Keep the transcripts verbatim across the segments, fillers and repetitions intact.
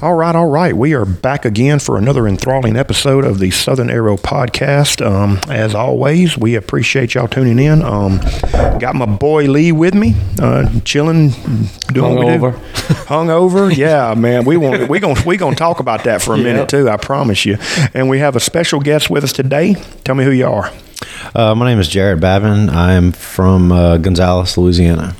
All right, all right. We are back again for another enthralling episode of the Southern Arrow Podcast. Um, as always, we appreciate y'all tuning in. Um, got my boy Lee with me, uh, chilling, doing Hung what we over. do. Hungover. Yeah, man. We want we gonna we gonna talk about that for a yep. minute too. I promise you. And we have a special guest with us today. Tell me who you are. Uh, my name is Jared Babin. I'm from uh, Gonzales, Louisiana.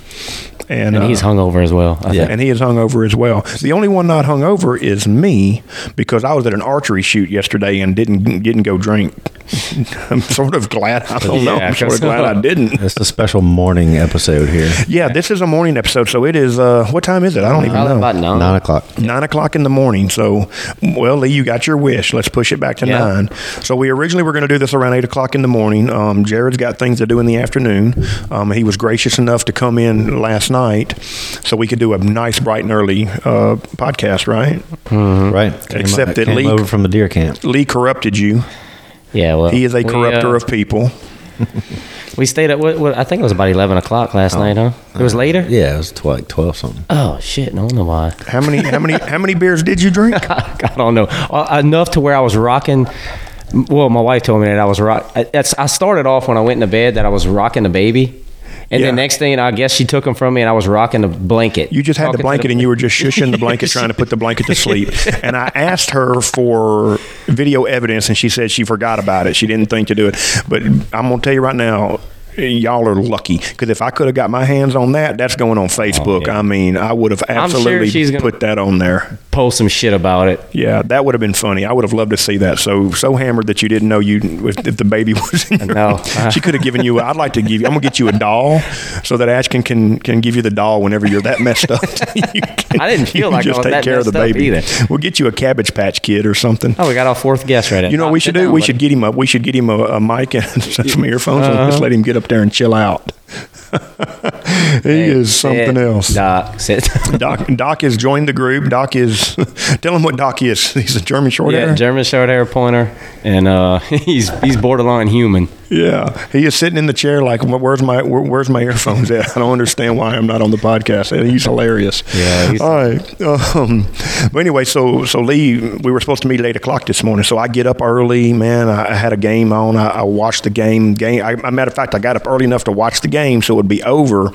And, and uh, he's hungover as well. I yeah, think. and he is hungover as well. The only one not hungover is me, because I was at an archery shoot yesterday and didn't didn't go drink. I'm sort of glad. I don't yeah, know. I'm sort of glad I didn't. It's a special morning episode here. Yeah, this is a morning episode. So it is, uh, what time is it? I don't even know. About nine. Nine o'clock. Nine o'clock in the morning. So, well, Lee, you got your wish. Let's push it back to yeah. nine. So we originally were going to do this around eight o'clock in the morning. Um, Jared's got things to do in the afternoon. Um, he was gracious enough to come in last night so we could do a nice, bright and early uh, podcast, right? Mm-hmm. Right. Came Except up, that came Lee. over from the deer camp. Lee corrupted you. Yeah, well, he is a corrupter we, uh, of people. We stayed at what, what I think it was about eleven o'clock last oh, night, huh? It was later. Yeah, it was tw- like twelve something. Oh shit! No, I don't know why. How many? How many? How many beers did you drink? I don't know. Uh, enough to where I was rocking. Well, my wife told me that I was rock. I, that's, I started off when I went into bed that I was rocking the baby. And yeah. the next thing, I guess she took them from me, and I was rocking the blanket. You just had the blanket, the and you were just shushing the blanket, trying to put the blanket to sleep. And I asked her for video evidence, and she said she forgot about it. She didn't think to do it. But I'm going to tell you right now, y'all are lucky, because if I could have got my hands on that, that's going on Facebook. Oh, yeah. I mean, I would have absolutely sure put that on there. Post some shit about it. Yeah, that would have been funny. I would have loved to see that. So so hammered that you didn't know you if, if the baby was in your no. uh, she could have given you. I'd like to give you. I'm gonna get you a doll so that Ashkin can can give you the doll whenever you're that messed up. you can, I didn't feel you like just I was take that care of the baby. Either. We'll get you a Cabbage Patch Kid or something. Oh, we got our fourth guest right now. You know what we should do? Down, we should get him a we should get him a, a mic and some earphones uh-huh. and just let him get up there and chill out. he hey, is something sit, else. Doc, sit. Doc, Doc has joined the group. Doc is, tell him what Doc is. He's a German short yeah, hair. Yeah, German short hair pointer, and uh, he's he's borderline human. Yeah, he is sitting in the chair like, where's my where, where's my earphones at? I don't understand why I'm not on the podcast. He's hilarious. Yeah. He's, All right. Um, but anyway, so so Lee, we were supposed to meet at eight o'clock this morning. So I get up early, man. I, I had a game on. I, I watched the game. Game. I, a matter of fact, I got up early enough to watch the game. Game, so it would be over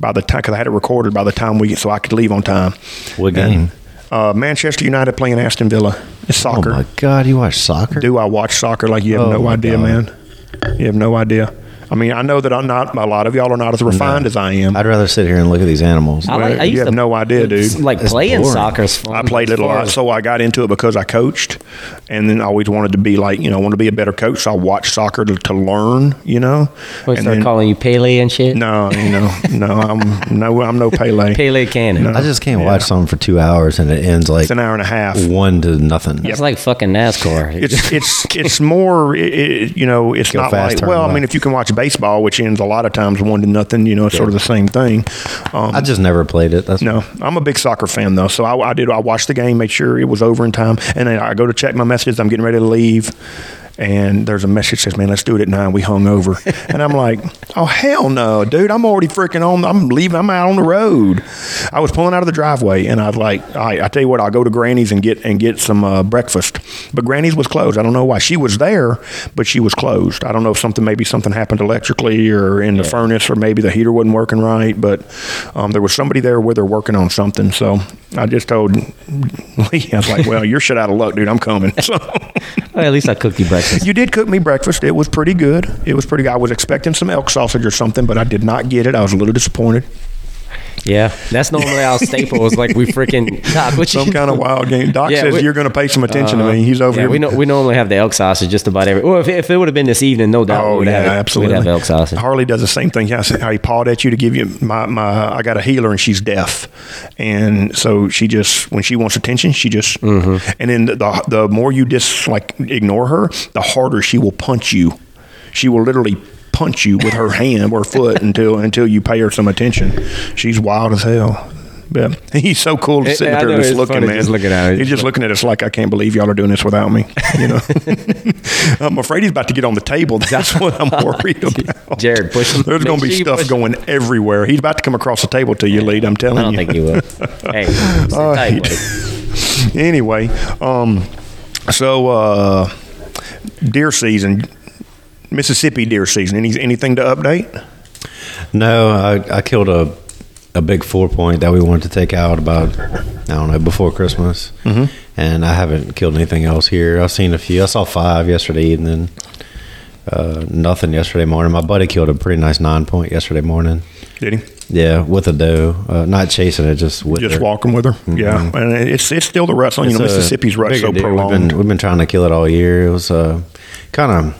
by the time, because I had it recorded by the time we, so I could leave on time. What game? And, uh, Manchester United playing Aston Villa. It's soccer. Oh my God, you watch soccer? Do I watch soccer like you have oh no idea, God. man? You have no idea. I mean, I know that I'm not, a lot of y'all are not as refined no. as I am. I'd rather sit here and look at these animals. I, like, I you have to, no idea, dude. Like it's playing soccer's fun. I played it a lot, so I got into it because I coached, and then I always wanted to be like, you know, I wanted to be a better coach, so I watched soccer to, to learn, you know. What's they calling you Pele and shit? No, you know, no, I'm no, I'm no Pele. Pele cannon. No. I just can't yeah. watch something for two hours and it ends like it's an hour and a half, one to nothing. Yep. It's like fucking NASCAR. It's it's it's more, it, it, you know, it's Go not fast, like well, I mean, if you can watch baseball, which ends a lot of times one to nothing, you know, it's yeah. sort of the same thing. Um, I just never played it. That's no, I'm a big soccer fan though, so I, I did. I watched the game, made sure it was over in time, and then I go to check my messages. I'm getting ready to leave, and there's a message that says, "Man, let's do it at nine. We hung over," and I'm like, "Oh hell no, dude! I'm already freaking on. I'm leaving. I'm out on the road." I was pulling out of the driveway, and I was like, "All right, I tell you what, I'll go to Granny's and get and get some uh, breakfast." But Granny's was closed. I don't know why. She was there, but she was closed. I don't know if something maybe something happened electrically or in the yeah. furnace, or maybe the heater wasn't working right. But um, there was somebody there where they're working on something. So I just told Lee, I was like, "Well, you're shit out of luck, dude. I'm coming." So. Well, at least I cooked you breakfast. You did cook me breakfast. It was pretty good. It was pretty good. I was expecting some elk sausage or something, but I did not get it. I was a little disappointed. Yeah, that's normally our staple. Is like we freaking Doc, what some you kind know? of wild game. Doc yeah, says we, you're going to pay some attention uh, to me. He's over yeah, here. We know, we normally have the elk sausage just about every. Well, if, if it would have been this evening, no doubt. Oh we yeah, have it, absolutely. We'd have elk sausage. Harley does the same thing. How he pawed at you to give you my my. I got a healer and she's deaf, and so she just when she wants attention, she just. Mm-hmm. And then the, the the more you just like ignore her, the harder she will punch you. She will literally. punch you with her hand or foot until until you pay her some attention. She's wild as hell. But he's so cool to sit there just looking, man. Just looking at he's just looking at us like, I can't believe y'all are doing this without me. You know, I'm afraid he's about to get on the table. That's what I'm worried about. Jared, push him. There's going to be stuff going everywhere. He's about to come across the table to you, Lead. I'm telling you. I don't think he will. Hey, sit tight, buddy. Anyway, um, so uh, deer season, Mississippi deer season. Any anything to update? No, I, I killed a a big four point that we wanted to take out about, I don't know, before Christmas. Mm-hmm. And I haven't killed anything else here. I've seen a few. I saw five yesterday evening. Uh, nothing yesterday morning. My buddy killed a pretty nice nine point yesterday morning. Did he? Yeah, with a doe, uh, not chasing it, just with just her. walking with her. Mm-hmm. Yeah, and it's it's still the rut. You know, Mississippi's rut so prolonged. We've been, we've been trying to kill it all year. It was uh, kind of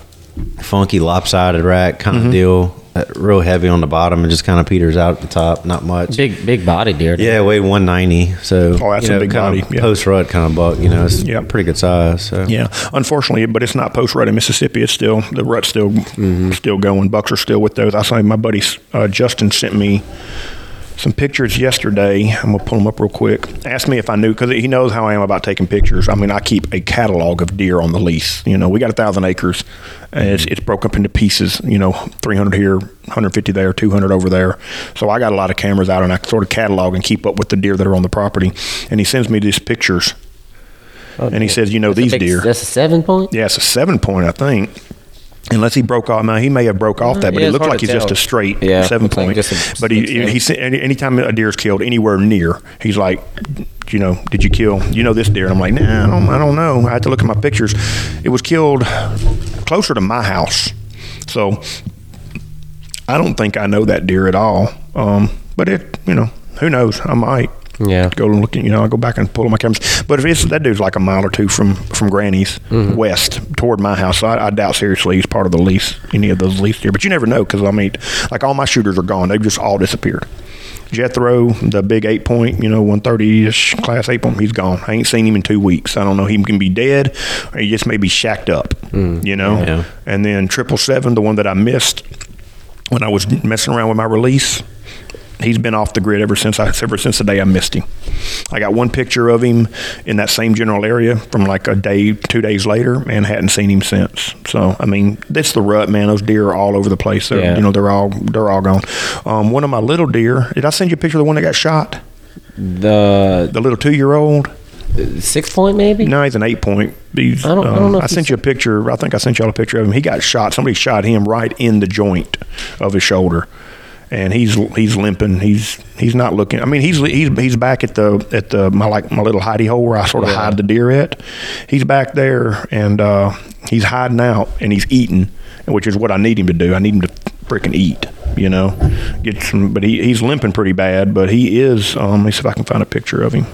funky, lopsided rack kind of mm-hmm. deal. Real heavy on the bottom and just kind of peters out at the top. Not much. Big, big body deer. Yeah, it weighed one ninety. So, oh, that's you know, a big body. Yeah. Post rut kind of buck. You know, it's yeah. a pretty good size. So. Yeah, unfortunately, but it's not post rut in Mississippi. It's still the rut's still mm-hmm. still going. Bucks are still with those. I say my buddy uh, Justin sent me some pictures yesterday. I'm gonna pull them up real quick. Asked me if I knew because he knows how I am about taking pictures. I mean, I keep a catalog of deer on the lease. You know, we got a thousand acres, and it's, it's broke up into pieces. You know, three hundred here, one hundred fifty there, two hundred over there. So I got a lot of cameras out, and I sort of catalog and keep up with the deer that are on the property. And he sends me these pictures, oh, and he says, you know, these big, deer. That's a seven point. Yeah, it's a seven point, I think. Unless he broke off, now he may have broke off that, but it, it looked like he's tell. just a straight yeah, seven point. Like a, but he, he, he, anytime a deer is killed anywhere near, he's like, you know, did you kill, you know, this deer? And I'm like, nah, I don't, I don't know. I had to look at my pictures. It was killed closer to my house, so I don't think I know that deer at all. Um, but it, you know, who knows? I might. Yeah, go and look. You know, I go back and pull on my cameras. But if it's that dude's like a mile or two from from Granny's mm-hmm. west toward my house, so I, I doubt seriously he's part of the lease, any of those lease deer. But you never know because I mean, like all my shooters are gone; they've just all disappeared. Jethro, the big eight point, you know, one thirty ish class eight point, he's gone. I ain't seen him in two weeks. I don't know. He can be dead, or he just may be shacked up. Mm, you know. Yeah. And then triple seven, the one that I missed when I was messing around with my release. He's been off the grid ever since I, ever since the day I missed him. I got one picture of him in that same general area from like a day, two days later, and hadn't seen him since. So I mean, that's the rut, man. Those deer are all over the place. They're, yeah. You know, they're all they're all gone. Um, one of my little deer. Did I send you a picture of the one that got shot? The the little two year old. Six point maybe? No, he's an eight point. He's, I don't, um, I don't know. I sent you a picture. I think I sent y'all a picture of him. He got shot. Somebody shot him right in the joint of his shoulder. And he's he's limping. He's he's not looking. I mean, he's he's he's back at the at the my like my little hidey hole where I sort of yeah. hide the deer at. He's back there and uh, he's hiding out and he's eating, which is what I need him to do. I need him to freaking eat, you know. Get some. But he, he's limping pretty bad. But he is. Um, let me see if I can find a picture of him.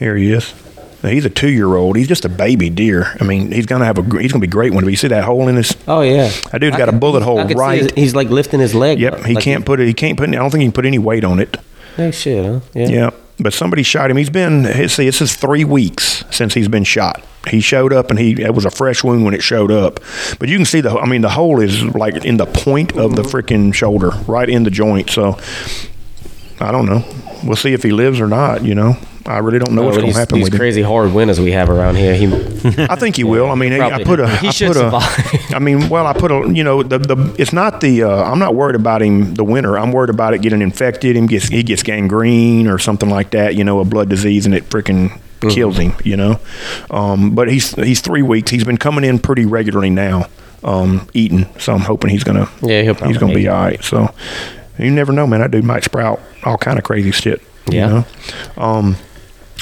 Here he is. Now, he's a two-year-old. He's just a baby deer. I mean, he's gonna have a he's gonna be a great one. But you see that hole in his? Oh yeah. That dude's I got can, a bullet hole right. His, he's like lifting his leg. Yep. He like can't put it. He can't put. I don't think he can put any weight on it. No shit. Huh? Yeah. Yeah. But somebody shot him. He's been. See, this is three weeks since he's been shot. He showed up, and he it was a fresh wound when it showed up. But you can see the. I mean, the hole is like in the point of the freaking shoulder, right in the joint. So, I don't know. We'll see if he lives or not. You know. I really don't know no, what's going to happen these with him. These crazy hard winters we have around here. He, I think he yeah, will. I mean, I put a. He I should put survive. A, I mean, well, I put a. You know, the the. It's not the. Uh, I'm not worried about him the winter. I'm worried about it getting infected. Him gets he gets gangrene or something like that. You know, a blood disease, and it freaking kills him. You know, um, but he's he's three weeks. He's been coming in pretty regularly now, um, eating. So I'm hoping he's gonna. Yeah, he'll he's gonna be all right. So you never know, man. That dude might sprout all kind of crazy shit. Yeah. You know? Um.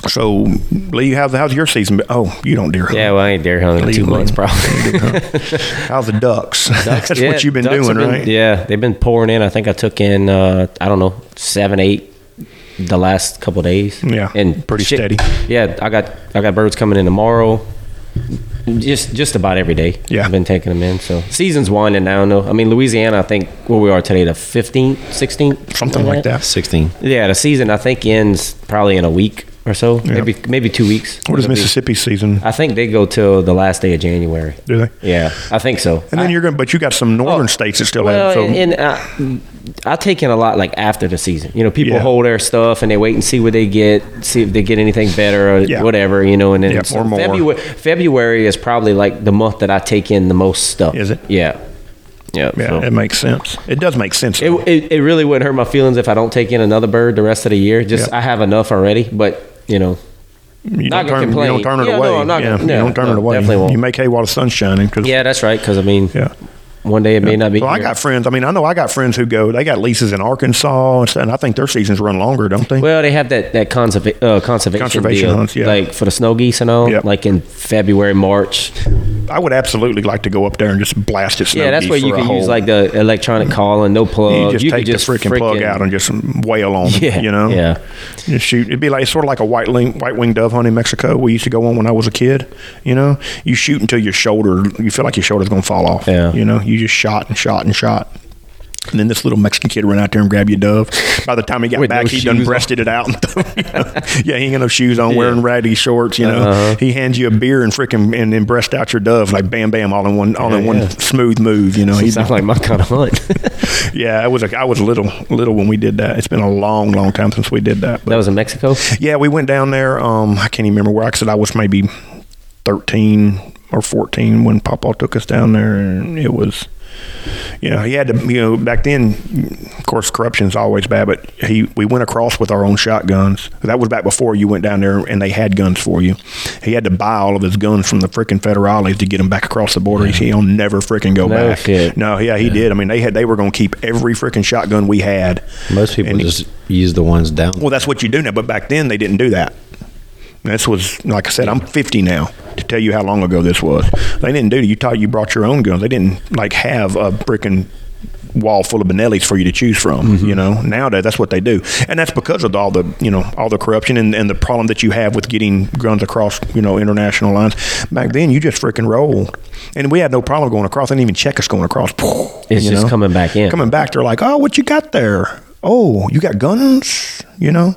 So, Lee, how's, how's your season been? Oh, you don't deer hunt. Yeah, well, I ain't deer hunting in two months, probably. How's the ducks? ducks That's yeah, what you've been doing, been, right? Yeah, they've been pouring in. I think I took in, uh, I don't know, seven, eight the last couple of days. Yeah, and pretty shit, steady. Yeah, I got I got birds coming in tomorrow, just just about every day. Yeah. I've been taking them in. So, season's winding down, though. I mean, Louisiana, I think, where we are today, the fifteenth, sixteenth? Something like that. that. sixteen. Yeah, the season, I think, ends probably in a week. Or so, yeah. maybe maybe two weeks. What is Mississippi's season? I think they go till the last day of January. Do they? Yeah, I think so. And then I, you're going, but you got some northern oh, states that still well, have. So. And, and I, I take in a lot like after the season. You know, people yeah. hold their stuff and they wait and see what they get, see if they get anything better or yeah. whatever. You know, and then yeah, so more. February February is probably like the month that I take in the most stuff. Is it? Yeah. Yeah, yeah, so. It makes sense. It does make sense. It, it it really wouldn't hurt my feelings if I don't take in another bird the rest of the year. Just yep. I have enough already, but you know, you not going to complain. You don't turn it yeah, away. No, I'm not yeah. gonna, yeah, you don't turn no, it away. Definitely won't. You make hay while the sun's shining. Cause, yeah, that's right. Because I mean, yeah. one day it may yeah. not be. Well, here. I got friends. I mean, I know I got friends who go. They got leases in Arkansas, and, and I think their seasons run longer, don't they? Well, they have that that conserva- uh, conservation conservation deal, hunts, yeah. like for the snow geese and all, yep. like in February, March. I would absolutely like to go up there and just blast it. Snow yeah, that's where you can use like the electronic call and no plug. You just you take could the just freaking, freaking plug out and just wail on. Yeah, it, you know. Yeah. Just shoot. It'd be like sort of like a white wing, white winged dove hunt in Mexico. We used to go on when I was a kid. You know, you shoot until your shoulder. You feel like your shoulder's gonna fall off. Yeah. You know, you just shot and shot and shot. And then this little Mexican kid ran out there and grabbed your dove. By the time he got back, no he done breasted on. it out. And th- you know, yeah, he ain't got no shoes on, yeah. wearing ratty shorts. You know, uh-huh. He hands you a beer and freaking and then breast out your dove like bam, bam, all in one, all yeah, in yeah. one smooth move. You know, he sounds like my kind of hunt. yeah, I was a, I was little, little when we did that. It's been a long, long time since we did that. But that was in Mexico. Yeah, we went down there. Um, I can't even remember where. I said I was maybe thirteen or fourteen when Papa took us down there, and it was. You know, he had to, you know, back then, of course, corruption is always bad, but he, we went across with our own shotguns. That was back before you went down there and they had guns for you. He had to buy all of his guns from the freaking federales to get them back across the border. Yeah. He'll never freaking go no back. Shit. No, yeah, he yeah. did. I mean, they had, they were going to keep every freaking shotgun we had. Most people and just he, use the ones down. Well, that's what you do now, but back then they didn't do that. This was, like I said, I'm fifty now. To tell you how long ago this was, they didn't do it. You thought you brought your own guns. They didn't like have a freaking wall full of Benellis for you to choose from. Mm-hmm. You know, nowadays that's what they do, and that's because of all the, you know, all the corruption and, and the problem that you have with getting guns across, you know, international lines. Back then, you just freaking rolled, and we had no problem going across. They didn't even check us going across. It's you just know? coming back in. Coming back, they're like, "Oh, what you got there? Oh, you got guns? You know."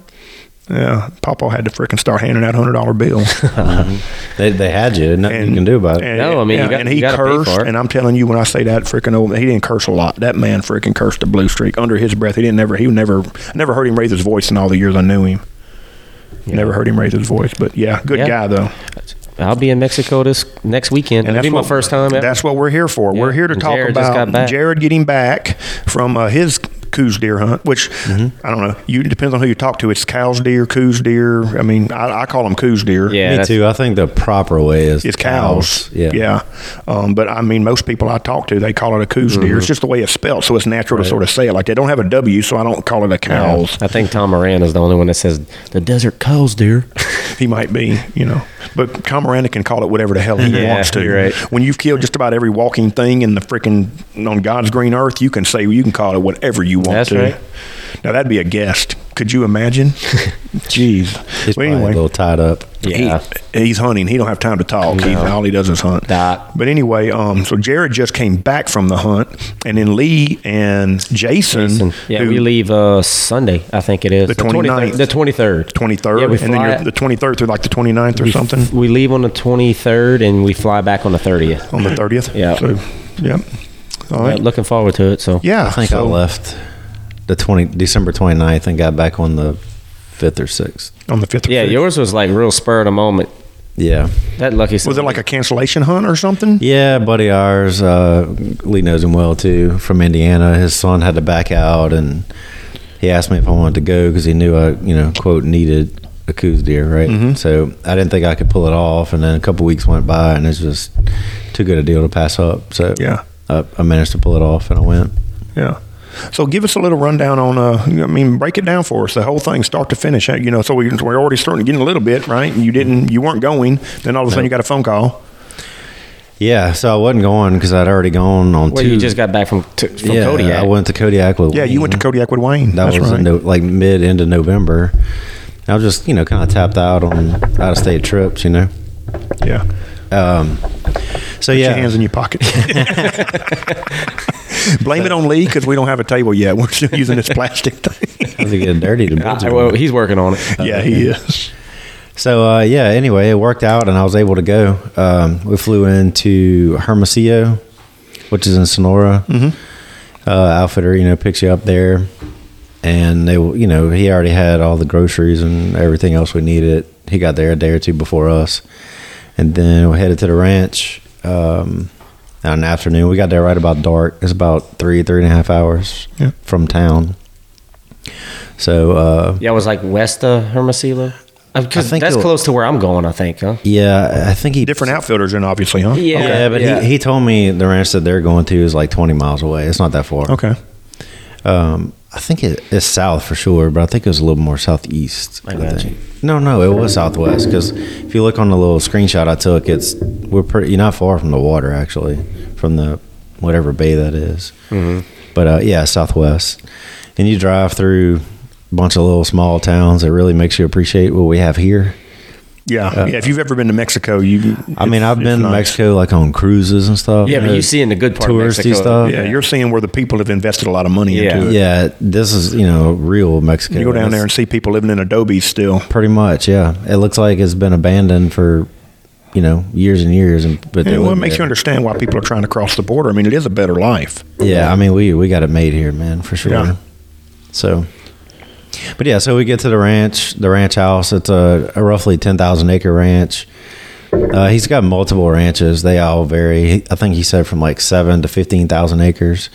Yeah, Papa had to freaking start handing out one hundred dollar bills. they they had you. Nothing and, you can do about it. And, no, I mean, yeah, you got, and he you cursed. And I'm telling you, when I say that freaking old, he didn't curse a lot. That man freaking cursed a blue streak under his breath. He didn't never. He never. Never heard him raise his voice in all the years I knew him. Yeah. Never heard him raise his voice. But yeah, good yeah. guy though. I'll be in Mexico this next weekend. And It'll be what, my first time. Ever. That's what we're here for. Yeah. We're here to talk Jared about Jared getting back from uh, his. Coues deer hunt, which mm-hmm. I don't know. You it depends on who you talk to. It's Coues deer, Coues deer. I mean, I, I call them Coues deer. Yeah, me too. I think the proper way is it's cows. cows. Yeah, yeah. Um, but I mean, most people I talk to, they call it a Coues mm-hmm. deer. It's just the way it's spelled, so it's natural right. to sort of say it like they don't have a W, so I don't call it a cows. Yeah. I think Tom Moran is the only one that says the desert Coues deer. He might be, you know, but Tom Moran can call it whatever the hell he yeah, wants to. Right. When you've killed just about every walking thing in the freaking on God's green earth, you can say you can call it whatever you. Want That's to. Right. Now that'd be a guest. Could you imagine? Jeez. He's well, anyway, a little tied up. Yeah, he, he's hunting. He don't have time to talk. No. He, all he does is hunt. That. But anyway, um, so Jared just came back from the hunt, and then Lee and Jason. Jason. Yeah, who, we leave uh, Sunday, I think it is. The twenty-ninth. The twenty-third. twenty-third. Yeah, we fly. And then you're the twenty-third through like the twenty-ninth or we, something. We leave on the twenty-third, and we fly back on the thirtieth. On the thirtieth? Yeah. So, yeah. All right. Yeah, looking forward to it. So yeah, I think so. I left the twenty December twenty-ninth and got back on the fifth or sixth. On the fifth or yeah, sixth. Yours was like real spur of the moment. Yeah, that lucky. Was something. It like a cancellation hunt or something? Yeah, buddy ours, uh, Lee knows him well too, from Indiana. His son had to back out, and he asked me if I wanted to go because he knew I, you know, quote needed a Coues deer, right? Mm-hmm. So I didn't think I could pull it off, and then a couple weeks went by, and it's just too good a deal to pass up. So yeah. I managed to pull it off, and I went. Yeah. So give us a little rundown on, uh, I mean, break it down for us, the whole thing, start to finish. You know, so we, we're already starting to get a little bit, right? You didn't, you weren't going. Then all of a sudden you got a phone call. Yeah, so I wasn't going because I'd already gone on well, two. Well, you just got back from, t- from yeah, Kodiak. Yeah, I went to Kodiak with yeah, Wayne. Yeah, you went to Kodiak with Wayne. That That's was right. no, like mid, into November. And I was just, you know, kind of tapped out on out-of-state trips, you know. Yeah. Um. So Put yeah, your hands in your pocket. Blame it on Lee because we don't have a table yet. We're still using this plastic thing. How's it getting dirty? To I, well, he's working on it. Yeah, he is. So uh, yeah. Anyway, it worked out, and I was able to go. Um, we flew into Hermosillo, which is in Sonora. Mm-hmm. Uh, outfitter, you know, picks you up there, and they, you know, he already had all the groceries and everything else we needed. He got there a day or two before us. And then we headed to the ranch. Um, in the afternoon. We got there right about dark. It's about three, three and a half hours yeah. from town. So uh, yeah, it was like west of Hermosillo. Because that's close to where I'm going, I think, huh? Yeah, I think he... Different outfielders in, obviously, huh? Yeah, okay. yeah but yeah. He, he told me the ranch that they're going to is like twenty miles away. It's not that far. Okay. Um, I think it, it's south for sure, but I think it was a little more southeast. I, I think. No, no, it was southwest, because if you look on the little screenshot I took, it's we're pretty, you're not far from the water, actually, from the whatever bay that is. Mm-hmm. But, uh, yeah, southwest. And you drive through... bunch of little small towns. It really makes you appreciate what we have here. Yeah, uh, yeah. If you've ever been to Mexico, you. I mean, I've been nice. to Mexico like on cruises and stuff. Yeah, but you're seeing the good part of Mexico. Touristy stuff. Yeah, you're seeing where the people have invested a lot of money yeah. into it. Yeah, this is you know real Mexico. You go down there and see people living in adobes still. Pretty much, yeah. It looks like it's been abandoned for. You know, years and years, and but yeah, well, it makes there. you understand why people are trying to cross the border. I mean, it is a better life. Yeah, I mean, we we got it made here, man, for sure. Yeah. So. But yeah, so we get to the ranch, the ranch house. It's a, a roughly ten thousand acre ranch. Uh, he's got multiple ranches. They all vary. I think he said from like seven to fifteen thousand acres.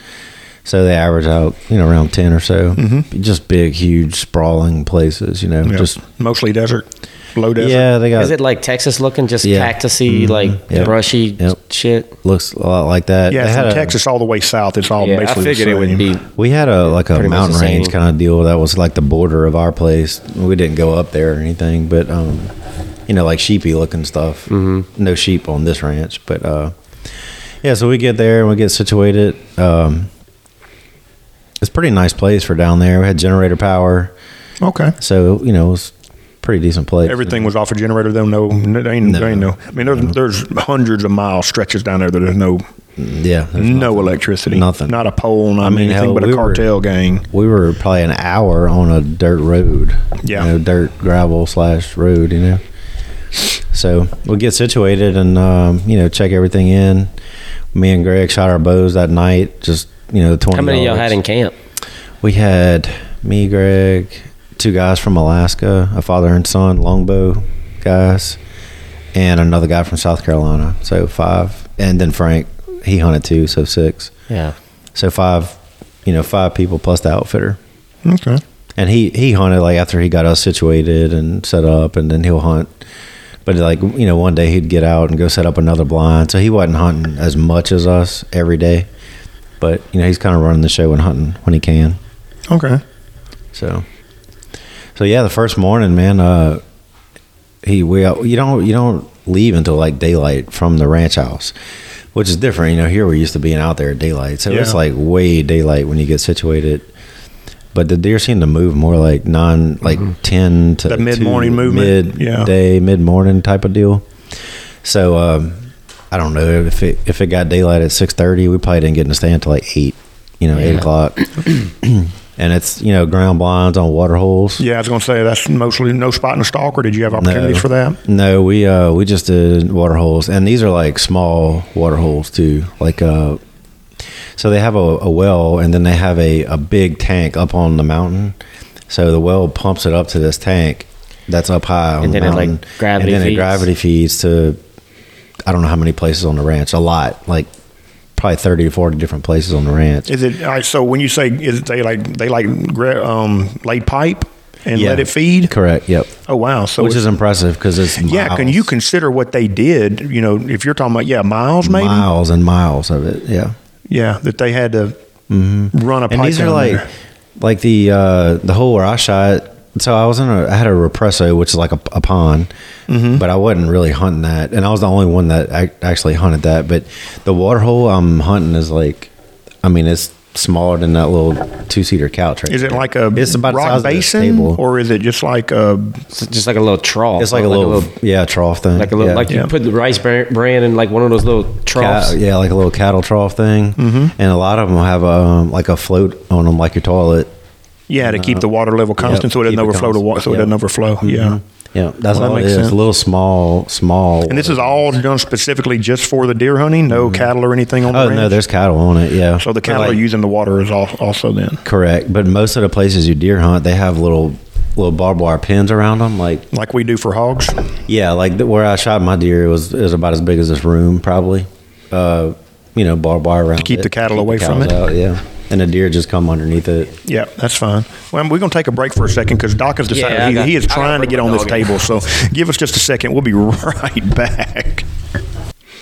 So they average out, you know, around ten or so. Mm-hmm. Just big, huge, sprawling places, you know, yeah. just mostly desert, low desert. Yeah, they got. Is it like Texas looking, just yeah. cactusy, mm-hmm. like yep. brushy yep. shit? Looks a lot like that. Yeah, they from had Texas a, all the way south, it's all yeah, basically I figured the same. It would be. We had a like a mountain range kind of deal that was like the border of our place. We didn't go up there or anything, but um, you know, like sheepy looking stuff. Mm-hmm. No sheep on this ranch, but uh, yeah. So we get there and we get situated. Um, It's a pretty nice place for down there. We had generator power. Okay. So, you know, it was a pretty decent place. Everything was off a generator, though? No, there ain't no. There ain't no I mean, there's, no. there's hundreds of mile stretches down there that there's no yeah, there's no nothing. electricity. Nothing. Not a pole, not I mean, anything hell, but a we cartel were, gang. We were probably an hour on a dirt road. Yeah. You know, dirt, gravel slash road, you know. So we'll get situated and, um, you know, check everything in. Me and Greg shot our bows that night, just... You know, twenty. How many of y'all had in camp? We had me, Greg, two guys from Alaska, a father and son, longbow guys, and another guy from South Carolina. So five, and then Frank, he hunted too, so six. Yeah. So five, you know, five people plus the outfitter. Okay. And he he hunted like after he got us situated and set up, and then he'll hunt. But like you know, one day he'd get out and go set up another blind, so he wasn't hunting as much as us every day. But, you know, he's kind of running the show and hunting when he can. Okay. So, so yeah, the first morning, man, uh, he we you don't you don't leave until, like, daylight from the ranch house, which is different. You know, here we're used to being out there at daylight. So yeah. It's, like, way daylight when you get situated. But the deer seem to move more like nine, like mm-hmm. ten to that mid-morning two, movement. Mid-day, yeah. mid-morning type of deal. So, um I don't know if it if it got daylight at six thirty, we probably didn't get in the stand till like eight, you know, yeah. eight o'clock. And it's you know ground blinds on water holes. Yeah, I was gonna say that's mostly no spotting a stalker. Did you have opportunities no. for that? No, we uh we just did water holes, and these are like small water holes too. Like uh, so they have a, a well, and then they have a a big tank up on the mountain. So the well pumps it up to this tank that's up high on and then the mountain, it like gravity and then feeds. it gravity feeds to. I don't know how many places on the ranch. A lot, like probably thirty to forty different places on the ranch. Is it all right? So when you say is it they like they like um, laid pipe and yeah, let it feed? Correct. Yep. Oh wow! So which is impressive because it's miles. Yeah. Can you consider what they did? You know, if you're talking about yeah miles, maybe miles and miles of it. Yeah. Yeah, that they had to mm-hmm. run a pipe. And these are like there. like the uh, the hole where I shot. So I was in a, I had a represso, which is like a, a pond, mm-hmm. but I wasn't really hunting that. And I was the only one that I actually hunted that. But the water hole I'm hunting is like, I mean, it's smaller than that little two seater couch. Right is it there. Like a it's about rock basin or is it just like a, it's just like a little trough? It's like, a, like little, a little, yeah, trough thing. Like a little, yeah. like you yeah. put the rice bran in like one of those little troughs. Cat, yeah. Like a little cattle trough thing. Mm-hmm. And a lot of them have a, um, like a float on them, like your toilet. Yeah, to keep the water level constant, yep, so it doesn't overflow. To water, so yep. it doesn't overflow. Mm-hmm. Yeah, yeah, that's well, that makes it sense. It's a little small, small. And this is all done specifically just for the deer hunting. No mm-hmm. cattle or anything on. Oh, the ranch? No, there's cattle on it. Yeah. So the cattle like, are using the water is also then. Correct, but most of the places you deer hunt, they have little little barbed wire pins around them, like like we do for hogs. Yeah, like the, where I shot my deer, it was it was about as big as this room, probably. Uh, you know, barbed wire around to keep it, the cattle keep away the from it. Out, yeah. And the deer just come underneath it. Yeah, that's fine. Well, we're going to take a break for a second because Doc has decided yeah, he, got, he is trying to get on this table. So give us just a second. We'll be right back.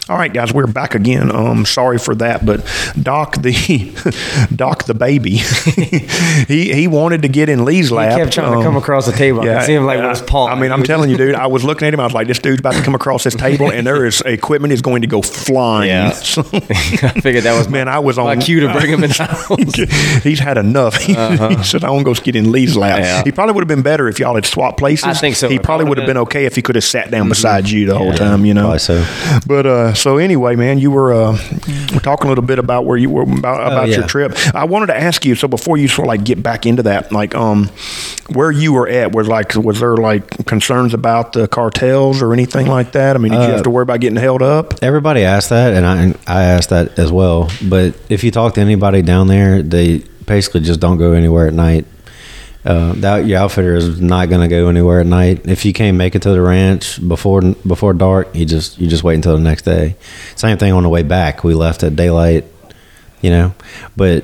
All right, guys, we're back again. Um, sorry for that, but Doc the Doc the baby, he he wanted to get in Lee's lap. He kept trying um, to come across the table. Yeah, I could see him like with his paw. I mean, I'm telling you, dude. I was looking at him. I was like, this dude's about to come across this table, and there is equipment is going to go flying. Yeah. So, I figured that was man. My, I was on my cue to bring him in the house. He's had enough. He, uh-huh. he said, "I'm gonna go get in Lee's lap." Yeah. He probably would have been better if y'all had swapped places. I think so. He probably would have been okay if he could have sat down mm-hmm. beside you the yeah. whole time. You know. Probably so. But uh. So anyway, man, you were uh, talking a little bit about where you were about, about oh, yeah. your trip. I wanted to ask you. So before you sort of like get back into that, like um, where you were at was like, was there like concerns about the cartels or anything like that? I mean, did uh, you have to worry about getting held up? Everybody asked that, and I I asked that as well. But if you talk to anybody down there, they basically just don't go anywhere at night. Uh, that your outfitter is not going to go anywhere at night. If you can't make it to the ranch before before dark, you just you just wait until the next day. Same thing on the way back. We left at daylight, you know. But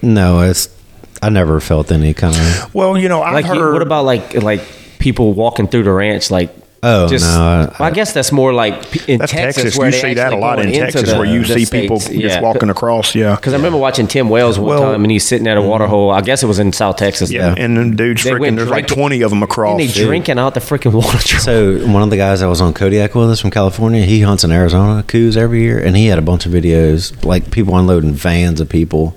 no, it's I never felt any kind of. Well, you know, I like heard. You, what about like like people walking through the ranch like? Oh just, no! I, well, I guess that's more like in that's Texas. Texas. Where you see that a lot in Texas, the, where you see states. people yeah. just walking across. Yeah, because I remember watching Tim Wells one well, time, and he's sitting at a water hole. I guess it was in South Texas. Yeah, though. And them dudes, freaking, there's drinking, like twenty of them across. And they drinking yeah. out the freaking water. Truck. So one of the guys that was on Kodiak with us from California, he hunts in Arizona coups every year, and he had a bunch of videos like people unloading vans of people.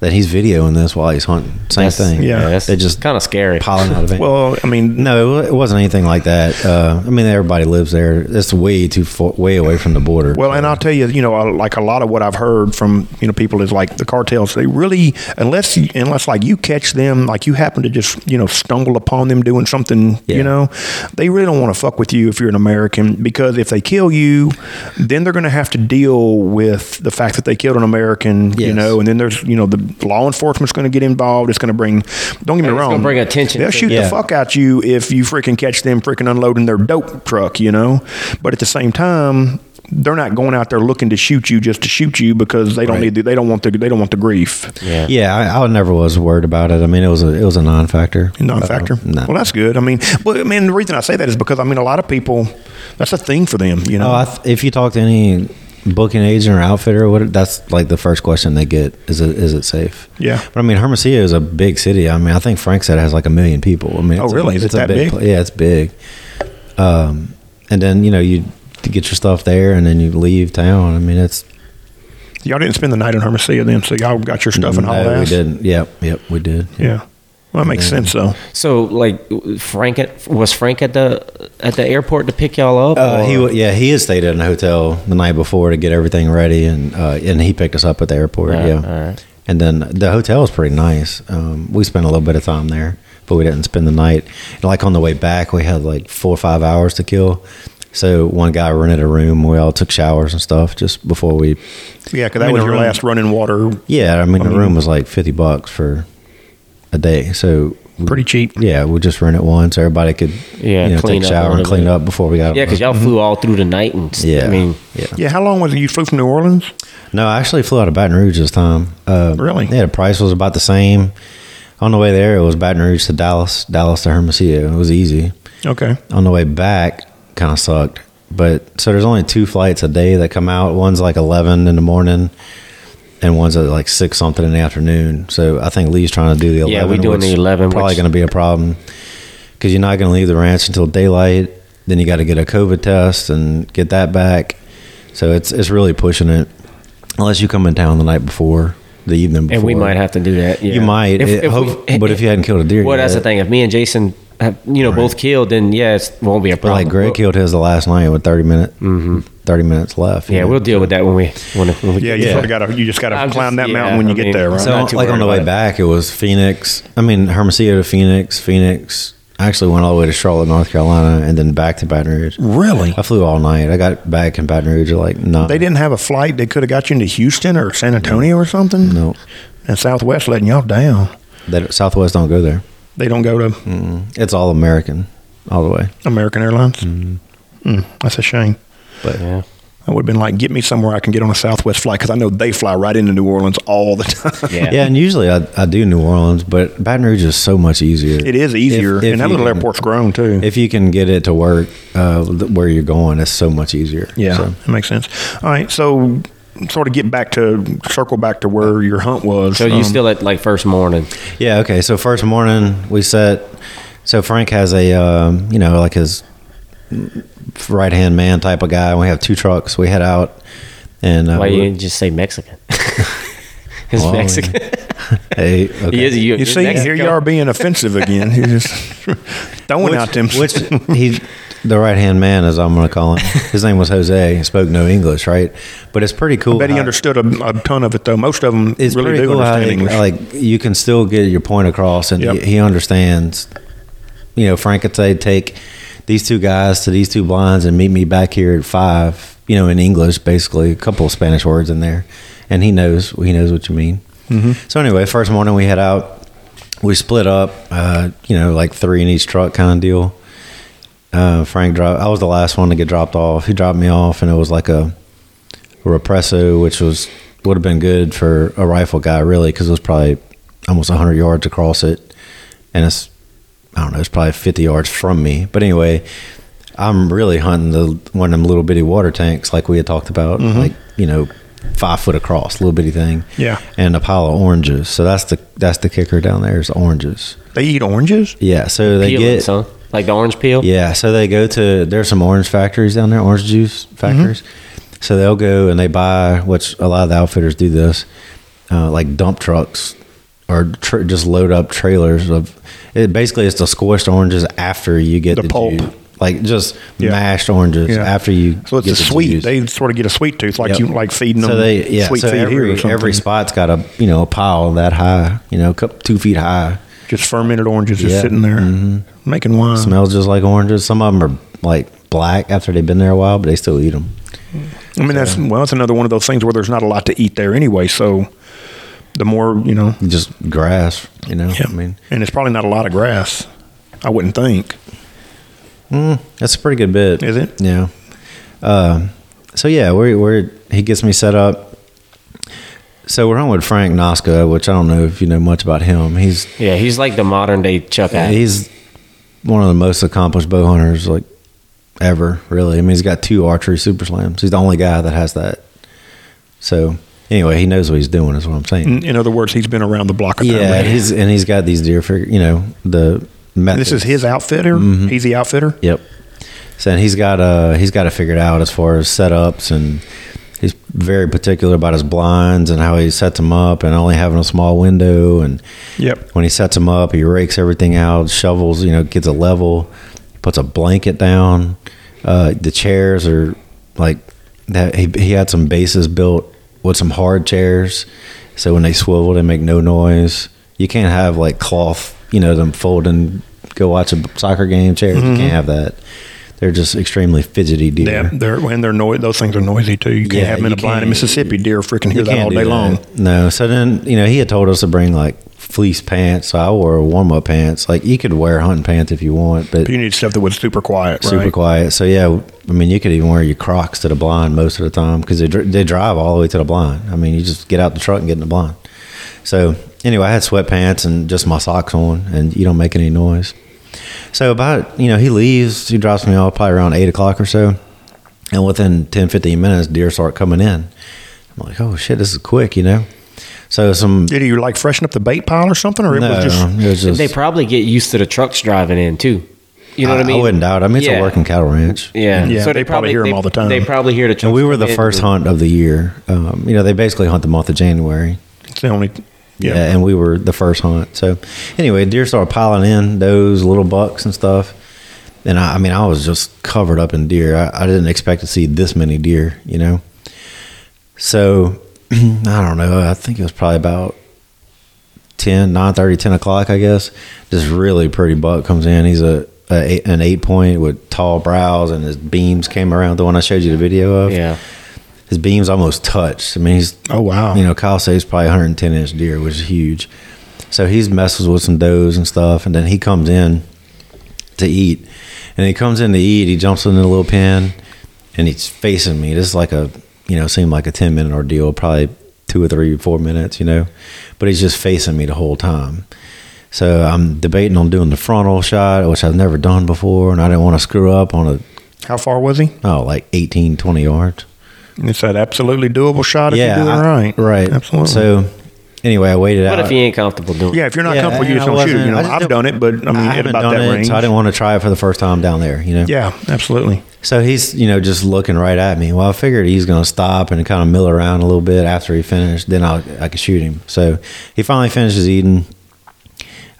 That he's videoing this while he's hunting. Same that's, thing. Yeah. It's just kind of scary. Piling out of it. Well, I mean. No, it wasn't anything like that. Uh, I mean, everybody lives there. It's way too far, way away from the border. Well, and I'll tell you, you know, like a lot of what I've heard from, you know, people is like the cartels, they really, unless, you, unless like you catch them, like you happen to just, you know, stumble upon them doing something, yeah. you know, they really don't want to fuck with you if you're an American, because if they kill you, then they're going to have to deal with the fact that they killed an American, yes. you know, and then there's, you know, the, law enforcement's going to get involved. It's going to bring, don't get me wrong, it's going to bring attention. They'll shoot yeah. the fuck out you if you freaking catch them freaking unloading their dope truck, you know? But at the same time, they're not going out there looking to shoot you just to shoot you because they don't right. need the, they don't want the they don't want the grief. Yeah, yeah. I, I never was worried about it. I mean, it was a it was a non-factor. Non-factor. Uh, no. Well, that's good. I mean, well, I mean, the reason I say that is because I mean, a lot of people, that's a thing for them, you know. Oh, I th- if you talk to any booking agent or outfitter, what that's like the first question they get is it, is it safe? Yeah. But I mean, Hermosillo is a big city. I mean, I think Frank said it has like a million people. I mean, oh, really? A, is it that big? big? Yeah, it's big. Um, and then, you know, you get your stuff there and then you leave town. I mean, it's. Y'all didn't spend the night in Hermosillo then, so y'all got your stuff no, and all that? We didn't. Yep, yep, we did. Yep. Yeah. Well, that makes yeah. sense, though. So, like, Frank at, was Frank at the at the airport to pick y'all up? Uh, he yeah, he had stayed at a hotel the night before to get everything ready, and uh, and he picked us up at the airport. All yeah, right, right. And then the hotel was pretty nice. Um, we spent a little bit of time there, but we didn't spend the night. And like on the way back, we had like four or five hours to kill. So one guy rented a room. We all took showers and stuff just before we. Yeah, because that I mean, was your room, last running water. Yeah, I mean, I mean the room was like fifty bucks for. A day, so we, pretty cheap. Yeah, we'll just rent it once. Everybody could, yeah, you know, take a shower and clean up before we got. Yeah, because y'all mm-hmm. flew all through the night and. St- yeah, I mean, yeah. Yeah, how long was it? You flew from New Orleans? No, I actually flew out of Baton Rouge this time. Uh, really? Yeah, the price was about the same. On the way there, it was Baton Rouge to Dallas, Dallas to Hermosillo. It was easy. Okay. On the way back, kind of sucked, but so there's only two flights a day that come out. One's like eleven in the morning. And one's at like six something in the afternoon. So I think Lee's trying to do the eleven. Yeah, we're doing the eleven. Probably going to be a problem because you're not going to leave the ranch until daylight. Then you got to get a COVID test and get that back. So it's it's really pushing it unless you come in town the night before, the evening before. And we might have to do that. Yeah. You might, if, it, if hope, we, but if you hadn't killed a deer. Well, yet, that's the thing. If me and Jason have, you know, right. both killed, then yeah, it won't be a problem. But like Greg killed his the last night with thirty minutes. Mm-hmm. thirty minutes left. Yeah, know? We'll deal with that when we... When, when we yeah, you, yeah. Sort of gotta, you just got to climb just, that yeah, mountain when I you mean, get there, right? So, like, on the way back, it was Phoenix. I mean, Hermosillo to Phoenix, Phoenix. I actually went all the way to Charlotte, North Carolina, and then back to Baton Rouge. Really? I flew all night. I got back in Baton Rouge at, like, nine. They didn't have a flight. They could have got you into Houston or San Antonio or something? No. Nope. And Southwest letting y'all down. That Southwest don't go there. They don't go to... Mm-mm. It's all American, all the way. American Airlines? Mm-hmm. Mm, that's a shame. But yeah, I would have been like, get me somewhere I can get on a Southwest flight, because I know they fly right into New Orleans all the time. Yeah, yeah, and usually I, I do New Orleans, but Baton Rouge is so much easier. It is easier, if, if and that little can, airport's grown too. If you can get it to work uh, where you're going, it's so much easier. Yeah, so. That makes sense. All right, so... sort of get back to circle back to where your hunt was. So you um, still at like first morning? Yeah. Okay. So first morning we set. So Frank has a um, you know like his right hand man type of guy. We have two trucks. We head out and uh, why you didn't just say Mexican? He's well, Mexican. Hey, okay. he is, he, you see, Mexico. Here you are being offensive again. You're just throwing which, out them. Which he. The right-hand man, as I'm going to call him. His name was Jose. He spoke no English, right? But it's pretty cool. I bet he how, understood a, a ton of it, though. Most of them it's really do cool understand English. He, like, you can still get your point across, and yep. he, he understands. You know, Frank could say, take these two guys to these two blinds and meet me back here at five, you know, in English, basically. A couple of Spanish words in there. And he knows. He knows what you mean. Mm-hmm. So, anyway, first morning we head out. We split up, uh, you know, like three in each truck kind of deal. Uh, Frank dropped. I was the last one to get dropped off. He dropped me off, and it was like a, a Represso, which was would have been good for a rifle guy, really, because it was probably almost one hundred yards across it, and it's I don't know, it's probably fifty yards from me. But anyway, I'm really hunting the one of them little bitty water tanks, like we had talked about, mm-hmm. like you know, five foot across, little bitty thing. Yeah, and a pile of oranges. So that's the that's the kicker down there is oranges. They eat oranges. Yeah, so they Peel get. It, huh? Like the orange peel? Yeah. So they go to, there's some orange factories down there, orange juice factories. Mm-hmm. So they'll go and they buy, which a lot of the outfitters do this, uh, like dump trucks or tra- just load up trailers of, it, basically it's the squished oranges after you get the, the pulp. Juice. Like just yeah. mashed oranges yeah. after you. So it's get a the sweet. Juice. They sort of get a sweet tooth, like yep. you like feeding them. So they, yeah. Sweet so feed every, here or something. Every spot's got a you know a pile that high, you know, two feet high. Just fermented oranges just yeah. sitting there mm-hmm. making wine. Smells just like oranges. Some of them are like black after they've been there a while, but they still eat them. I mean, so. that's, well, that's another one of those things where there's not a lot to eat there anyway. So the more, you know. Just grass, you know. Yeah. I mean, and it's probably not a lot of grass, I wouldn't think. Mm, that's a pretty good bit. Is it? Yeah. Uh, so, yeah, we're, we're he gets me set up. So we're on with Frank Noska, which I don't know if you know much about him. He's yeah, he's like the modern day Chuck Adams. He's one of the most accomplished bow hunters like ever, really. I mean, he's got two archery super slams. He's the only guy that has that. So anyway, he knows what he's doing. Is what I'm saying. In other words, he's been around the block. A time yeah, already. he's and he's got these deer figure. You know the methods. This is his outfitter. Mm-hmm. He's the outfitter. Yep. So and he's got uh he's got it figured out as far as setups and. He's very particular about his blinds and how he sets them up and only having a small window. And yep. when he sets them up, he rakes everything out, shovels, you know, gets a level, puts a blanket down. Uh, the chairs are like that. He, he had some bases built with some hard chairs. So when they swivel, they make no noise. You can't have like cloth, you know, them fold and go watch a soccer game chairs. Mm-hmm. You can't have that. They're just extremely fidgety deer. Yeah, they're, and they're no, those things are noisy, too. You can't yeah, have them in a blind in Mississippi. Deer freaking hear that all day that. long. No. So then, you know, he had told us to bring, like, fleece pants. So I wore warm-up pants. Like, you could wear hunting pants if you want. But, but you need stuff that was super quiet, right? Super quiet. So, yeah, I mean, you could even wear your Crocs to the blind most of the time because they, they drive all the way to the blind. I mean, you just get out the truck and get in the blind. So, anyway, I had sweatpants and just my socks on, and you don't make any noise. So about, you know, he leaves, he drops me off probably around eight o'clock or so, and within ten, fifteen minutes, deer start coming in. I'm like, oh, shit, this is quick, you know. So some... Did you, like, freshen up the bait pile or something? Or it no, was just, it was just... They probably get used to the trucks driving in, too. You know I, what I mean? I wouldn't doubt. I mean, it's yeah. a working cattle ranch. Yeah. yeah. So they, they probably, probably hear they, them all the time. They probably hear the trucks. And we were the first hunt of the year. Um, you know, they basically hunt the month of January. It's the only... Yeah. yeah, and we were the first hunt. So, anyway, deer started piling in, those little bucks and stuff. And, I, I mean, I was just covered up in deer. I, I didn't expect to see this many deer, you know. So, I don't know. I think it was probably about ten, nine thirty, ten o'clock, I guess. This really pretty buck comes in. He's a, a an eight-point with tall brows, and his beams came around, the one I showed you the video of. Yeah. His beams almost touched. I mean, he's... Oh, wow. You know, Kyle says probably one hundred ten inch deer, which is huge. So, he's messes with some does and stuff, and then he comes in to eat. And he comes in to eat. He jumps into the little pen, and he's facing me. This is like a, you know, seemed like a ten minute ordeal, probably two or three, four minutes, you know, but he's just facing me the whole time. So I'm debating on doing the frontal shot, which I've never done before, and I didn't want to screw up on a... How far was he? Oh, like eighteen, twenty yards. It's that absolutely doable shot if yeah, you do it right. Right. Absolutely. So anyway, I waited what out. What if you ain't comfortable doing it? Yeah, if you're not yeah, comfortable, you just don't shoot. You know, I've done it, but I mean, I at about that it, range. So I didn't want to try it for the first time down there, you know? Yeah, absolutely. So he's, you know, just looking right at me. Well, I figured he's going to stop and kind of mill around a little bit after he finished. Then I'll, I could shoot him. So he finally finishes eating.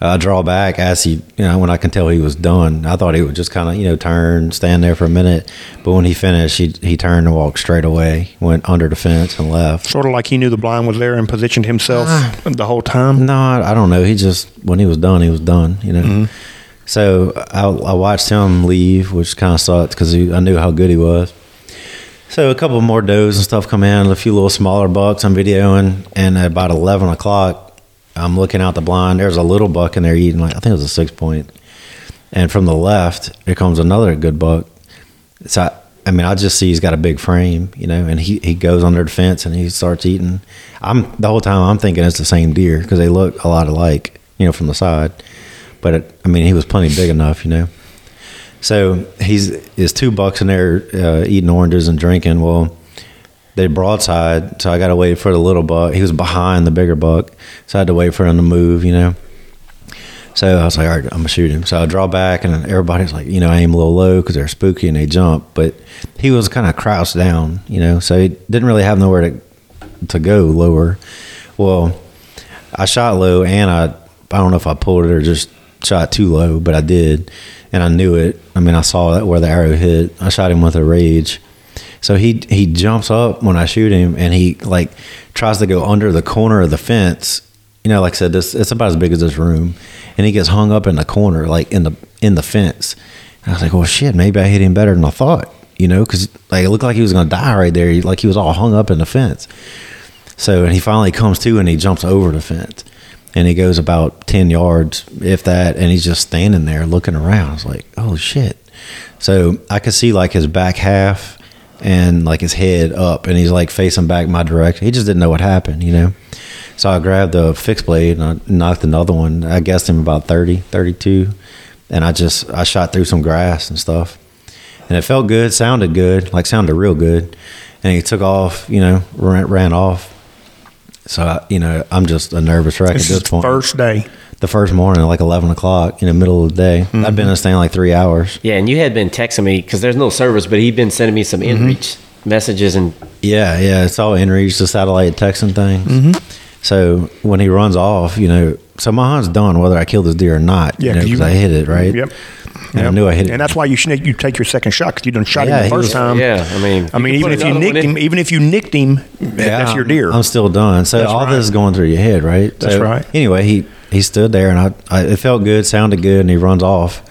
I uh, draw back as he, you know, when I can tell he was done. I thought he would just kind of, you know, turn, stand there for a minute. But when he finished, he he turned and walked straight away, went under the fence and left. Sort of like he knew the blind was there and positioned himself uh, the whole time? No, I, I don't know. He just, when he was done, he was done, you know. Mm-hmm. So I, I watched him leave, which kind of sucked because I knew how good he was. So a couple more does and stuff come in, a few little smaller bucks I'm videoing, and at about eleven o'clock, I'm looking out the blind. There's a little buck in there eating, like I think it was a six point. And from the left, there comes another good buck. So, I, I mean, I just see he's got a big frame, you know, and he, he goes under the fence and he starts eating. I'm the whole time I'm thinking it's the same deer because they look a lot alike, you know, from the side. But, it, I mean, he was plenty big enough, you know. So he's there's two bucks in there uh, eating oranges and drinking. Well, they broadside, so I got to wait for the little buck. He was behind the bigger buck, so I had to wait for him to move, you know. So I was like, all right, I'm going to shoot him. So I draw back, and everybody's like, you know, aim a little low because they're spooky and they jump. But he was kind of crouched down, you know, so he didn't really have nowhere to to go lower. Well, I shot low, and I, I don't know if I pulled it or just shot too low, but I did, and I knew it. I mean, I saw that where the arrow hit. I shot him with a rage. So he he jumps up when I shoot him, and he like tries to go under the corner of the fence. You know, like I said, this it's about as big as this room, and he gets hung up in the corner, like in the in the fence. And I was like, well, shit, maybe I hit him better than I thought. You know, because like it looked like he was gonna die right there. He, like he was all hung up in the fence. So and he finally comes to, and he jumps over the fence, and he goes about ten yards, if that, and he's just standing there looking around. I was like, oh shit. So I could see like his back half. And like his head up, and he's like facing back my direction. He just didn't know what happened, you know. So I grabbed the fixed blade and I knocked another one. I guessed him about thirty, thirty-two, and I just I shot through some grass and stuff, and it felt good, sounded good, like sounded real good. And he took off, you know, ran, ran off. So I, you know, I'm just a nervous wreck this at this point. First day. The first morning, like eleven o'clock in the middle of the day. Mm-hmm. I'd been in the stand like three hours. Yeah, and you had been texting me because there's no service, but he'd been sending me some inReach mm-hmm. messages. and Yeah, yeah, it's all inReach, the satellite texting things. Mm-hmm. So when he runs off, you know, so my hunt's done whether I kill this deer or not, yeah, you know, because I hit it, right? Yep. And yep. I knew I hit it. And that's why you should, you take your second shot because you done shot yeah, him the first was, time. Yeah, I mean, I mean, even if you nicked him, even if you nicked him, yeah, that's I'm, your deer. I'm still done. So that's all right. This is going through your head, right? That's so, right. Anyway, he... He stood there, and I, I, it felt good, sounded good, and he runs off.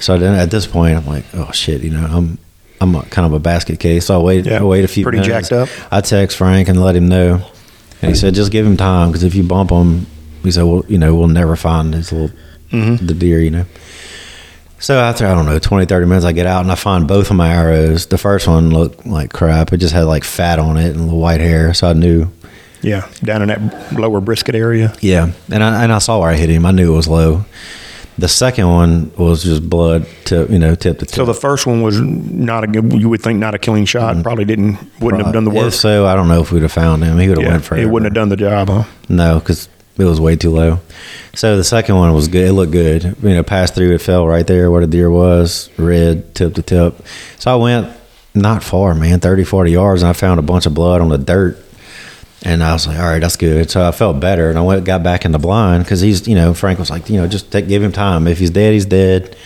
So then, at this point, I'm like, "Oh shit!" You know, I'm, I'm a, kind of a basket case. So I wait, yeah, I wait a few pretty minutes. Pretty jacked up. I text Frank and let him know, and he said, "Just give him time, because if you bump him, he said, well, you know, we'll never find his little mm-hmm. the deer, you know." So after I don't know twenty, thirty minutes, I get out and I find both of my arrows. The first one looked like crap; it just had like fat on it and white hair, so I knew. Yeah, down in that lower brisket area. Yeah, and I and I saw where I hit him. I knew it was low. The second one was just blood to you know tip to tip. So the first one was not a good. You would think not a killing shot. Mm-hmm. Probably didn't wouldn't Probably. have done the work. If so, I don't know if we'd have found him. He would have yeah, went for it. It wouldn't have done the job, huh? No, because it was way too low. So the second one was good. It looked good. You know, passed through. It fell right there where the deer was. Red tip to tip. So I went not far, man, thirty, forty yards, and I found a bunch of blood on the dirt. And I was like, all right, that's good. So I felt better, and I went got back in the blind because he's, you know, Frank was like, you know, just take, give him time. If he's dead, he's dead.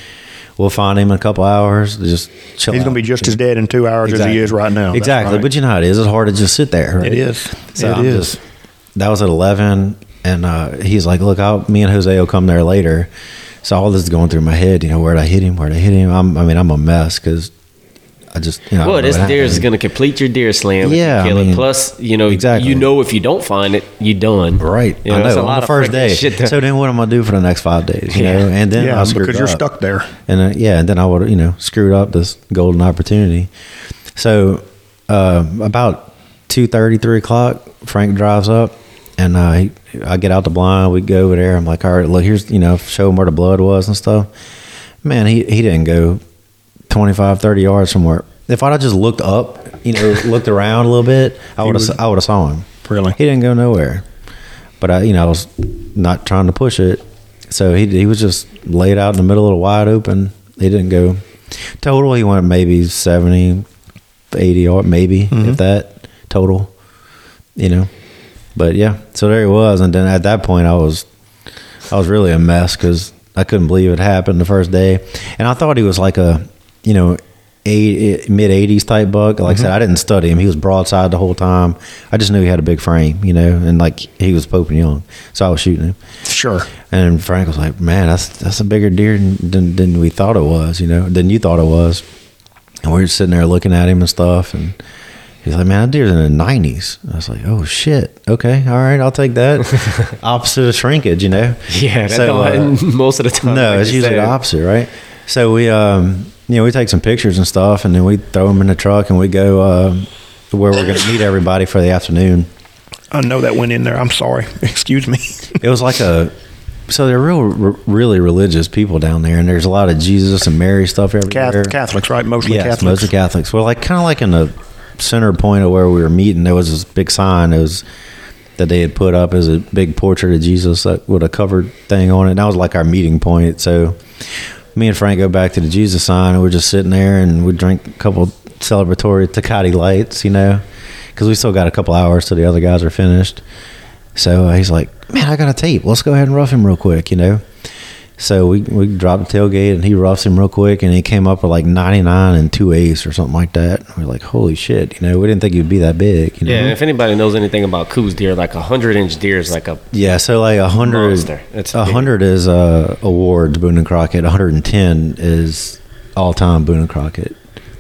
We'll find him in a couple hours. Just chill He's out. Gonna be just as dead in two hours exactly. as he is right now. Exactly, right. But you know how it is. It's hard to just sit there. Right? It is. So it I'm is. Just, that was at eleven, and uh, he's like, look, I'll, me and Jose will come there later. So all this is going through my head. You know, where'd I hit him? Where'd I hit him? I'm, I mean, I'm a mess because. I just, you know, well, this deer is going to complete your deer slam. Yeah, if you kill I mean, it. Plus, you know, exactly. you know, if you don't find it, you done. Right. You know, I know. That's a lot on the first day. So then, what am I do for the next five days? You yeah. know, and then yeah, I screwed because up. You're stuck there. And uh, yeah, and then I would, you know, screwed up this golden opportunity. So uh, about two thirty, three o'clock, Frank drives up, and uh, he, I get out the blind. We go over there. I'm like, all right, look, here's, you know, show him where the blood was and stuff. Man, he, he didn't go twenty-five, thirty yards from where. If I'd have just looked up, you know, looked around a little bit, I would have I would have saw him. Really? He didn't go nowhere. But, I, you know, I was not trying to push it. So he he was just laid out in the middle of the wide open. He didn't go. Total, he went maybe seventy, eighty yards, maybe, mm-hmm. if that, total, you know. But, yeah, so there he was. And then at that point, I was I was really a mess because I couldn't believe it happened the first day. And I thought he was like a, you know, Eight, mid-eighties type buck. Like mm-hmm. I said, I didn't study him. He was broadside the whole time. I just knew he had a big frame, you know, and, like, he was Pope and Young. So I was shooting him. Sure. And Frank was like, man, that's that's a bigger deer than, than we thought it was, you know, than you thought it was. And we were sitting there looking at him and stuff, and he's like, man, that deer's in the nineties. I was like, oh, shit. Okay, all right, I'll take that. Opposite of shrinkage, you know. Yeah, that's so, uh, most of the time. No, like it's usually the opposite, right? So we... um you know, we take some pictures and stuff, and then we throw them in the truck, and we go uh, where we're going to meet everybody for the afternoon. I know that went in there. I'm sorry. Excuse me. It was like a – so they're real, re- really religious people down there, and there's a lot of Jesus and Mary stuff everywhere. Catholics, right? Mostly yes, Catholics. Yes, mostly Catholics. Well, like kind of like in the center point of where we were meeting, there was this big sign that, was, that they had put up as a big portrait of Jesus that, with a covered thing on it, and that was like our meeting point, so – me and Frank go back to the Jesus sign, and we're just sitting there, and we drink a couple celebratory Tecate lights, you know, because we still got a couple hours till the other guys are finished. So uh, he's like, man, I got a tape. Let's go ahead and rough him real quick, you know. So we we dropped the tailgate, and he roughs him real quick, and he came up with like ninety-nine and two eighths or something like that. We're like, holy shit, you know, we didn't think he'd be that big. You know? Yeah, and if anybody knows anything about Coues deer, like a hundred-inch deer is like a yeah. So like a hundred, a hundred is uh, awards Boone and Crockett. One hundred and ten is all-time Boone and Crockett,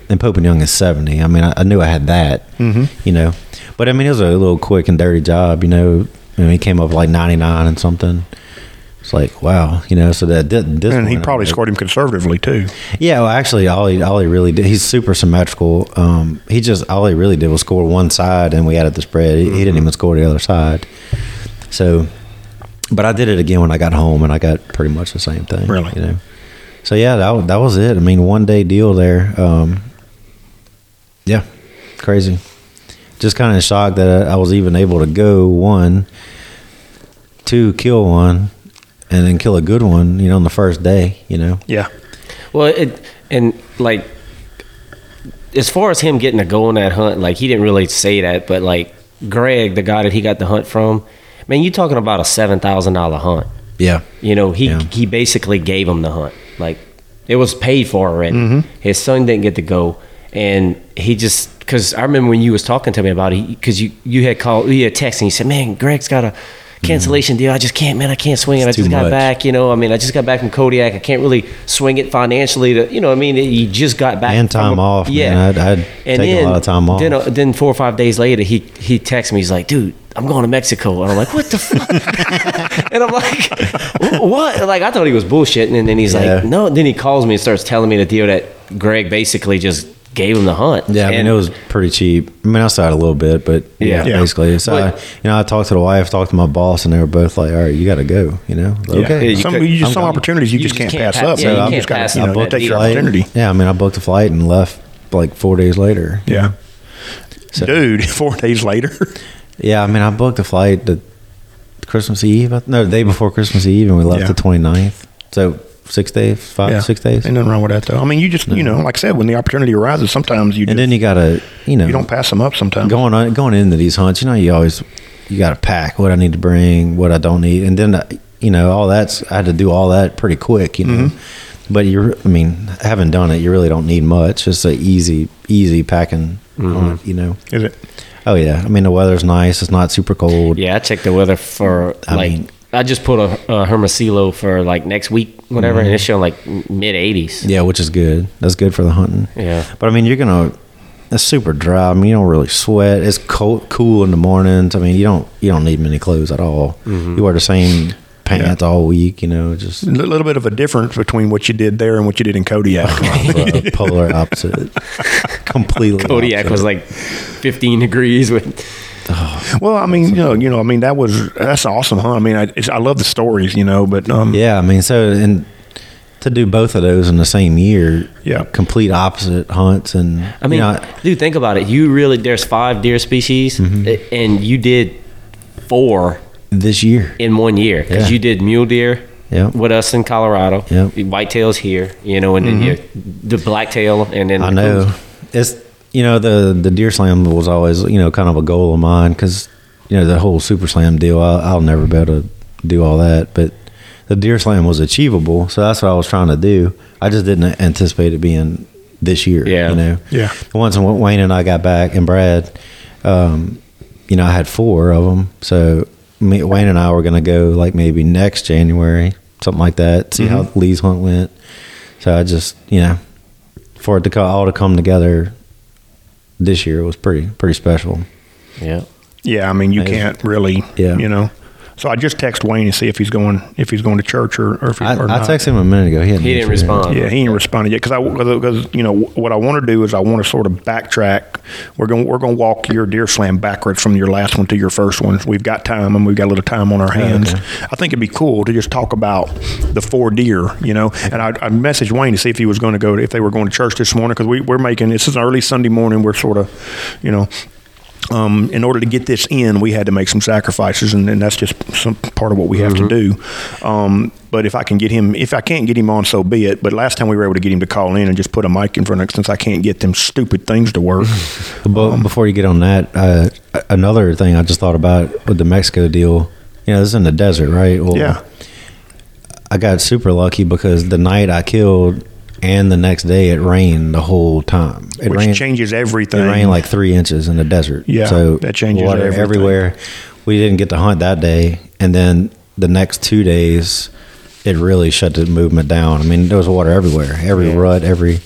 and Pope and Young is seventy. I mean, I, I knew I had that, mm-hmm. you know, but I mean, it was a little quick and dirty job, you know. I mean, he came up with like ninety-nine and something. It's like, wow, you know, so that did this. And he probably scored him conservatively, too. Yeah, well, actually, all he, all he really did, he's super symmetrical. Um, he just, all he really did was score one side, and we added the spread. He, mm-hmm. he didn't even score the other side. So, but I did it again when I got home, and I got pretty much the same thing. Really? You know? So, yeah, that, that was it. I mean, one-day deal there. Um, yeah, crazy. Just kind of shocked that I, I was even able to go, one, two, kill one. And then kill a good one, you know, on the first day, you know. Yeah. Well, it and like as far as him getting to go on that hunt, like he didn't really say that, but like Greg, the guy that he got the hunt from, man, you're talking about a seven thousand dollar hunt. Yeah. You know, he yeah. he basically gave him the hunt. Like it was paid for already. Mm-hmm. His son didn't get to go, and he just. Because I remember when you was talking to me about it, because you you had called, you had texted, and you said, "Man, Greg's got a." Cancellation deal. I just can't, man. I can't swing it. It's I just got much. back, you know. I mean, I just got back from Kodiak. I can't really swing it financially. To, you know, I mean, you just got back and time from, off. Yeah, man. I'd, I'd and take then, a lot of time off. Then, uh, then four or five days later, he he texts me. He's like, dude. I'm going to Mexico. And I'm like, what the fuck? And I'm like, what? Like, I thought he was bullshitting. And then he's yeah. like, no. And then he calls me and starts telling me the deal that Greg basically just gave him the hunt. Yeah, I mean, and it was pretty cheap. I mean, outside a little bit, but yeah, yeah. basically. So, but, I, you know, I talked to the wife, talked to my boss, and they were both like, all right, you got to go, you know? Like, yeah. Okay. Yeah, you some, could, you just, some opportunities you, you just, just can't, can't pass up. Yeah, so you I can't just pass gotta, up. You know, take your flight. opportunity. Yeah, I mean, I booked a flight and left like four days later. Yeah. So, dude, four days later? Yeah, I mean, I booked a flight the Christmas Eve. No, the day before Christmas Eve, and we left yeah. the twenty-ninth. So six days, five, yeah. six days. Ain't nothing wrong with that, though. I mean, you just, no. you know, like I said, when the opportunity arises, sometimes you and just. And then you got to, you know. You don't pass them up sometimes. Going on, going into these hunts, you know, you always, you got to pack what I need to bring, what I don't need. And then, you know, all that's, I had to do all that pretty quick, you know. Mm-hmm. But you're, I mean, having done it, you really don't need much. It's an easy, easy packing, mm-hmm. on it, you know. Is it? Oh, yeah. I mean, the weather's nice. It's not super cold. Yeah, I checked the weather for, I like, mean, I just put a, a Hermosillo for, like, next week, whatever, mm-hmm. and it's showing, like, mid-eighties. Yeah, which is good. That's good for the hunting. Yeah. But, I mean, you're going to – it's super dry. I mean, you don't really sweat. It's cold, cool in the mornings. I mean, you don't you don't need many clothes at all. Mm-hmm. You wear the same pants yeah. all week, you know, just a little bit of a difference between what you did there and what you did in Kodiak. Right? Polar opposite. Completely. Kodiak opposite. Was like fifteen degrees with. Oh, well, I mean, you know, you know, I mean, that was, that's awesome, huh? I mean, I, it's, I love the stories, you know, but. Um, yeah, I mean, so, and to do both of those in the same year, yeah, complete opposite hunts. And, I mean, you know, dude, think about it. You really, there's five deer species, mm-hmm. and you did four this year in one year because yeah. you did mule deer. Yep. With us in Colorado, yep. whitetails here, you know, and mm-hmm. then you, the blacktail, and then I the know coast. It's you know the the deer slam was always you know kind of a goal of mine because you know the whole super slam deal I'll, I'll never be able to do all that, but the deer slam was achievable, so that's what I was trying to do. I just didn't anticipate it being this year. Yeah, you know, yeah. Once Wayne and I got back and Brad, um, you know, I had four of them, so. Me, Wayne and I were going to go like maybe next January, something like that, see mm-hmm. how Lee's hunt went. So I just, you know, for it to co- all to come together this year was pretty pretty special. Yeah. Yeah, I mean, you Amazing. Can't really, yeah. you know. So I just text Wayne to see if he's going if he's going to church or, or if he, I, or I not. texted him a minute ago. He, he didn't respond. Yeah, he ain't responded yet because I because you know what I want to do is I want to sort of backtrack. We're going we're going to walk your deer slam backwards from your last one to your first one. We've got time and we've got a little time on our hands. Okay. I think it'd be cool to just talk about the four deer, you know. And I, I messaged Wayne to see if he was going to go to, if they were going to church this morning because we we're making this is an early Sunday morning. We're sort of, you know. Um, in order to get this in, we had to make some sacrifices, and, and that's just some part of what we have mm-hmm. to do. Um, but if I can get him, if I can't get him on, so be it. But last time we were able to get him to call in and just put a mic in front of him, since I can't get them stupid things to work. But um, before you get on that, uh, another thing I just thought about with the Mexico deal, you know, this is in the desert, right? Well, yeah. I got super lucky because the night I killed. And the next day, it rained the whole time. It Which rained, changes everything. It rained like three inches in the desert. Yeah, so that changes water everything. Everywhere. We didn't get to hunt that day. And then the next two days, it really shut the movement down. I mean, there was water everywhere, every yeah. rut, every...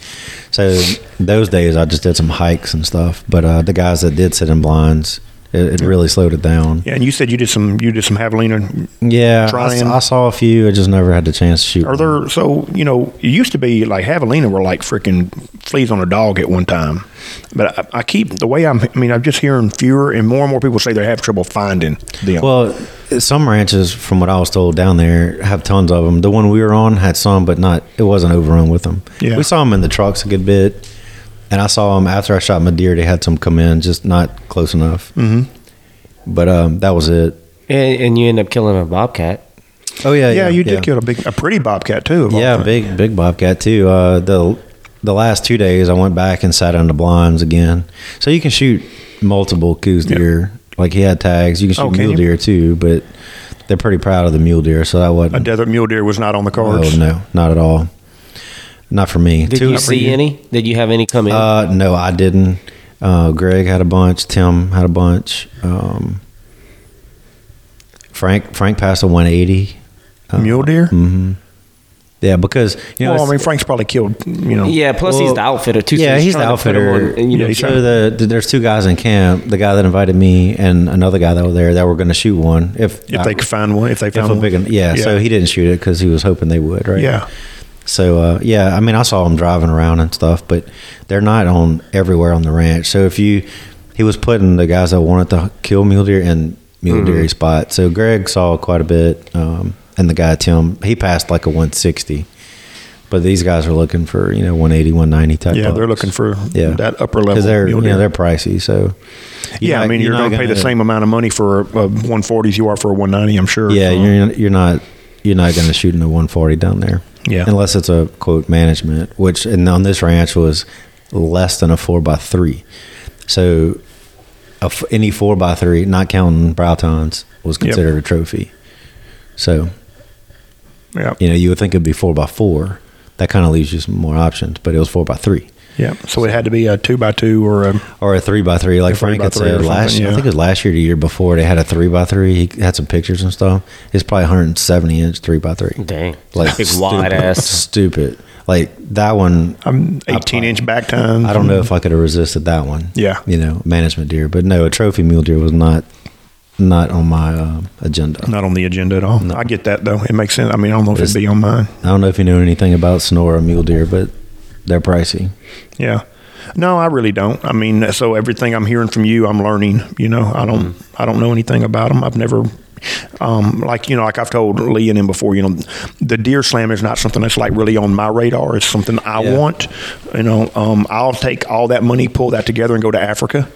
So those days, I just did some hikes and stuff. But uh, the guys that did sit in blinds... It, it really slowed it down. Yeah, and you said you did some you did some javelina. Yeah, I, I saw a few. I just never had the chance to shoot. Are there one. So you know? It used to be like javelina were like freaking fleas on a dog at one time, but I, I keep the way I'm. I mean, I'm just hearing fewer and more and more people say they have trouble finding them. Well, some ranches, from what I was told down there, have tons of them. The one we were on had some, but not. It wasn't overrun with them. Yeah, we saw them in the trucks a good bit. And I saw them after I shot my deer. They had some come in, just not close enough. Mm-hmm. But um, that was it. And, and you end up killing a bobcat. Oh yeah, yeah. yeah you did yeah. kill a big, a pretty bobcat too. Yeah, time. big, big bobcat too. Uh, the the last two days, I went back and sat on the blinds again. So you can shoot multiple Coues deer. Yep. Like he had tags. You can shoot oh, can mule you? deer too, but they're pretty proud of the mule deer. So that wasn't a desert mule deer was not on the cards. Oh no, no, not at all. Not for me. Did Two, you see you. any? Did you have any come in? Uh, no, I didn't. Uh, Greg had a bunch. Tim had a bunch. Um, Frank Frank passed a one eighty. Uh, Mule deer? Mm-hmm. Yeah, because you know, well, I mean, Frank's probably killed. You know, yeah. Plus, well, he's the outfitter too. So yeah, he's, he's the outfitter. And, you know, yeah, so the, the, there's two guys in camp. The guy that invited me and another guy that was there that were going to shoot one if if I, they could find one. If they found if one. Big, yeah, yeah. So he didn't shoot it because he was hoping they would. Right. Yeah. So, uh, yeah, I mean, I saw them driving around and stuff, but they're not on everywhere on the ranch. So if you – he was putting the guys that wanted to kill mule deer in mule mm-hmm. deer spots. So Greg saw quite a bit, um, and the guy, Tim, he passed like a one sixty. But these guys are looking for, you know, one eighty, one ninety type. Yeah, bucks. They're looking for yeah. that upper level. Because they're, you know, they're pricey. So yeah, not, I mean, you're, you're going to pay the same amount of money for a, a one forty as you are for a one ninety, I'm sure. Yeah, um, you're, you're not – you're not going to shoot in a one forty down there. Yeah. Unless it's a, quote, management, which and on this ranch was less than a four by three. So a, any four by three, not counting brow tines, was considered yep. a trophy. So, yep. you know, you would think it would be four by four. That kind of leaves you some more options, but it was four by three. Yeah, so it had to be a two by two or a or a three by three, like Frank had said last year. Yeah. I think it was last year, the year before, they had a three by three. He had some pictures and stuff. It's probably one seventy inch three by three. Dang, like big wide ass, stupid. Like that one, I'm eighteen inch back time. I don't know if I could have resisted that one. Yeah, you know, management deer, but no, a trophy mule deer was not not on my uh, agenda. Not on the agenda at all. No. I get that, though. It makes sense. I mean, I don't know if it's, it'd be on mine. I don't know if you know anything about Sonora mule deer, but they're pricey. Yeah. No, I really don't. I mean, so everything I'm hearing from you, I'm learning. You know, I don't I don't know anything about them. I've never, um, like, you know, like I've told Lee and him before, you know, the Deer Slam is not something that's like really on my radar. It's something I yeah. want. You know, um, I'll take all that money, pull that together and go to Africa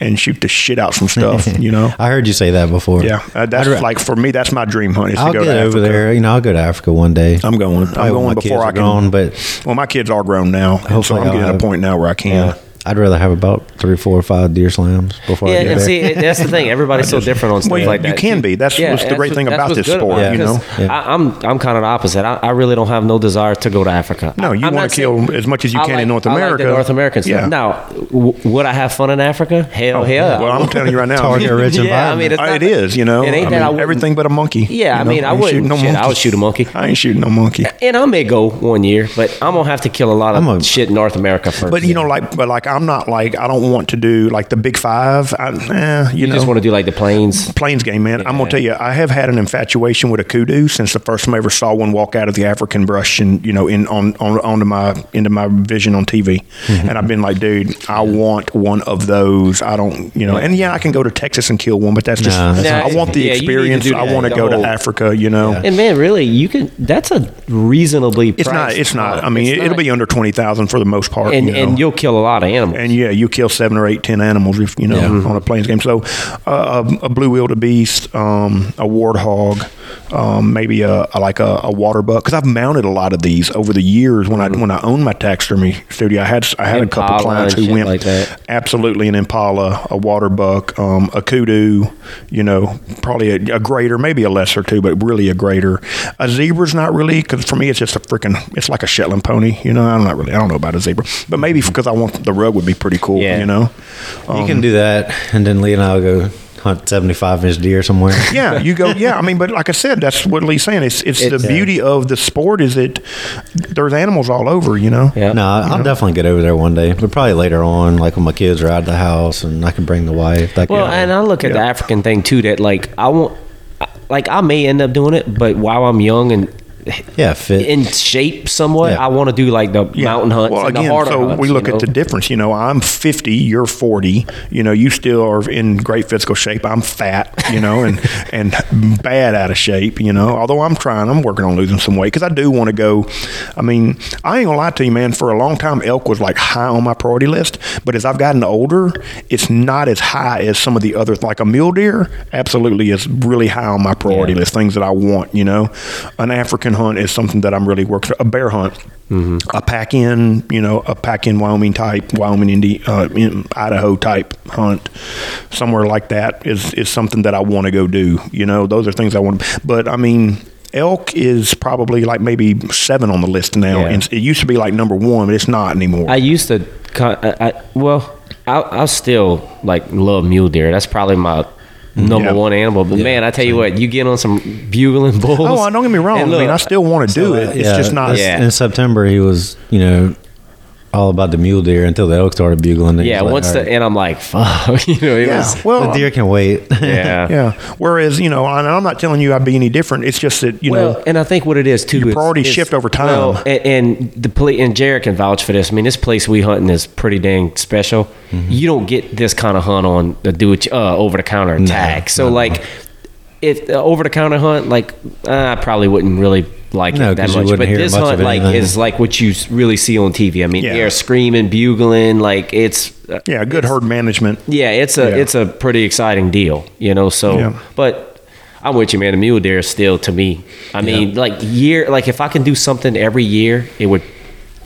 and shoot the shit out some stuff, you know. I heard you say that before. Yeah, uh, that's I'd, like for me. That's my dream hunt. Is I'll to go get to Africa. Over there. You know, I'll go to Africa one day. I'm going. Probably I'm going before I can. Gone, but well, my kids are grown now, so I'm I'll getting have, a point now where I can. Yeah, I'd rather have about three, four, or five deer slams before. Yeah, I get and there. See, that's the thing. Everybody's so different on stuff well, like that. You can be. That's, yeah, that's the great what, thing about this sport. About yeah. You know, yeah. I, I'm I'm kind of the opposite. I, I really don't have no desire to go to Africa. No, you want to kill as much as you I can like, in North America. I like the North American stuff. Yeah. Now, w- would I have fun in Africa? Hell, oh, yeah. Well, I'm telling you right now, rich yeah, I mean, it's not, it is. You know, it ain't I that mean, I everything but a monkey. Yeah, I mean, I wouldn't. I would shoot a monkey. I ain't shooting no monkey. And I may go one year, but I'm gonna have to kill a lot of shit in North America first. But you know, like, but like. I'm not like, I don't want to do like the big five. I, eh, you, you know, just want to do like the plains. Plains game, man. Yeah. I'm going to tell you, I have had an infatuation with a kudu since the first time I ever saw one walk out of the African brush and, you know, in on, on onto my, into my vision on T V. Mm-hmm. And I've been like, dude, I yeah. want one of those. I don't, you know, and yeah, I can go to Texas and kill one, but that's just, nah, that's nah, I want the yeah, experience. I want to go whole, to Africa, you know. Yeah. And man, really, you can, that's a reasonably priced. It's not, it's not. I mean, it, not. it'll be under twenty thousand for the most part. And, you know? And you'll kill a lot of animals. And yeah, you kill seven or eight, ten animals, if, you know, yeah. on a plains game. So, uh, a, a blue-wheeled beast, um, a warthog, um, maybe a, a like a, a water buck. Because I've mounted a lot of these over the years. When I when I owned my taxidermy studio, I had I had Impala, a couple of clients who went like that. Absolutely an Impala, a water buck, um, a kudu, you know, probably a, a greater, maybe a lesser too, but really a greater. A zebra's not really, because for me it's just a freaking, it's like a Shetland pony. You know, I'm not really, I don't know about a zebra, but maybe because I want the rug would be pretty cool, yeah. you know. Um, you can do that, and then Lee and I'll go hunt seventy-five inch deer somewhere. Yeah, you go. Yeah, I mean, but like I said, that's what Lee's saying. It's it's, it's the uh, beauty of the sport is that there's animals all over, you know. Yeah. No, I'll know? definitely get over there one day, but probably later on, like when my kids are out of the house, and I can bring the wife. That well, and I look at yeah. the African thing too. That like I won't, like I may end up doing it, but while I'm young and. Yeah, fit. In shape somewhat. Yeah. I want to do like the yeah. mountain hunts well, and again, the harder so hunts, we look you know? At the difference. You know, I'm fifty, you're forty. You know, you still are in great physical shape. I'm fat, you know, and and bad out of shape, you know. Although I'm trying, I'm working on losing some weight because I do want to go. I mean, I ain't going to lie to you, man. For a long time, elk was like high on my priority list. But as I've gotten older, it's not as high as some of the others. Like a mule deer, absolutely is really high on my priority yeah. list, things that I want, you know. An African hunt is something that I'm really working a bear hunt mm-hmm. a pack in you know a pack in Wyoming type Wyoming Indi- uh, in Idaho type hunt somewhere like that is is something that I want to go do, you know. Those are things I want, but I mean elk is probably like maybe seven on the list now yeah. and it used to be like number one, but it's not anymore. I used to I, I, well I, I still like love mule deer. That's probably my number yeah. one animal, but yeah. man, I tell you what, you get on some bugling bulls. Oh, I don't get me wrong. Look, I mean, I still want to do so, it. It's yeah, just not. Yeah. In September, he was, you know, all about the mule deer until the elk started bugling. And yeah, once like, the right. and I'm like, fuck, you know, it yeah. was, well, the deer can wait. Yeah, yeah. Whereas, you know, and I'm not telling you I'd be any different. It's just that you well, know, and I think what it is too, your priorities is, shift over time. Well, and, and the police and Jared can vouch for this. I mean, this place we hunting is pretty dang special. Mm-hmm. You don't get this kind of hunt on the do it uh, over the counter no, tag. So like, know. if uh, over the counter hunt, like uh, I probably wouldn't really. Like no, it that much, but this much hunt like is like what you really see on T V. I mean, yeah. they're screaming, bugling, like it's uh, yeah, good it's, herd management. Yeah, it's a yeah. it's a pretty exciting deal, you know. So, yeah. but I'm with you, man. The mule deer is still to me. I mean, yeah. like year, like if I can do something every year, it would.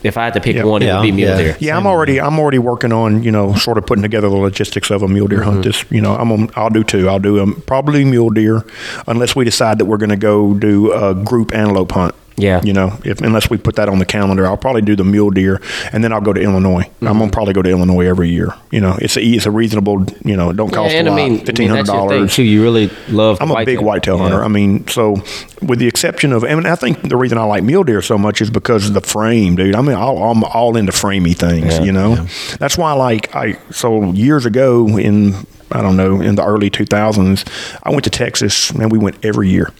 If I had to pick yeah. one, it yeah. would be mule yeah. deer. Yeah, I'm already I'm already working on, you know, sort of putting together the logistics of a mule deer mm-hmm. hunt. This, you know, I'm on, I'll do two. I'll do um, probably mule deer, unless we decide that we're going to go do a group antelope hunt. Yeah, you know, if unless we put that on the calendar, I'll probably do the mule deer, and then I'll go to Illinois. Mm-hmm. I'm gonna probably go to Illinois every year. You know, it's a it's a reasonable. You know, it don't cost yeah, and a lot. I mean, fifteen hundred dollars. I mean, too, you really love. I'm a big whitetail yeah. hunter. I mean, so with the exception of, I mean, I think the reason I like mule deer so much is because of the frame, dude. I mean, I'll, I'm all into framey things. Yeah, you know, yeah. that's why I like I so years ago in. I don't know, in the early two thousands, I went to Texas, and we went every year.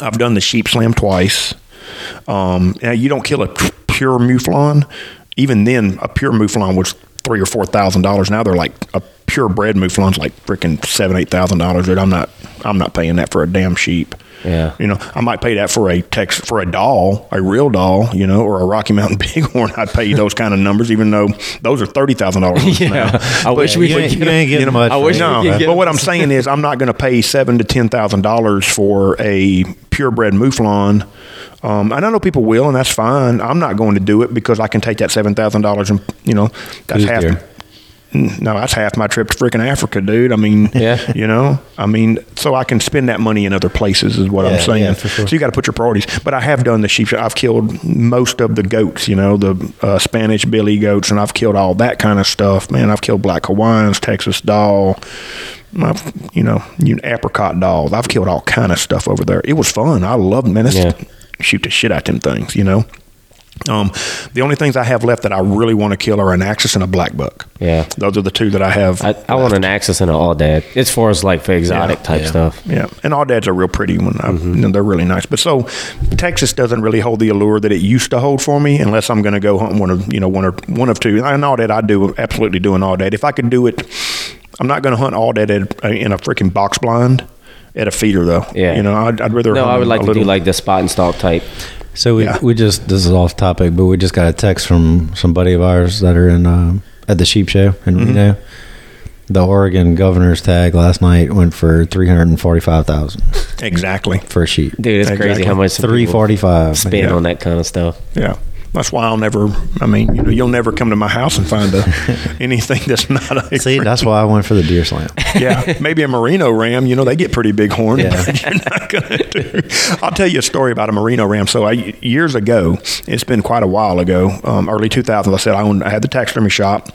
I've done the sheep slam twice. Um, now, you don't kill a pure mouflon. Even then, a pure mouflon was three or four thousand dollars. Now they're like a purebred mouflon's like freaking seven, eight thousand dollars. Dude, I'm not, I'm not paying that for a damn sheep. Yeah, you know, I might pay that for a tex for a doll, a real doll, you know, or a Rocky Mountain Bighorn. I'd pay those kind of numbers, even though those are thirty thousand dollars. Yeah, I but wish we could get, you know, much. I wish no. But it. What I'm saying is, I'm not going to pay seven to ten thousand dollars for a purebred mouflon. Um, and I know people will, and that's fine. I'm not going to do it because I can take that seven thousand dollars and, you know, that's Coues half. Deer. No, that's half my trip to freaking Africa, dude. I mean, yeah. you know, I mean, so I can spend that money in other places is what yeah, I'm saying. Yeah, for sure. So you got to put your priorities. But I have done the sheep. I've killed most of the goats, you know, the uh, Spanish billy goats, and I've killed all that kind of stuff. Man, I've killed black Hawaiians, Texas doll, I've, you know, apricot dolls. I've killed all kind of stuff over there. It was fun. I loved it, man. It's, yeah. shoot the shit out them things, you know. Um, the only things I have left that I really want to kill are an axis and a black buck. Yeah, those are the two that I have. I, I want an axis and an all-dad. As far as like for exotic yeah, type yeah. stuff. Yeah, and all-dads are real pretty when I, mm-hmm. you know, they're really nice. But so Texas doesn't really hold the allure that it used to hold for me, unless I'm going to go hunt one of you know one or one of two. An all-dad I do absolutely do an all-dad. If I could do it, I'm not going to hunt all-dad in a freaking box blind. At a feeder, though. Yeah. You know, I'd, I'd rather... No, I would like to do, like, the spot and stalk type. So we yeah. we just... This is off topic, but we just got a text from some buddy of ours that are in um, at the sheep show in mm-hmm. Reno. The Oregon governor's tag last night went for three hundred forty-five thousand dollars. Exactly. For a sheep. Dude, it's exactly. crazy how much... three forty-five spend yeah. on that kind of stuff. Yeah. That's why I'll never, I mean, you know, you'll never come to my house and find a, anything that's not a... See, freaking, that's why I went for the deer slam. Yeah, maybe a merino ram. You know, they get pretty big horn. Yeah. But you're not gonna do. I'll tell you a story about a merino ram. So I, years ago, it's been quite a while ago, um, early two thousands, I said I, owned, I had the taxidermy shop,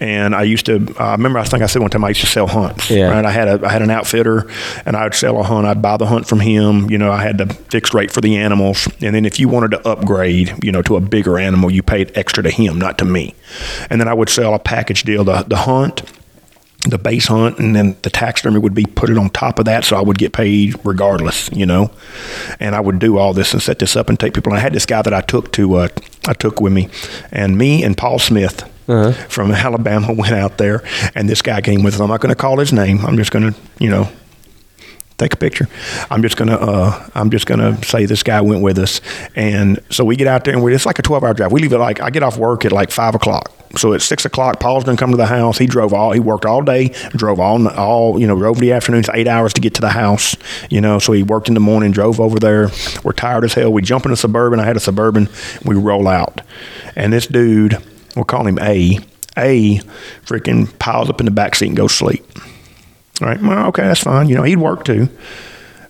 and I used to, I uh, remember I think I said one time I used to sell hunts. Yeah. Right? I had a, I had an outfitter, and I would sell a hunt. I'd buy the hunt from him. You know, I had the fixed rate for the animals. And then if you wanted to upgrade, you know, to a bigger animal, you paid extra to him, not to me. And then I would sell a package deal, the the hunt, the base hunt, and then the taxidermy would be put it on top of that, so I would get paid regardless, you know. And I would do all this and set this up and take people. And I had this guy that I took to uh I took with me, and me and Paul Smith uh-huh. from Alabama went out there, and this guy came with us. I'm not going to call his name. I'm just going to, you know, take a picture. I'm just gonna uh I'm just gonna say this guy went with us. And so we get out there, and we're it's like a twelve hour drive. We leave at like I get off work at like five o'clock, so at six o'clock Paul's gonna come to the house. He drove all he worked all day, drove all all you know drove the afternoons, eight hours to get to the house, you know. So he worked in the morning, drove over there. We're tired as hell. We jump in a Suburban. I had a Suburban. We roll out, and this dude, we'll call him A A freaking piles up in the back seat and goes to sleep. All right, well, okay, that's fine. You know, he'd work too.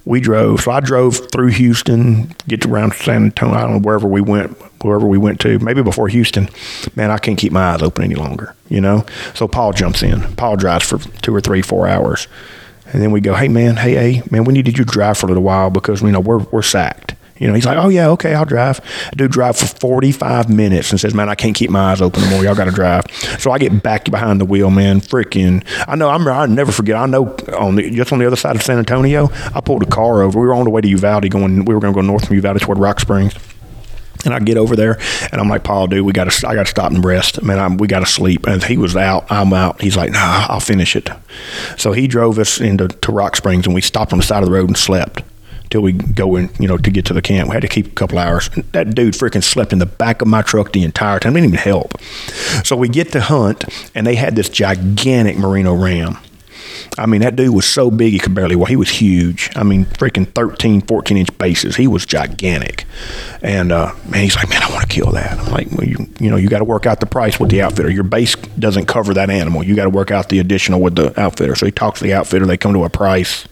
We drove. So I drove through Houston, get around San Antonio, I don't know, wherever we went, wherever we went to, maybe before Houston. Man, I can't keep my eyes open any longer, you know? So Paul jumps in. Paul drives for two or three, four hours. And then we go, hey, man, hey, hey, man, we needed you to drive for a little while because, you know, we're we're sacked. You know, he's like, oh, yeah, okay, I'll drive. I do drive for forty-five minutes and says, man, I can't keep my eyes open anymore. Y'all got to drive. So I get back behind the wheel, man. Freaking. I know, I'm, I'll never forget. I know on the, just on the other side of San Antonio, I pulled a car over. We were on the way to Uvalde going, we were going to go north from Uvalde toward Rock Springs. And I get over there, and I'm like, Paul, dude, we got to, I got to stop and rest. Man, I'm, we got to sleep. And he was out. I'm out. He's like, nah, I'll finish it. So he drove us into to Rock Springs, and we stopped on the side of the road and slept. Till we go in, you know, to get to the camp. We had to keep a couple hours. That dude freaking slept in the back of my truck the entire time. Didn't even help. So we get to hunt, and they had this gigantic merino ram. I mean, that dude was so big he could barely walk. He was huge. I mean, freaking thirteen, fourteen-inch bases. He was gigantic. And, uh, man, he's like, man, I want to kill that. I'm like, well, you, you know, you got to work out the price with the outfitter. Your base doesn't cover that animal. You got to work out the additional with the outfitter. So he talks to the outfitter. They come to a price.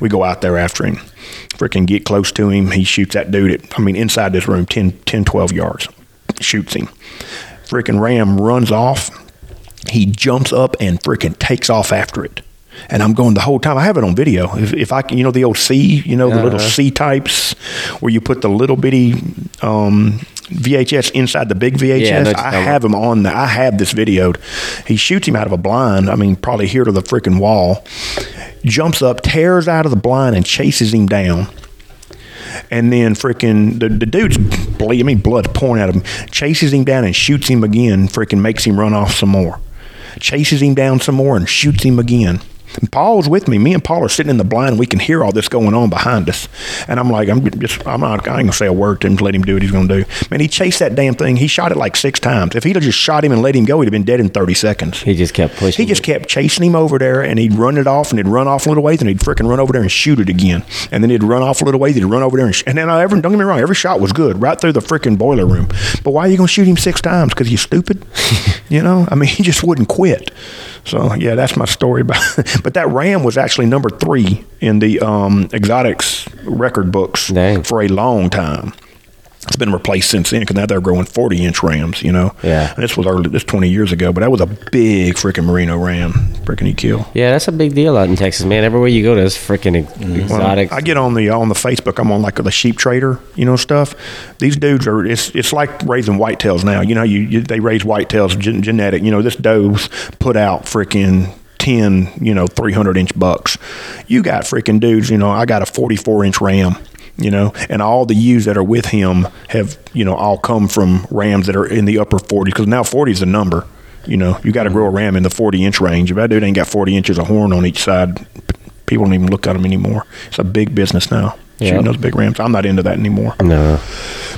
We go out there after him. Freaking get close to him. He shoots that dude at, I mean, inside this room, ten, twelve yards. Shoots him. Freaking ram runs off. He jumps up and freaking takes off after it. And I'm going the whole time. I have it on video. If, if I can, you know, the old C, you know, the uh-huh. little C types where you put the little bitty um, V H S inside the big V H S. Yeah, I have him on the, I have this videoed. He shoots him out of a blind. I mean, probably here to the freaking wall. Jumps up, tears out of the blind, and chases him down. And then freaking the, the dude's bleed, I mean, blood pouring out of him. Chases him down and shoots him again. Freaking makes him run off some more. Chases him down some more and shoots him again. And Paul's with me. Me and Paul are sitting in the blind. We can hear all this going on behind us. And I'm like, I'm just, I'm not, I ain't gonna say a word to him. Let him do what he's gonna do. Man, he chased that damn thing. He shot it like six times. If he'd have just shot him and let him go, he'd have been dead in thirty seconds. He just kept pushing. He just kept chasing him over there, and he'd run it off, and he'd run off a little ways, and he'd freaking run over there and shoot it again. And then he'd run off a little ways, he'd run over there, and, sh- and then I ever, don't get me wrong, every shot was good, right through the freaking boiler room. But why are you gonna shoot him six times? Because you're stupid, you know? I mean, he just wouldn't quit. So yeah, that's my story about. But that ram was actually number three in the um, exotics record books. Dang. For a long time. It's been replaced since then because now they're growing forty-inch rams, you know. Yeah. And this was early, this twenty years ago, but that was a big freaking merino ram, freaking E Q. Yeah, that's a big deal out in Texas, man. Everywhere you go, there's freaking exotic. Well, I get on the on the Facebook. I'm on like the sheep trader, you know, stuff. These dudes are. It's it's like raising whitetails now. You know, you, you they raise whitetails gen- genetic. You know, this doe's put out freaking ten, you know, three hundred inch bucks. You got freaking dudes, you know, I got a forty-four inch ram, you know, and all the ewes that are with him have, you know, all come from rams that are in the upper forties, because now forty is the number, you know. You got to grow a ram in the forty inch range. If that dude ain't got forty inches of horn on each side, people don't even look at them anymore. It's a big business now. Yep. Shooting those big rams. I'm not into that anymore. No.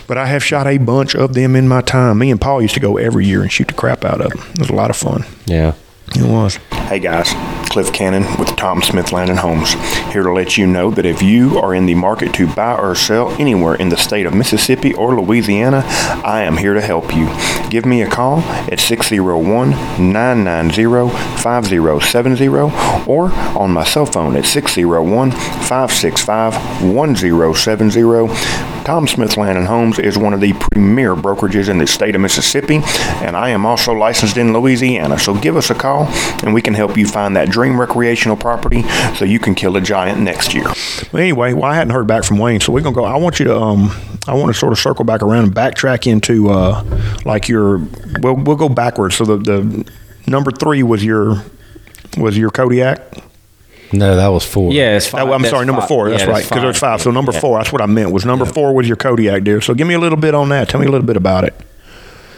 But I have shot a bunch of them in my time. Me and Paul used to go every year and shoot the crap out of them. It was a lot of fun. Yeah. It was. Hey guys, Cliff Cannon with Tom Smith Land and Homes, here to let you know that if you are in the market to buy or sell anywhere in the state of Mississippi or Louisiana, I am here to help you. Give me a call at six oh one, nine nine oh, five oh seven oh or on my cell phone at six oh one, five six five, one oh seven oh. Tom Smith Land and Homes is one of the premier brokerages in the state of Mississippi, and I am also licensed in Louisiana, so give us a call and we can help you find that dream recreational property so you can kill a giant next year. Well, anyway, well, I hadn't heard back from Wayne, so we're gonna go. I want you to um I want to sort of circle back around and backtrack into uh like your we'll we'll go backwards. So the, the number three was your was your Kodiak. No, that was four. Yeah, it's five. Oh, I'm that's sorry, number five. Four. That's yeah, right, because there's five. So number yeah. four, that's what I meant, was number yeah. four was your Kodiak, dear. So give me a little bit on that. Tell me a little bit about it.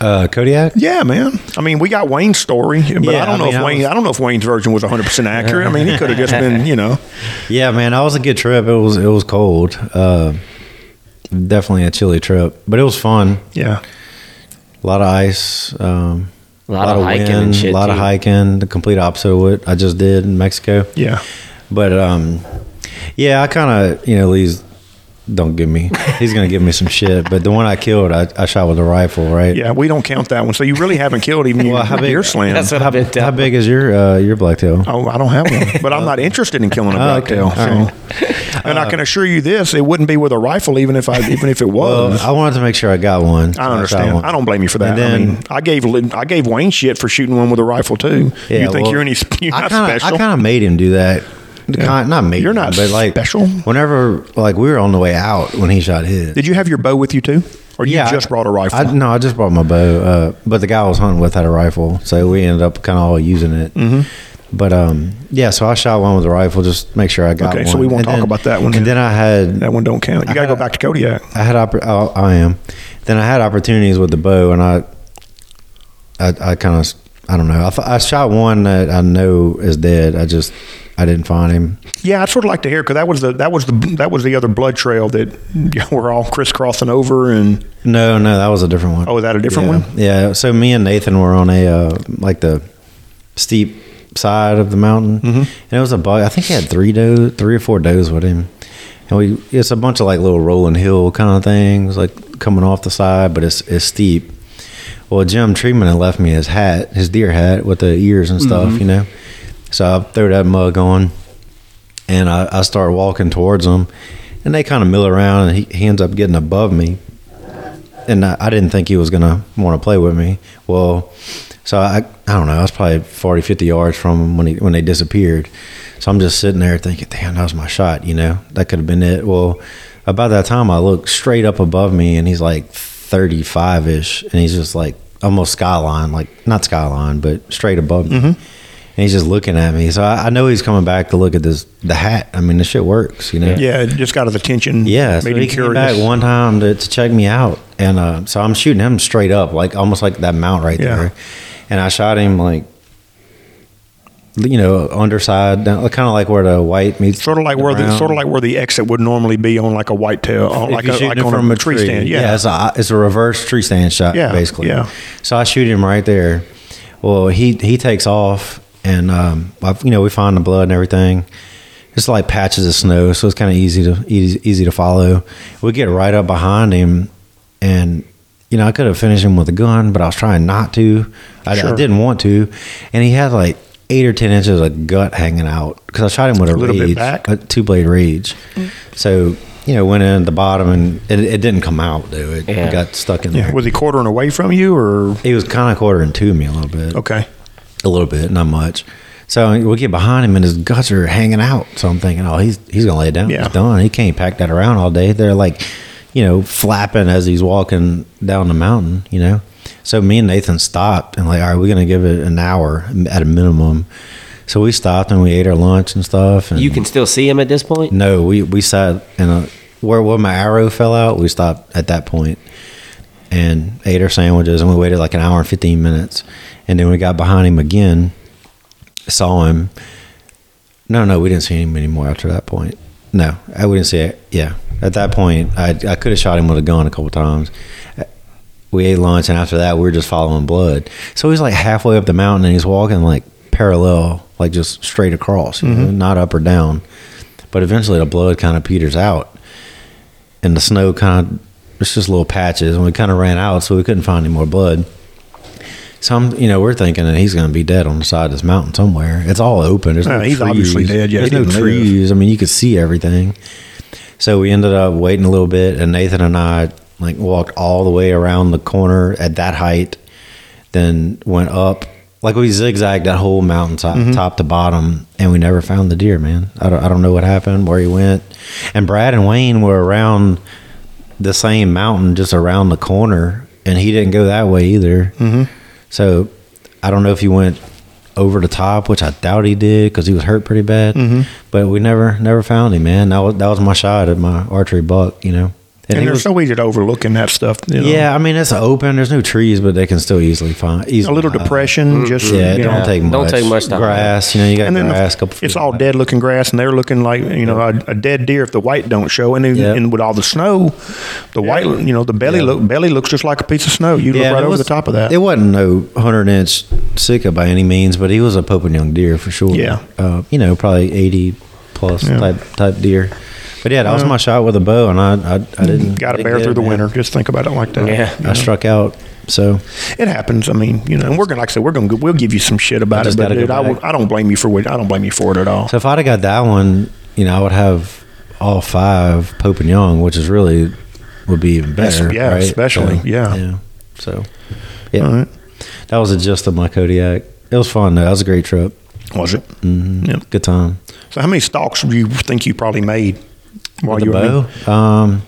Uh, Kodiak? Yeah, man. I mean, we got Wayne's story, but yeah, I don't know I mean, if Wayne. I, was, I don't know if Wayne's version was one hundred percent accurate. I mean, he could have just been, you know. Yeah, man. That was a good trip. It was. It was cold. Uh, definitely a chilly trip, but it was fun. Yeah. A lot of ice. Um, a lot, lot of, of hiking wind, and shit. A lot too. of hiking. The complete opposite of what I just did in Mexico. Yeah. But um, yeah, I kind of you know these. Don't give me. He's going to give me some shit. But the one I killed, I, I shot with a rifle, right? Yeah, we don't count that one. So you really haven't killed even well, your deer slam. That's what I've been telling. How big is your uh, your blacktail? Oh, I don't have one. But I'm not interested in killing a blacktail. Okay. So. Right. And uh, I can assure you this, it wouldn't be with a rifle even if I even if it was. Well, I wanted to make sure I got one. I understand. I, one. I don't blame you for that. And then, I mean, I gave I gave Wayne shit for shooting one with a rifle too. Yeah, you think well, you're any you're not I kinda, special? I kind of made him do that. Yeah. Kind, not me. You're not but like special. Whenever, like, we were on the way out when he shot his. Did you have your bow with you too, or you yeah, just I, brought a rifle? I, no, I just brought my bow. Uh, but the guy I was hunting with had a rifle, so we ended up kind of all using it. Mm-hmm. But um, yeah, so I shot one with a rifle just make sure I got okay, one. Okay, so we won't and talk then, about that one. And then I had that one don't count. You got to go back to Kodiak. I had. Oppor- oh, I am. Then I had opportunities with the bow, and I, I, I kind of. I don't know. I, th- I shot one that I know is dead. I just, I didn't find him. Yeah, I'd sort of like to hear because that was the that was the that was the other blood trail that we're all crisscrossing over and. No, no, that was a different one. Oh, is that a different yeah. one? Yeah. So me and Nathan were on a uh, like the steep side of the mountain, mm-hmm. and it was a bug. I think he had three does, three or four does with him, and we it's a bunch of like little rolling hill kind of things, like coming off the side, but it's it's steep. Well, Jim Treatman had left me his hat, his deer hat with the ears and stuff, mm-hmm. you know. So I threw that mug on, and I, I started walking towards them, and they kind of mill around, and he, he ends up getting above me, and I, I didn't think he was going to want to play with me. Well, so I, I don't know, I was probably forty, fifty yards from him when he, when they disappeared. So I'm just sitting there thinking, damn, that was my shot, you know. That could have been it. Well, about that time, I looked straight up above me, and he's like thirty-five-ish, and he's just like almost skyline, like not skyline, but straight above me. Mm-hmm. And he's just looking at me. So I, I know he's coming back to look at this, the hat. I mean, this shit works, you know? Yeah, it just got his attention. Yeah, so made he him came curious. Back one time to, to check me out. And uh, so I'm shooting him straight up, like almost like that mount right yeah. there. And I shot him like, you know, underside, kind of like where the white meets. Sort of like where the sort of like where the exit would normally be on like a whitetail, like a, like on from a tree stand. Yeah, yeah it's, a, it's a reverse tree stand shot, yeah, basically. Yeah. So I shoot him right there. Well, he he takes off, and um, I've, you know, we find the blood and everything. It's like patches of snow, so it's kind of easy to easy, easy to follow. We get right up behind him, and you know, I could have finished him with a gun, but I was trying not to. I, sure. I didn't want to, and he had like eight or ten inches of gut hanging out because I shot him with a, a little rage, bit back. a two blade rage. Mm. So you know, went in at the bottom and it, it didn't come out, dude. It, yeah. it got stuck in yeah. there. Was he quartering away from you, or he was kind of quartering to me a little bit? Okay, a little bit, not much. So we get behind him and his guts are hanging out. So I'm thinking, oh, he's he's gonna lay it down. Yeah. He's done. He can't pack that around all day. They're like, you know, flapping as he's walking down the mountain, you know. So me and Nathan stopped and like, all right, we're going to give it an hour at a minimum. So we stopped and we ate our lunch and stuff. And you can still see him at this point? No, we, we sat in a, where, where my arrow fell out, we stopped at that point and ate our sandwiches, and we waited like an hour and fifteen minutes. And then we got behind him again, saw him. No, no, we didn't see him anymore after that point. No, I wouldn't see it. Yeah. At that point, I I could have shot him with a gun a couple times. We ate lunch, and after that, we were just following blood. So he's like halfway up the mountain, and he's walking like parallel, like just straight across, you mm-hmm. know, not up or down. But eventually, the blood kind of peters out, and the snow kind of, it's just little patches, and we kind of ran out, so we couldn't find any more blood. So I'm, you know, we're thinking that he's going to be dead on the side of this mountain somewhere. It's all open. There's no, no he's trees. Obviously dead. Yeah, there's no trees. Live. I mean, you could see everything. So we ended up waiting a little bit, and Nathan and I like walked all the way around the corner at that height, then went up. Like we zigzagged that whole mountaintop, mm-hmm. top to bottom, and we never found the deer, man. I don't, I don't know what happened, where he went. And Brad and Wayne were around the same mountain, just around the corner, and he didn't go that way either. Mm-hmm. So I don't know if he went over the top, which I doubt he did because he was hurt pretty bad. Mm-hmm. But we never never found him, man. That was, that was my shot at my archery buck, you know. And, and there's was, no easy to overlooking that stuff. You know? Yeah, I mean, it's open. There's no trees, but they can still easily find easily a little hide. Depression. Just yeah, you know, don't take much. Don't take much time. Grass, you know, you got and grass. The, it's all dead looking grass, and they're looking like you know a, a dead deer if the white don't show. And, then, yep. and with all the snow, the yeah. white, you know, the belly yeah. look belly looks just like a piece of snow. You yeah, look right over was, the top of that. It wasn't no hundred inch Sika by any means, but he was a Pope and Young deer for sure. Yeah, uh, you know, probably eighty plus yeah. type type deer. But yeah, that was my shot with a bow, and I, I, I didn't got a bear through the man. winter. Just think about it like that. Yeah, I know? struck out. So it happens. I mean, you know, we're gonna like I said, we're gonna we'll give you some shit about it, but dude, I, w- I don't blame you for it. I don't blame you for it at all. So if I'd have got that one, you know, I would have all five Pope and Young, which is really would be even better. That's, yeah, right? especially so, yeah. yeah. So yeah, all right. That was the gist of my Kodiak. It was fun though. That was a great trip. Was it? Mm-hmm. Yeah, good time. So how many stalks do you think you probably made? While you were bow, um,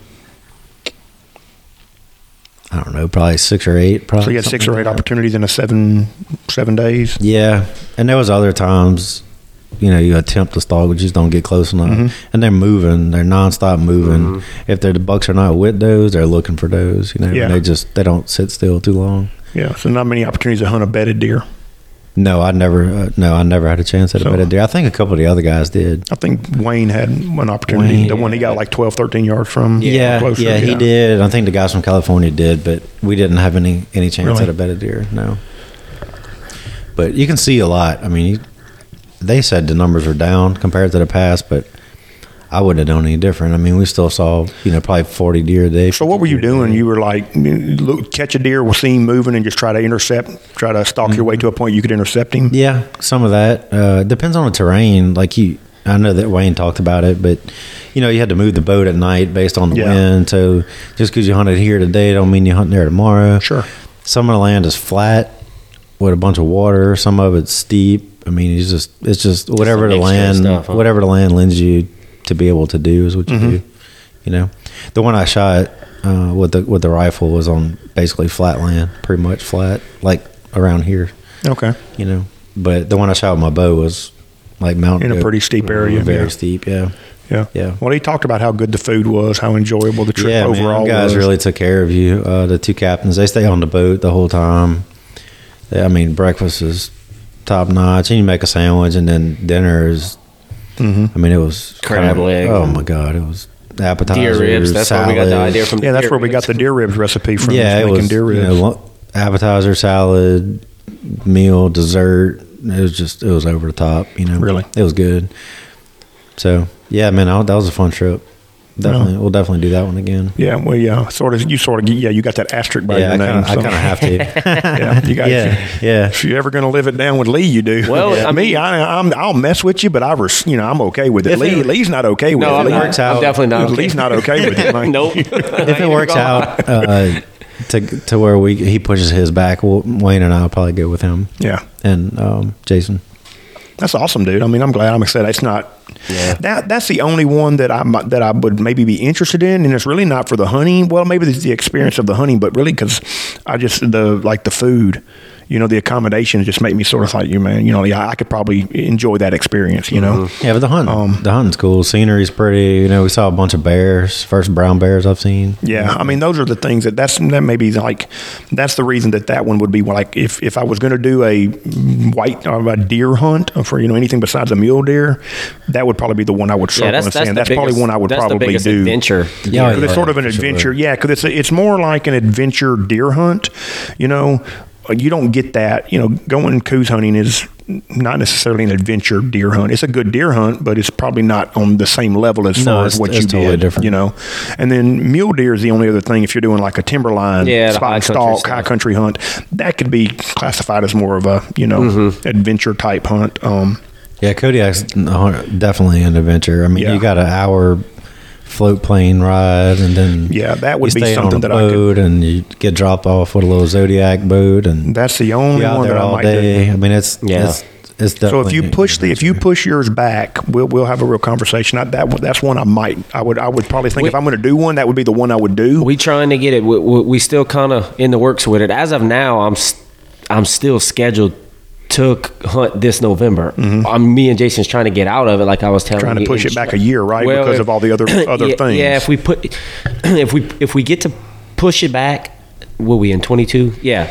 I don't know, probably six or eight. Probably so you had six or eight like opportunities in a seven seven days. Yeah, and there was other times, you know, you attempt to stalk, but you just don't get close enough. Mm-hmm. And they're moving, they're nonstop moving. Mm-hmm. If the bucks are not with those, they're looking for those. You know, yeah. they just they don't sit still too long. Yeah, so not many opportunities to hunt a bedded deer. No, I never. Uh, no, I never had a chance at a so, bedded deer. I think a couple of the other guys did. I think Wayne had one opportunity. Wayne, the one he got like twelve, thirteen yards from. Yeah, closer, yeah, he know. did. I think the guys from California did, but we didn't have any any chance really? at a bedded deer. No, but you can see a lot. I mean, you, they said the numbers are down compared to the past, but I wouldn't have done any different. I mean, we still saw, you know, probably forty deer a day. So what were you doing? You were like, look, catch a deer, see him moving, and just try to intercept, try to stalk mm-hmm. your way to a point you could intercept him? Yeah, some of that. Uh, depends on the terrain. Like, you, I know that Wayne talked about it, but, you know, you had to move the boat at night based on the yeah. wind. So just because you hunted here today don't mean you hunt there tomorrow. Sure. Some of the land is flat with a bunch of water. Some of it's steep. I mean, it's just, it's just whatever the land, stuff, huh? whatever the land lends you to be able to do is what you mm-hmm. do, you know. The one I shot uh, with the with the rifle was on basically flat land, pretty much flat, like around here. Okay. You know, but the one I shot with my bow was like mountain in a pretty steep area. Very yeah. steep, yeah. Yeah. Yeah. Well, he talked about how good the food was, how enjoyable the trip yeah, overall man, guys was. Guys really took care of you. Uh, the two captains, they stay on the boat the whole time. They, I mean, breakfast is top notch, and you make a sandwich, and then dinner is, mm-hmm. I mean, it was crab kinda, leg. Oh my God, it was appetizers. Deer ribs. That's salads. Where we got the idea from. Yeah, that's where we got the deer ribs recipe from. Yeah, it was, deer ribs. You know, appetizer, salad, meal, dessert. It was just, it was over the top, you know. Really? It was good. So. Yeah, man, I, that was a fun trip. Definitely, no. We'll definitely do that one again. Yeah, well, yeah, sort of. You sort of, yeah, you got that asterisk by yeah, your name. I kind of have to. yeah, you got. Yeah, if, yeah. If you're ever going to live it down with Lee, you do. Well, yeah. I mean, me, I, I'm, I'll mess with you, but I, res, you know, I'm okay with it. Lee, it, Lee's not okay with no, it. No, I'm, I'm definitely not. Lee's okay. not okay with it. Man. Nope. If it works out uh, to to where we he pushes his back, we'll, Wayne and I'll probably go with him. Yeah, and um, Jason. That's awesome, dude. I mean, I'm glad. I'm excited. It's not yeah. that. That's the only one that I that I would maybe be interested in, and it's really not for the hunting. Well, maybe it's the experience of the hunting, but really because I just the like the food, you know, the accommodations just make me sort of like you, man. You know, yeah, I could probably enjoy that experience. You know, yeah, but the hunt, um, the hunting's cool. Scenery's pretty. You know, we saw a bunch of bears. First brown bears I've seen. Yeah, yeah. I mean, those are the things that that's that maybe like that's the reason that that one would be like if if I was going to do a white or a deer hunt. For, you know, anything besides a mule deer, that would probably be the one I would struggle yeah, that's, that's and that's biggest, probably one I would that's probably the biggest do. Adventure, yeah, because yeah, it's sort of an adventure. Yeah, because it's it's more like an adventure deer hunt. You know, you don't get that. You know, going coos hunting is not necessarily an adventure deer hunt. It's a good deer hunt, but it's probably not on the same level as no, far as what you totally did. Different. You know, and then mule deer is the only other thing. If you're doing like a timberline yeah, spot and stalk high country hunt, that could be classified as more of a you know mm-hmm. adventure type hunt. Um, yeah, Kodiak's definitely an adventure. I mean, yeah. you got an hour float plane ride, and then yeah, that would you be something on a that boat I could. And you get dropped off with a little Zodiac boat, and that's the only one that I might day. do. I mean, it's yeah. It's, it's so if you push the if you push yours back, we'll we'll have a real conversation. I, that that's one I might I would I would probably think we, if I'm going to do one, that would be the one I would do. We trying to get it. We, we still kind of in the works with it. As of now, I'm I'm still scheduled. Took hunt this November. Mm-hmm. Um, me and Jason's trying to get out of it. Like I was telling trying you, to push it back a year, right? Well, because if, of all the other other yeah, things. Yeah, if we put, if we if we get to push it back, will we in twenty-two? Yeah,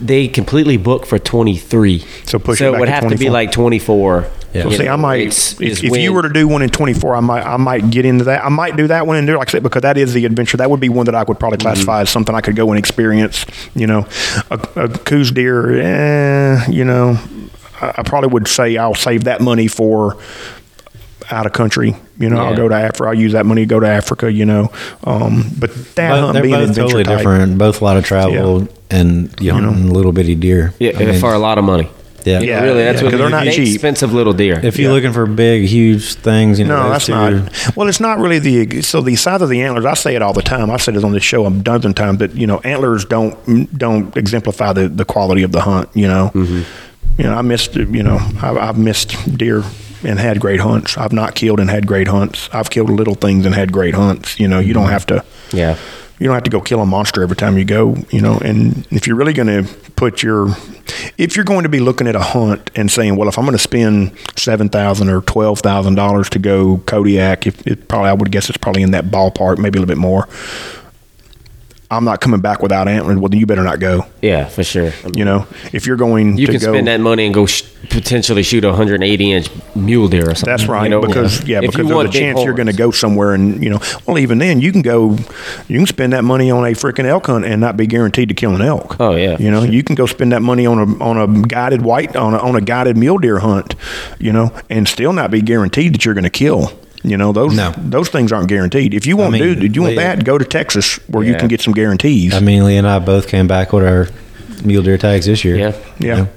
they completely book for twenty-three. So push. So it, back it would to have twenty-four. To be like twenty-four. Yeah. So you see, know, I might it's, if, it's if you were to do one in twenty-four, I might I might get into that. I might do that one in there, like I said, because that is the adventure. That would be one that I would probably classify mm-hmm. as something I could go and experience. You know, a, a Coues Deer. Eh, you know, I, I probably would say I'll save that money for out of country. You know, yeah. I'll go to Africa. I'll use that money to go to Africa. You know, um, but that both, hunt being both adventure totally type. Different. Both a lot of travel yeah. and you, you know, know little bitty deer. Yeah, I mean, for a lot of money. Yeah. yeah, really, that's yeah. what they're not they cheap. Expensive little deer. If you're yeah. looking for big, huge things, you know, no, that's deer. Not. Well, it's not really the so the size of the antlers. I say it all the time. I said it on this show a dozen times that you know antlers don't don't exemplify the, the quality of the hunt. You know, mm-hmm. you know I missed you know I, I've missed deer and had great hunts. I've not killed and had great hunts. I've killed little things and had great hunts. You know, you don't have to. Yeah, you don't have to go kill a monster every time you go. You know, and if you're really going to put your if you're going to be looking at a hunt and saying, well, if I'm going to spend seven thousand dollars or twelve thousand dollars to go Kodiak, if it probably I would guess it's probably in that ballpark, maybe a little bit more. I'm not coming back without antlers. Well, then you better not go. Yeah, for sure. I mean, you know, if you're going you to go. You can spend that money and go sh- potentially shoot a one hundred eighty inch mule deer or something. That's right. You know, because, yeah, yeah because there's a chance you're going to go somewhere and, you know, well, even then, you can go, you can spend that money on a freaking elk hunt and not be guaranteed to kill an elk. Oh, yeah. You know, sure. You can go spend that money on a on a guided white, on a, on a guided mule deer hunt, you know, and still not be guaranteed that you're going to kill. You know, those no. those things aren't guaranteed. If you want I mean, dude, if you want Lee, that, go to Texas where yeah. you can get some guarantees. I mean, Lee and I both came back with our mule deer tags this year. Yeah. Yeah. You know,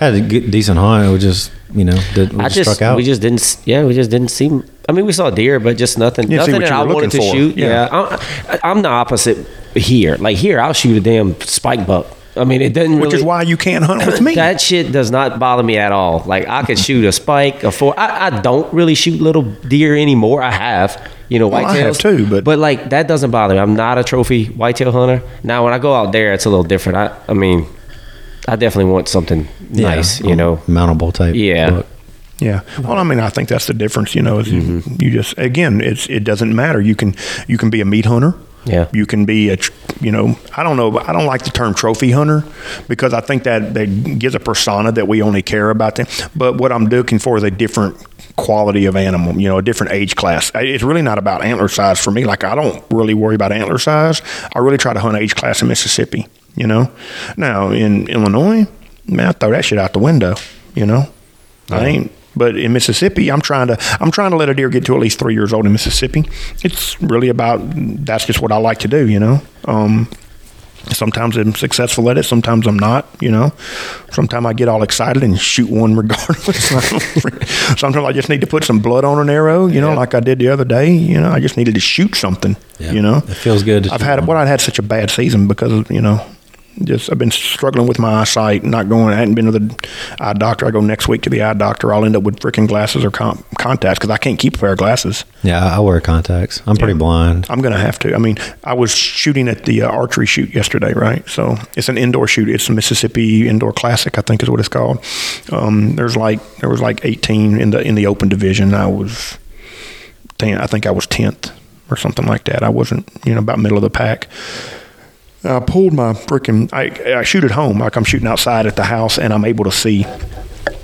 had a good, decent hunt. We just, you know, did, we I just, just struck out. We just didn't, yeah, we just didn't see, I mean, we saw deer, but just nothing. Nothing that I wanted to for. shoot. Yeah. yeah. I'm, I'm the opposite here. Like here, I'll shoot a damn spike buck. I mean, it doesn't. Which really, is why you can't hunt with me. That shit does not bother me at all. Like, I could shoot a spike, a four. I, I don't really shoot little deer anymore. I have, you know, well, whitetails. I have too, but but like that doesn't bother me. I'm not a trophy whitetail hunter. Now, when I go out there, it's a little different. I, I mean, I definitely want something yeah, nice, you know, mountable type. Yeah. Book. Yeah. Well, I mean, I think that's the difference, you know, is mm-hmm. you just, again, it's, it doesn't matter. You can, you can be a meat hunter. Yeah. You can be a, you know, I don't know, I don't like the term trophy hunter because I think that, that gives a persona that we only care about them. But what I'm looking for is a different quality of animal, you know, a different age class. It's really not about antler size for me. Like, I don't really worry about antler size. I really try to hunt age class in Mississippi, you know. Now, in Illinois, man, I throw that shit out the window, you know. Yeah. I ain't. But in Mississippi, I'm trying to I'm trying to let a deer get to at least three years old in Mississippi. It's really about, that's just what I like to do, you know. Um, sometimes I'm successful at it. Sometimes I'm not, you know. Sometimes I get all excited and shoot one regardless. Sometimes I just need to put some blood on an arrow, you know, yeah. like I did the other day. You know, I just needed to shoot something, yeah. you know. It feels good. I've had, well, I had such a bad season because, of, you know. Just I've been struggling with my eyesight, not going. I hadn't been to the eye doctor. I go next week to the eye doctor. I'll end up with freaking glasses or con- contacts because I can't keep a pair of glasses. Yeah, I wear contacts. I'm pretty yeah. blind. I'm going to have to. I mean, I was shooting at the uh, archery shoot yesterday, right? So it's an indoor shoot. It's the Mississippi Indoor Classic, I think is what it's called. Um, there's like there was like eighteen in the in the open division. I was ten. I think I was tenth or something like that. I wasn't, you know, about middle of the pack. I pulled my freaking, I, I shoot at home, like I'm shooting outside at the house, and I'm able to see.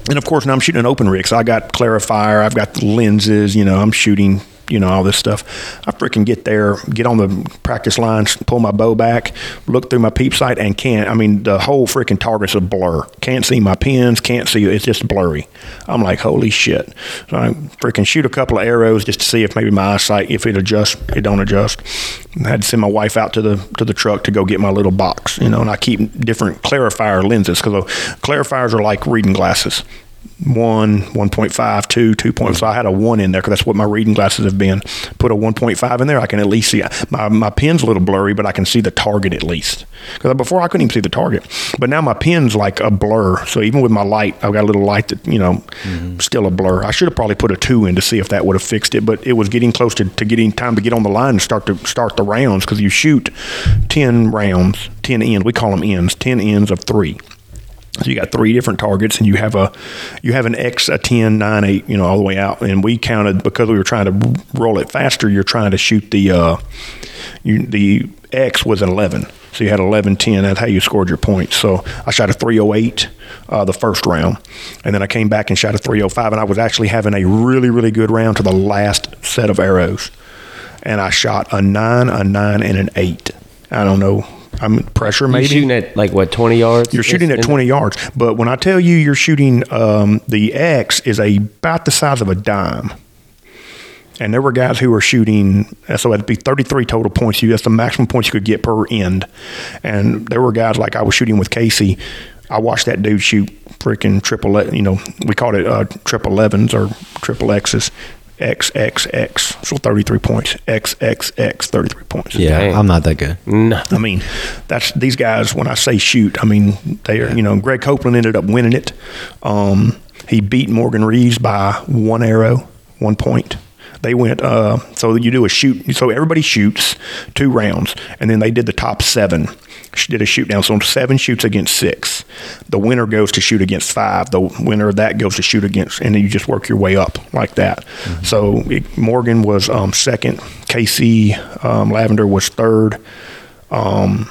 And, of course, now I'm shooting an open rig, so I got clarifier, I've got the lenses, you know, I'm shooting, you know, all this stuff. I freaking get there, get on the practice line, pull my bow back, look through my peep sight, and can't, I mean, the whole freaking target's a blur. Can't see my pins, can't see, it's just blurry. I'm like, holy shit. So I freaking shoot a couple of arrows just to see if maybe my eyesight, if it adjusts, it don't adjust. I had to send my wife out to the to the truck to go get my little box, you know, and I keep different clarifier lenses because clarifiers are like reading glasses. One, one point five, two, two point five. So I had a one in there because that's what my reading glasses have been. Put a one point five in there. I can at least see. My, my pin's a little blurry, but I can see the target at least. Because before I couldn't even see the target. But now my pin's like a blur. So even with my light, I've got a little light that, you know, mm-hmm. still a blur. I should have probably put a two in to see if that would have fixed it. But it was getting close to, to getting time to get on the line and start to start the rounds because you shoot ten rounds, ten ends. We call them ends, ten ends of three. So you got three different targets, and you have a, you have an X, a ten, nine, eight, you know, all the way out. And we counted because we were trying to roll it faster. You're trying to shoot the, uh, you, the X was an eleven, so you had eleven, ten. That's how you scored your points. So I shot a three oh eight uh, the first round, and then I came back and shot a three oh five, and I was actually having a really, really good round to the last set of arrows, and I shot a nine, a nine, and an eight. I don't know. I'm pressure maybe. You're shooting at like what, twenty yards? You're shooting at twenty yards. But when I tell you you're shooting, um, the X is a, about the size of a dime. And there were guys who were shooting, so it'd be thirty-three total points. You, that's the maximum points you could get per end. And there were guys like I was shooting with Casey. I watched that dude shoot freaking triple, you know, we called it uh, triple elevens or triple X's. X, X, X. So thirty-three points. X, X, X, thirty-three points. Yeah, damn. I'm not that good. No. I mean, that's these guys, when I say shoot, I mean, they are, you know, Greg Copeland ended up winning it. Um, he beat Morgan Reeves by one arrow, one point. They went, uh, so you do a shoot. So everybody shoots two rounds, and then they did the top seven. Did a shoot down. So seven shoots against six. The winner goes to shoot against five. The winner of that goes to shoot against, and then you just work your way up like that. Mm-hmm. So it, Morgan was um, second. Casey um, Lavender was third. Um,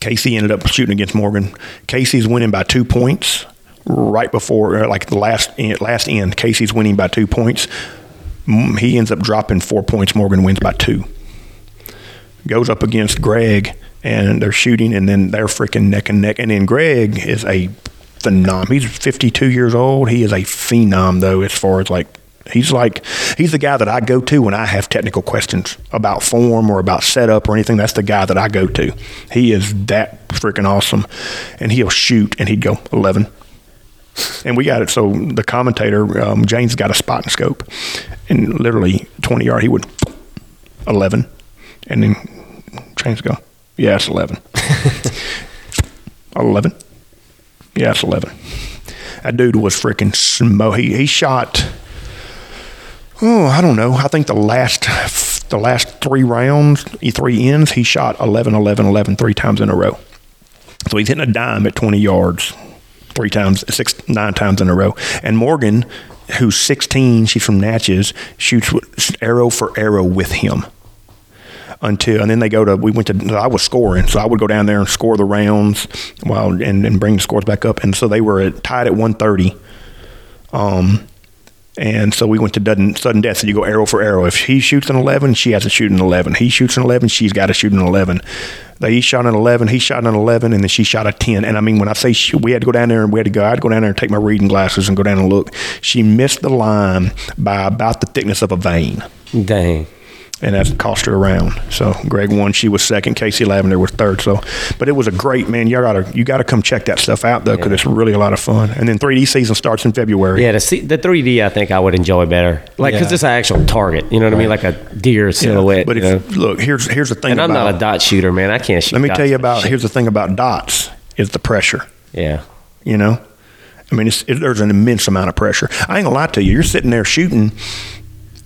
Casey ended up shooting against Morgan. Casey's winning by two points right before, like the last last end. Casey's winning by two points. He ends up dropping four points. Morgan wins by two. Goes up against Greg. And they're shooting, and then they're freaking neck and neck. And then Greg is a phenom. He's fifty-two years old. He is a phenom, though, as far as like he's like he's the guy that I go to when I have technical questions about form or about setup or anything. That's the guy that I go to. He is that freaking awesome, and he'll shoot, and he'd go eleven. And we got it. So the commentator, um, James, got a spot and scope, and literally twenty yard, he would eleven, and then James go. Yeah, it's eleven. eleven. Yeah, it's eleven. That dude was freaking smoke. He, he shot, oh, I don't know. I think the last the last three rounds, three ends, he shot eleven, eleven, eleven, three times in a row. So he's hitting a dime at twenty yards three times, six, nine times in a row. And Morgan, who's sixteen, she's from Natchez, shoots arrow for arrow with him. Until and then they go to we went to I was scoring, so I would go down there and score the rounds while and, and bring the scores back up. And so they were at, tied at one thirty, um and so we went to sudden, sudden death. So you go arrow for arrow. If he shoots an eleven, she has to shoot an eleven. He shoots an eleven, she's got to shoot an eleven. They each shot an eleven, he shot an eleven, and then she shot a ten. And I mean, when I say she, we had to go down there and we had to go, I'd go down there and take my reading glasses and go down and look. She missed the line by about the thickness of a vein. Dang. And that cost her a round. So Greg won. She was second. Casey Lavender was third. So, but it was a great man. You gotta you gotta come check that stuff out though, because yeah. It's really a lot of fun. And then three D season starts in February. Yeah, the, C- the three D I think I would enjoy better, like because yeah. It's an actual target. You know what right. I mean, like a deer silhouette. Yeah. But if, you know? Look, here's here's the thing. And I'm about, not a dot shooter, man. I can't shoot. Let me dots tell you about. Here's the thing about dots is the pressure. Yeah. You know, I mean, it's, it, there's an immense amount of pressure. I ain't gonna lie to you. You're sitting there shooting.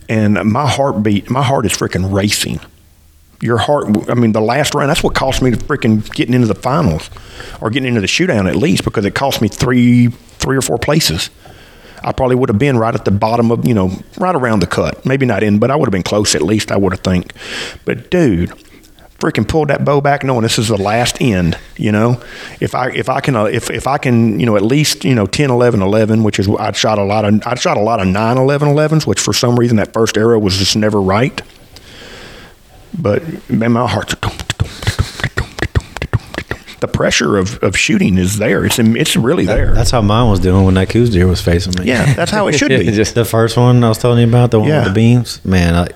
And my heartbeat, my heart is freaking racing. Your heart, I mean, the last round, that's what cost me to freaking getting into the finals or getting into the shootout at least, because it cost me three three or four places. I probably would have been right at the bottom of, you know, right around the cut. Maybe not in, but I would have been close at least, I would have think. But, dude, freaking pulled that bow back knowing this is the last end, you know. If I if I can, uh, if if I can, you know, at least, you know, ten, eleven, eleven, which is, I shot a lot of, I shot a lot of nine, eleven, elevens, which for some reason that first arrow was just never right. But, man, my heart's, the pressure of, of shooting is there. It's it's really there. That, that's how mine was doing when that Coues Deer was facing me. Yeah, that's how it should be. Just the first one I was telling you about, the one yeah. with the beams, man, I,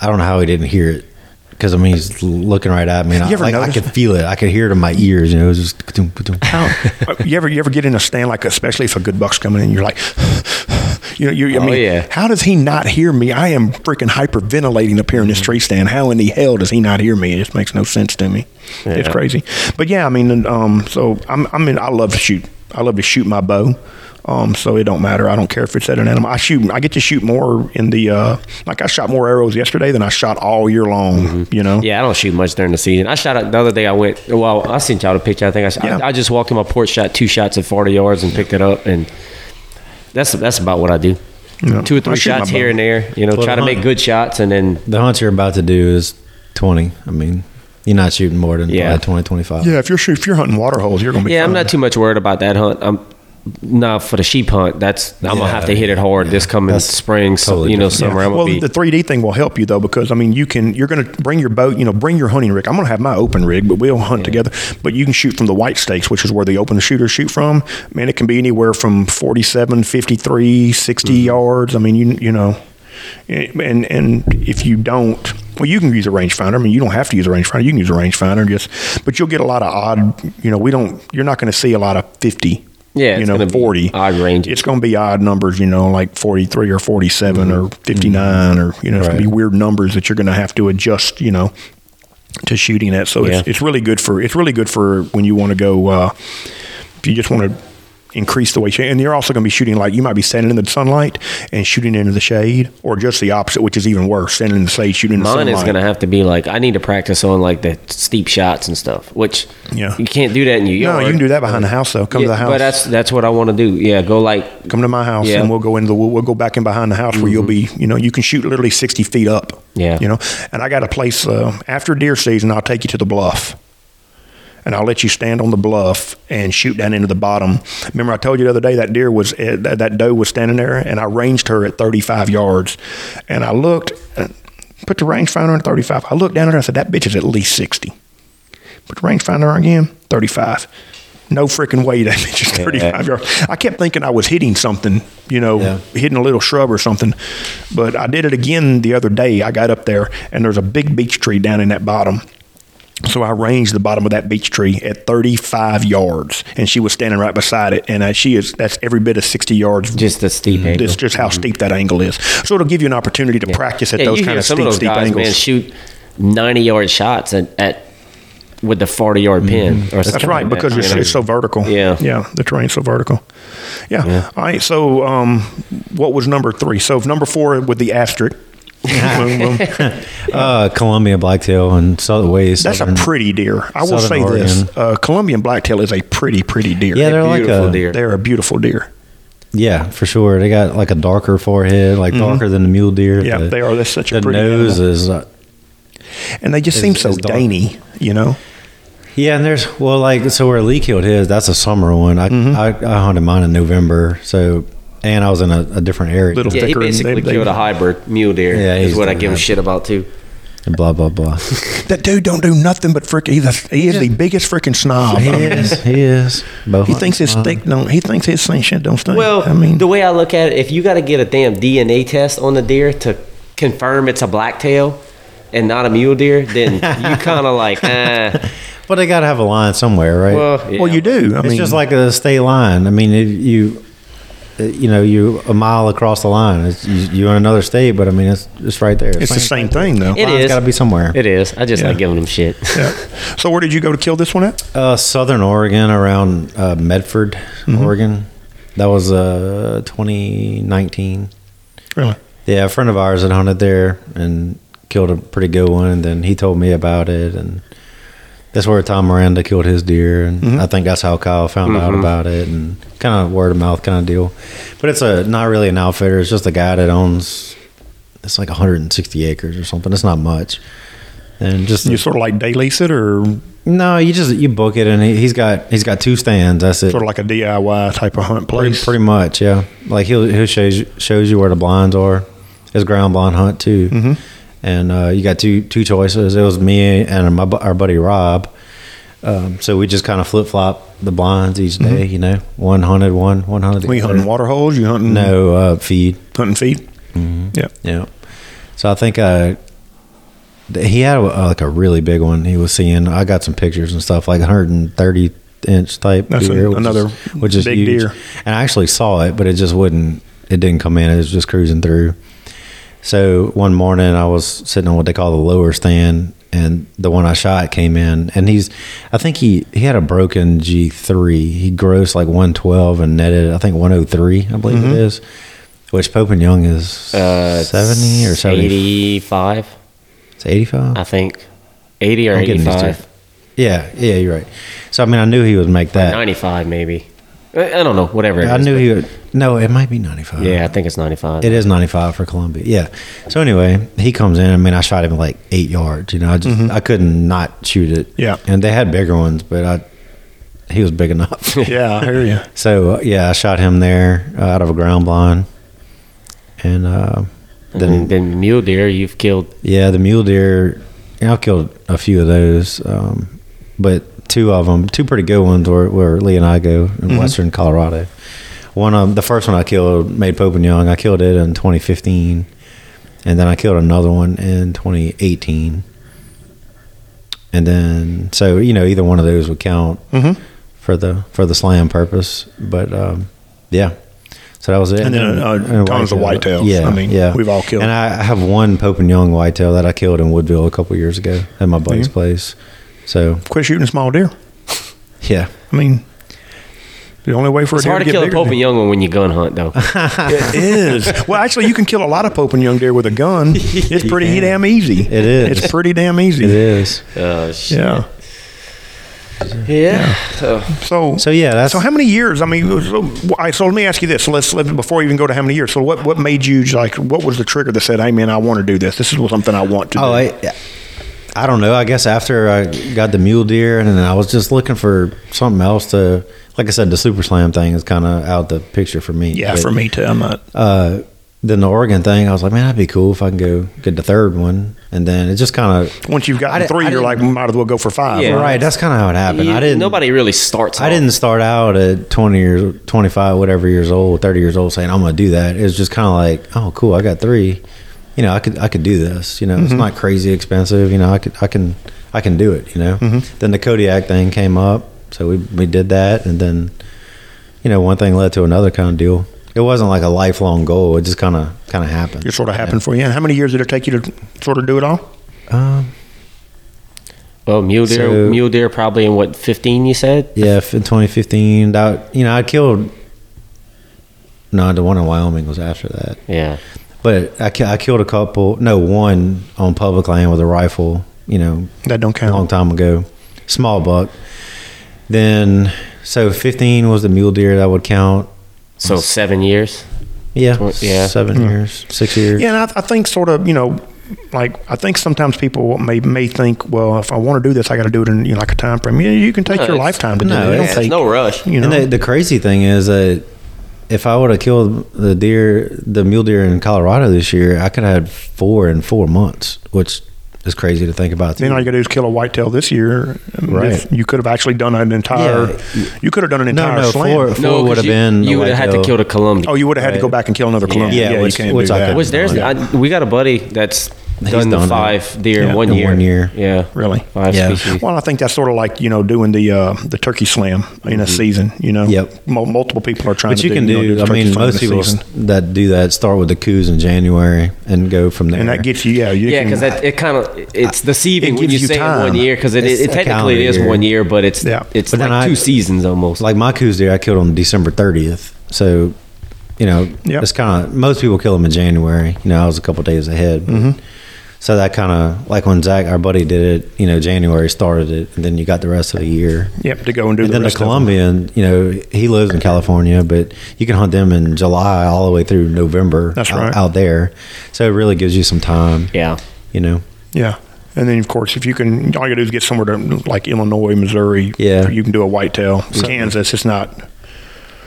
I don't know how he didn't hear it. Because, I mean, he's looking right at me. And I, like, I could feel it. I could hear it in my ears. You know, it was just... Ka-doom, ka-doom. you, ever, you ever get in a stand, like, especially if a good buck's coming in, you're like... you know, you, I oh, mean, yeah. How does he not hear me? I am freaking hyperventilating up here in this tree stand. How in the hell does he not hear me? It just makes no sense to me. Yeah. It's crazy. But, yeah, I mean, um, so, I'm, I mean, I love to shoot. I love to shoot my bow. Um, so it don't matter. I don't care if it's at an animal. I shoot. I get to shoot more in the uh, like I shot more arrows yesterday than I shot all year long. Mm-hmm. You know. Yeah, I don't shoot much during the season. I shot the other day. I went. Well, I sent y'all the picture. I think I. Shot, yeah. I, I just walked in my porch, shot two shots at forty yards, and picked it up. And that's that's about what I do. Yeah. Two or three shots here and there. You know, try to make good shots, and then the hunts you're about to do is twenty. I mean. You're not shooting more than yeah. twenty, twenty-five. Yeah, if you're if you're hunting water holes, you're gonna be. Yeah, fine. I'm not too much worried about that hunt. I'm not for the sheep hunt. That's I'm yeah, gonna have to hit it hard yeah. this coming that's spring, so totally you know summer. Yeah. I'm well, be, the three D thing will help you though, because I mean you can you're gonna bring your boat, you know, bring your hunting rig. I'm gonna have my open rig, but we'll hunt yeah. together. But you can shoot from the white stakes, which is where the open shooters shoot from. Man, it can be anywhere from forty-seven, fifty-three, sixty mm-hmm. yards. I mean, you you know. And and if you don't, well, you can use a rangefinder. I mean, you don't have to use a rangefinder. You can use a rangefinder, just but you'll get a lot of odd. You know, we don't. You're not going to see a lot of fifty. Yeah, you know, forty odd ranges. It's going to be odd numbers. You know, like forty-three or forty-seven mm-hmm. or fifty-nine mm-hmm. or you know, it's right. going to be weird numbers that you're going to have to adjust. You know, to shooting at. So yeah. it's it's really good for it's really good for when you want to go. Uh, if you just want to. Increase the way, and you're also going to be shooting like you might be standing in the sunlight and shooting into the shade, or just the opposite, which is even worse. Standing in the shade, shooting in the sunlight. Mine is going to have to be like I need to practice on like the steep shots and stuff, which yeah. you can't do that in your yard. No, you can do that behind the house though. Come yeah, to the house, but that's that's what I want to do. Yeah, go like come to my house yeah. and we'll go into the we'll, we'll go back in behind the house mm-hmm. where you'll be. You know, you can shoot literally sixty feet up. Yeah, you know, and I got a place uh, after deer season. I'll take you to the bluff. And I'll let you stand on the bluff and shoot down into the bottom. Remember, I told you the other day that deer was that, that doe was standing there, and I ranged her at thirty-five yards. And I looked, put the rangefinder at thirty-five. I looked down at her. I said, "That bitch is at least sixty." Put the rangefinder again, thirty-five. No freaking way that bitch is thirty-five yeah. yards. I kept thinking I was hitting something, you know, yeah. hitting a little shrub or something. But I did it again the other day. I got up there, and there's a big beech tree down in that bottom. So I ranged the bottom of that beech tree at thirty-five yards, and she was standing right beside it. And she is—that's every bit of sixty yards. Just the steep angle. It's just how mm-hmm. steep that angle is. So it'll give you an opportunity to yeah. practice at yeah, those kind of steep, of those steep guys, angles. Man, shoot ninety-yard shots at, at with the forty-yard pin. Mm-hmm. Or that's right, because that, it's, you know? It's so vertical. Yeah. Yeah, the terrain's so vertical. Yeah. yeah. All right, so um, what was number three? So if number four with the asterisk. uh, Colombian blacktail and southern ways. That's southern, a pretty deer. I will say Oregon. This. Uh, Colombian blacktail is a pretty, pretty deer. Yeah, they're a like a deer. They're a beautiful deer. Yeah, for sure. They got like a darker forehead, like mm-hmm. darker than the mule deer. Yeah, the, they are. That's such a pretty deer. The nose animal. Is... Uh, and they just is, seem so dainty, you know? Yeah, and there's... Well, like, so where Lee-Keeled his, that's a summer one. I, mm-hmm. I, I hunted mine in November, so... And I was in a, a different area. Little yeah, he basically killed a hybrid mule deer. Yeah, is what I give him shit about too. And blah blah blah. That dude don't do nothing but frick. He's a, he is yeah. the biggest freaking snob. He I mean, is. He is. Both he thinks his stink don't. He thinks his same shit don't stink. Well, I mean, the way I look at it, if you got to get a damn D N A test on the deer to confirm it's a blacktail and not a mule deer, then you kind of like. Eh. But they got to have a line somewhere, right? Well, yeah. well you do. I it's mean, just like a state line. I mean, if you. You know, you a mile across the line. It's, you, you're in another state, but I mean, it's it's right there. It's, it's the same thing, though. It Line's is. It's got to be somewhere. It is. I just yeah. like giving them shit. Yeah. So, where did you go to kill this one at? Uh, Southern Oregon, around uh, Medford, mm-hmm. Oregon. That was uh, twenty nineteen. Really? Yeah, a friend of ours had hunted there and killed a pretty good one, and then he told me about it, and that's where Tom Moran killed his deer, and mm-hmm. I think that's how Kyle found mm-hmm. out about it, and kind of word of mouth kind of deal. But it's a not really an outfitter; it's just a guy that owns. It's like one hundred sixty acres or something. It's not much, and just you sort of like day lease it, or no? You just you book it, and he, he's got he's got two stands. That's it. Sort of like a D I Y type of hunt place, pretty, pretty much. Yeah, like he'll he'll shows you, shows you where the blinds are. His ground blind hunt too. Mm-hmm. And uh, you got two two choices. It was me and my our buddy Rob. Um, so we just kind of flip flop the blinds each day. Mm-hmm. You know, one hunted, one one hunted. We hunting water holes. You hunting? No uh, feed. Hunting feed. Mm-hmm. Yeah, yeah. So I think I he had a, like a really big one. He was seeing. I got some pictures and stuff like one hundred thirty inch type. That's deer, a, which another is, which is big huge. Deer. And I actually saw it, but it just wouldn't. It didn't come in. It was just cruising through. So one morning I was sitting on what they call the lower stand, and the one I shot came in, and he's, I think he, he had a broken G three. He grossed like one twelve and netted, I think one oh three, I believe mm-hmm. it is, which Pope and Young is uh, seventy or seventy. eighty-five. It's eighty-five? I think. eighty or I'm eighty-five. Yeah, yeah, you're right. So, I mean, I knew he would make that. Or ninety-five maybe. I don't know, whatever it is. I knew he would. No, it might be ninety-five. Yeah, I think it's ninety-five. It is ninety-five for Columbia. Yeah. So anyway, he comes in. I mean, I shot him like eight yards. You know, I just mm-hmm. I couldn't not shoot it. Yeah. And they had bigger ones, but I he was big enough. Yeah, I hear you. So uh, yeah, I shot him there uh, out of a ground blind, and uh, then and then the mule deer you've killed. Yeah, the mule deer. And I've killed a few of those, um, but. Two of them, two pretty good ones were where Lee and I go in mm-hmm. Western Colorado. One of them, the first one I killed made Pope and Young. I killed it in twenty fifteen, and then I killed another one in twenty eighteen. And then, so you know, either one of those would count mm-hmm. for the for the slam purpose. But um, yeah, so that was it. And then uh, and tons of whitetails. Yeah, I mean, yeah. we've all killed. And I have one Pope and Young whitetail that I killed in Woodville a couple years ago at my buddy's mm-hmm. place. So quit shooting small deer. Yeah, I mean, the only way for a it's deer hard to, to kill a Pope and Young one when you gun hunt, though. It is. Well, actually, you can kill a lot of Pope and Young deer with a gun. It's pretty yeah. damn easy. It is. It's pretty damn easy. It is. Oh shit. Yeah. Yeah. yeah. So, so so yeah. That's, so how many years? I mean, so, so let me ask you this. So let's let, before we even go to how many years. So what what made you like? What was the trigger that said, "Hey man, I want to do this. This is something I want to." Oh, do. I, yeah. I don't know. I guess after I got the mule deer, and then I was just looking for something else to, like I said, the Super Slam thing is kind of out the picture for me. Yeah, but, for me too. I'm not. Uh, then the Oregon thing, I was like, man, that'd be cool if I can go get the third one. And then it just kind of. Once you've gotten three, you're like, might as well go for five. Yeah, right? right. That's kind of how it happened. You, I didn't. Nobody really starts. I off. didn't start out at twenty years, twenty-five, whatever years old, thirty years old, saying I'm going to do that. It was just kind of like, oh, cool, I got three. You know, I could I could do this. You know, mm-hmm. it's not crazy expensive. You know, I could I can I can do it. You know, mm-hmm. then the Kodiak thing came up, so we we did that, and then, you know, one thing led to another kind of deal. It wasn't like a lifelong goal. It just kind of kind of happened. It sort of happened yeah. for you. And how many years did it take you to sort of do it all? Um, Well, mule deer, so, mule deer probably in what, fifteen you said? Yeah, in twenty fifteen. That, you know, I killed. No, the one in Wyoming was after that. Yeah, but I, I killed a couple. No, one on public land with a rifle. You know, that don't count. A long time ago, small buck. Then so fifteen was the mule deer that would count. So was, seven years. Yeah, tw- yeah, seven mm. years, six years. Yeah, and I, I think sort of, you know. Like, I think sometimes people may may think, well, if I want to do this, I got to do it in, you know, like a time frame. Yeah, you can take no, your lifetime to no, do it. It's take, no rush. You know? And the, the crazy thing is that if I would have killed the deer, the mule deer in Colorado this year, I could have had four in four months, which is crazy to think about. Too. Then all you got to do is kill a whitetail this year. Right. If you could have actually done an entire. Yeah. You could have done an entire no, no, slam. Four, four no, would have you, been. You would have had to kill the Columbia. Oh, you would have had right. to go back and kill another Columbia. Yeah, yeah, yeah, which, you can't which do that. Which there's, yeah. I, we got a buddy that's. He's done, done the five it. deer yeah. in one in year. One year, yeah, really. Five yeah. species. Well, I think that's sort of like, you know, doing the uh, the turkey slam in mm-hmm. a season. You know, yep. M- multiple people are trying. But to you do, can do. You know, do I mean, most people that do that start with the coups in January and go from there. And that gets you, yeah, you yeah, because it kind of it's deceiving it when you, you say one year because it, it, it technically is year. one year, but it's yeah. it's but like I, two seasons almost. Like my coups deer, I killed on December thirtieth, so. You know, yep. it's kind of most people kill them in January. You know, I was a couple of days ahead, mm-hmm. so that kind of like when Zach, our buddy, did it. You know, January started it, and then you got the rest of the year. Yep, to go and do. And the then rest the Colombian, you know, he lives in California, but you can hunt them in July all the way through November. That's right. out, out there, so it really gives you some time. Yeah, you know. Yeah. And then, of course, if you can, all you got to do is get somewhere to like Illinois, Missouri. Yeah, you can do a whitetail. So, Kansas, it's not.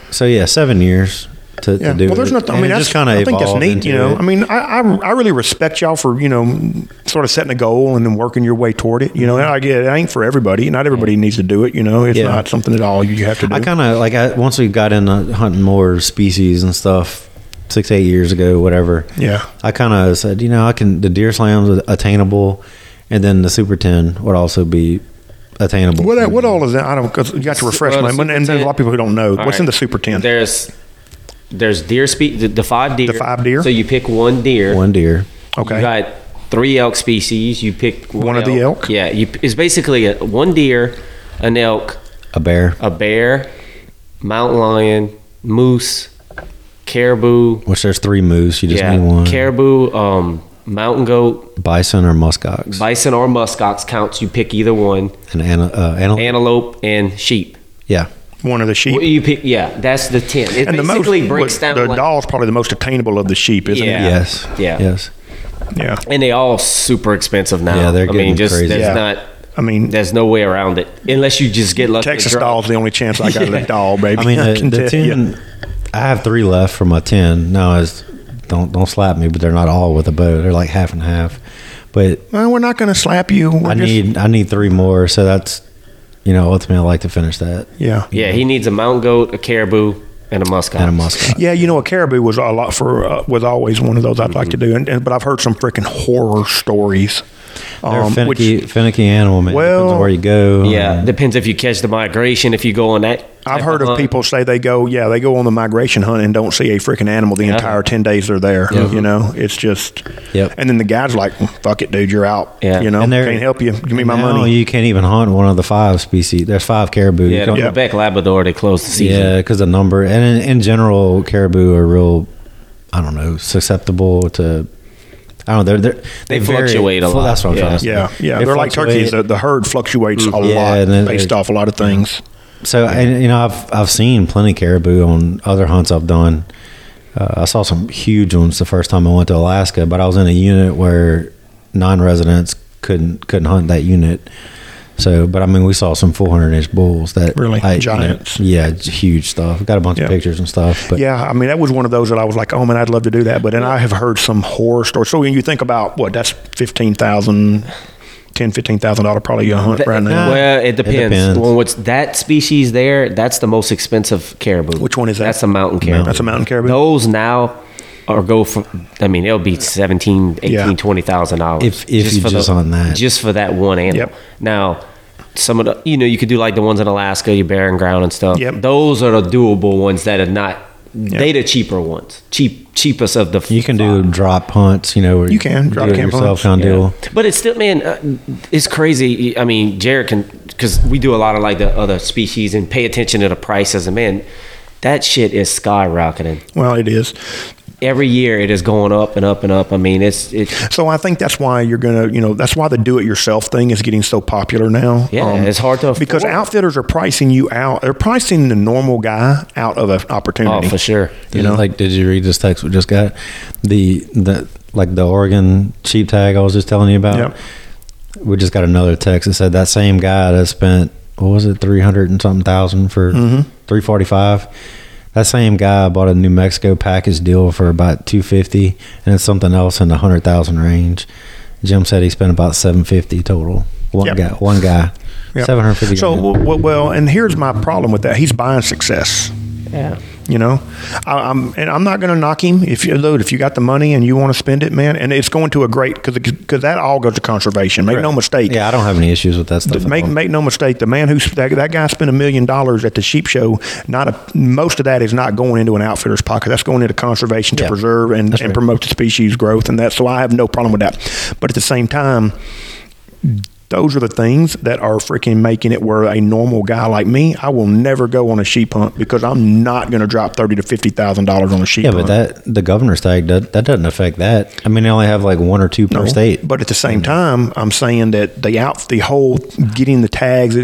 So yeah, seven years. To, yeah. to do well, there's nothing. I mean, that's kind of. I think that's neat. You know, it. I mean, I, I I really respect y'all for, you know, sort of setting a goal and then working your way toward it. You know, and I get it ain't for everybody. Not everybody needs to do it. You know, it's yeah. not something at all you have to do. I kind of like I, once we got into hunting more species and stuff, six eight years ago, whatever. Yeah, I kind of said, you know, I can the deer slams attainable, and then the Super ten would also be. Attainable. What what all is that? I don't. Cause you got to refresh well, my mind. And there's a lot of people who don't know all what's right. in the Super ten. There's. There's deer spe- the, the five deer. The five deer. So you pick one deer. One deer. Okay. You got three elk species. You pick one, one elk. of the elk. Yeah, you, it's basically a, one deer, an elk, a bear, a bear, mountain lion, moose, caribou. Which there's three moose. You just yeah, need one. Caribou, um, mountain goat, bison or muskox. Bison or muskox counts. You pick either one. And an, uh, antelope. Antelope and sheep. Yeah. One of the sheep. Well, you pick, yeah, that's the ten. It and basically the most, breaks down. The like, doll's probably the most attainable of the sheep, isn't yeah. it? Yes. Yeah. Yes. Yeah. And they all super expensive now. Yeah, they're getting I mean, just, crazy. There's yeah. not. I mean, there's no way around it unless you just get lucky. Texas doll's the only chance I got yeah. of that doll, baby. I mean, I the, the ten. I have three left from my ten. No, it's, don't don't slap me, but they're not all with a bow. They're like half and half. But well, we're not going to slap you. We're I just, need I need three more, so that's. You know, ultimately, I like to finish that. Yeah. Yeah, he needs a mountain goat, a caribou, and a muskox. And a muskox. Yeah, you know, a caribou was a lot for uh, was always one of those I'd mm-hmm. like to do. And, and but I've heard some freaking horror stories. Um, They're a finicky, which, finicky animal, man. Well, depends on where you go. Yeah, um, depends if you catch the migration. If you go on that, I've heard of, of people say they go, yeah, they go on the migration hunt and don't see a freaking animal the yeah. entire ten days they're there. Yep. You know, it's just. Yep. And then the guy's like, "Fuck it, dude, you're out." Yeah. You know, and can't help you. Give me my now money. You can't even hunt one of the five species. There's five caribou. Yeah, the yeah. Beck Labrador they closed the season. Yeah, because the number and in, in general, caribou are real. I don't know, susceptible to. I don't know. They're, they're, they they vary, fluctuate a lot. That's what I'm yeah. trying to say. Yeah, yeah. They they're like turkeys. The, the herd fluctuates mm-hmm. a yeah, lot and then based off a lot of things. So, yeah. and, you know, I've I've seen plenty of caribou on other hunts I've done. Uh, I saw some huge ones the first time I went to Alaska, but I was in a unit where non-residents couldn't couldn't hunt that unit. So, but I mean, we saw some four hundred inch bulls that really I, giants. You know, yeah, huge stuff. Got a bunch yeah. of pictures and stuff. But yeah, I mean, that was one of those that I was like, oh man, I'd love to do that. But then I have heard some horror stories. So when you think about what that's fifteen thousand, ten, fifteen thousand dollar probably a hunt that, right now. Well, it depends. It depends. Well, what's that species there? That's the most expensive caribou. Which one is that? That's a mountain caribou. Mountain. That's a mountain caribou. Those now. Or go for, I mean, it'll be seventeen, eighteen, yeah. twenty thousand dollars if if just you for just the, on that, just for that one animal. Yep. Now, some of the, you know, you could do like the ones in Alaska, your barren ground and stuff. Yep. Those are the doable ones that are not Yep. They're the cheaper ones, cheap, cheapest of the. You can five. do drop hunts, you know. Where you can drop do camp yourself, hunts, yeah. deal. But it's still, man, uh, it's crazy. I mean, Jared can, because we do a lot of like the other species and pay attention to the prices. And man, that shit is skyrocketing. Well, it is. Every year it is going up and up and up. I mean, it's, it's so I think that's why you're going to, you know, that's why the do-it-yourself thing is getting so popular now. Yeah, um, it's hard to afford. Because outfitters are pricing you out. They're pricing the normal guy out of an opportunity. Oh, for sure. You did know, you, like, did you read this text we just got? The, the like the Oregon sheep tag I was just telling you about? Yep. We just got another text that said that same guy that spent, what was it, three hundred and something thousand for mm-hmm. three forty-five. That same guy bought a New Mexico package deal for about two fifty, and it's something else in the hundred thousand range. Jim said he spent about seven fifty total. One yep. guy, one guy, yep. seven hundred fifty. So well, well, and here's my problem with that: he's buying success. Yeah, you know, I, I'm and I'm not going to knock him. If you load, if you got the money and you want to spend it, man, and it's going to a great because because that all goes to conservation. Make right. no mistake. Yeah, I don't have any issues with that stuff. Make make no mistake. The man who that, that guy spent a million dollars at the sheep show. Not a most of that is not going into an outfitter's pocket. That's going into conservation to yeah. preserve and, and promote the species growth, and that. So I have no problem with that. But at the same time. Those are the things that are freaking making it where a normal guy like me, I will never go on a sheep hunt because I'm not going to drop thirty to fifty thousand dollars on a sheep. Yeah, hunt. But that the governor's tag that, that doesn't affect that. I mean, they only have like one or two per no, state. But at the same time, I'm saying that the out the whole getting the tags.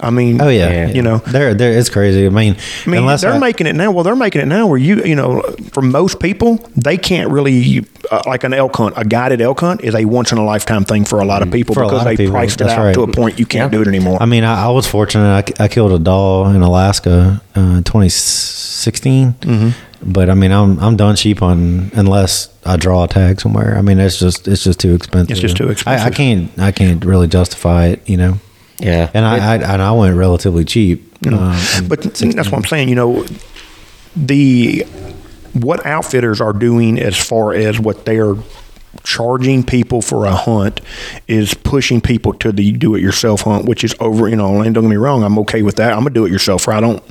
I mean, oh yeah, you know, there there it's crazy. I mean, I mean unless they're I, making it now. Well, they're making it now where you you know, for most people, they can't really uh, like an elk hunt. A guided elk hunt is a once in a lifetime thing for a lot of people because lot they people. price. That's out right. to a point you can't yeah. do it anymore. I mean, I, I was fortunate. I, I killed a doll in Alaska uh, twenty sixteen, mm-hmm. but I mean, I'm I'm done sheep hunting unless I draw a tag somewhere. I mean, it's just it's just too expensive. It's just too expensive. I, I can't I can't really justify it, you know. Yeah, and I, I and I went relatively cheap. Mm-hmm. Um, but sixteen. That's what I'm saying. You know, the what outfitters are doing as far as what they are. Charging people for a hunt is pushing people to the do-it-yourself hunt, which is over, you know, and don't get me wrong, I'm okay with that. I'm a do-it-yourselfer. I don't,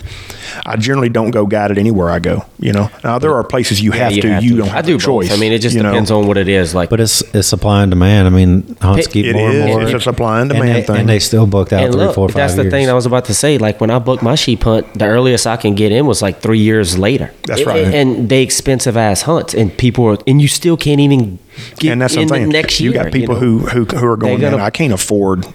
I generally don't go guided anywhere I go, you know. Now, there are places you yeah, have you to, have you to. don't I have do a choice. Both. I mean, it just depends know? on what it is. Like, But it's it's supply and demand. I mean, hunts keep more is, and more. It's a supply and demand and they, thing. And they still booked out and three, look, four, five that's years. That's the thing I was about to say. Like, when I booked my sheep hunt, the earliest I can get in was like three years later. That's it, right. And they expensive-ass hunts, and people are, and you still can't even Get and that's in the, the next year. You got people you know? who, who who are going, man, I can't afford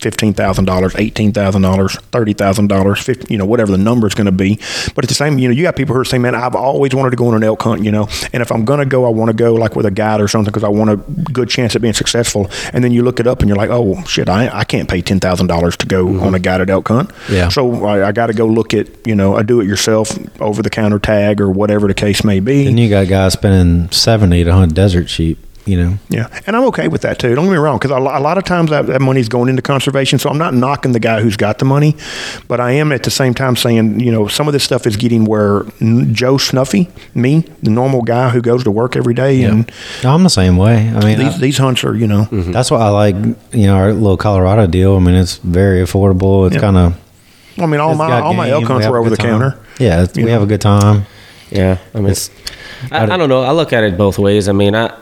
fifteen thousand dollars, eighteen thousand dollars, thirty thousand dollars, fifty thousand dollars, you know, whatever the number is going to be. But at the same, you know, you got people who are saying, man, I've always wanted to go on an elk hunt, you know, and if I'm going to go, I want to go like with a guide or something because I want a good chance at being successful. And then you look it up and you're like, oh, shit, I I can't pay ten thousand dollars to go mm-hmm. on a guided elk hunt. Yeah. So I, I got to go look at, you know, a do-it-yourself over-the-counter tag or whatever the case may be. And you got guys spending seventy dollars to hunt desert sheep. You know, yeah, and I'm okay with that too. Don't get me wrong, because a lot of times that, that money's going into conservation, so I'm not knocking the guy who's got the money, but I am at the same time saying, you know, some of this stuff is getting where Joe Snuffy, me, the normal guy who goes to work every day, yeah. and no, I'm the same way. I mean, these, I, these hunts are, you know, mm-hmm. that's why I like, you know, our little Colorado deal. I mean, it's very affordable. It's yeah. kind of, I mean, all my all game. my elk hunts we were over the time. counter. Yeah, we know? have a good time. Yeah, I mean, it's, I, I don't know. I look at it both ways. I mean, I.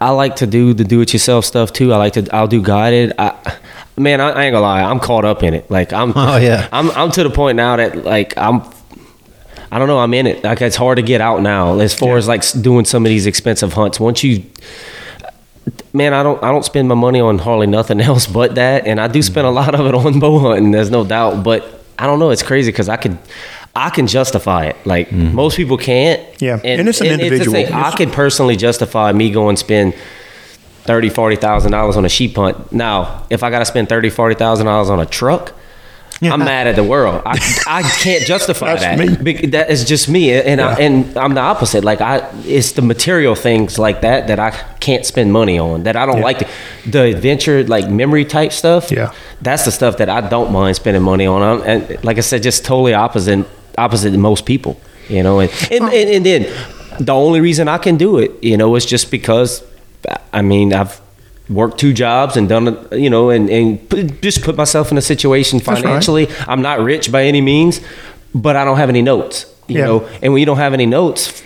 I like to do the do-it-yourself stuff too. I like to. I'll do guided. I, man, I, I ain't gonna lie. I'm caught up in it. Like I'm. Oh yeah. I'm. I'm to the point now that like I'm. I don't know. I'm in it. Like it's hard to get out now. As far yeah. as like doing some of these expensive hunts. Once you. Man, I don't. I don't spend my money on hardly nothing else but that, and I do spend a lot of it on bow hunting. There's no doubt, but I don't know. It's crazy because I could. I can justify it. Like mm-hmm. most people can't. Yeah. And, and it's an and individual. It's I could personally justify me going spend thirty, forty thousand dollars on a sheep hunt. Now, if I got to spend thirty, forty thousand dollars on a truck, yeah. I'm mad at the world. I, I can't justify that. Me. That is just me, and yeah. I, and I'm the opposite. Like I, it's the material things like that that I can't spend money on. That I don't yeah. like the, the adventure, like memory type stuff. Yeah. That's the stuff that I don't mind spending money on. I'm, and like I said, just totally opposite. opposite than most people, you know, and and, and and then the only reason I can do it, you know, is just because, I mean, I've worked two jobs and done, you know, and, and put, just put myself in a situation financially. Right. I'm not rich by any means, but I don't have any notes, you yeah. know, and when you don't have any notes,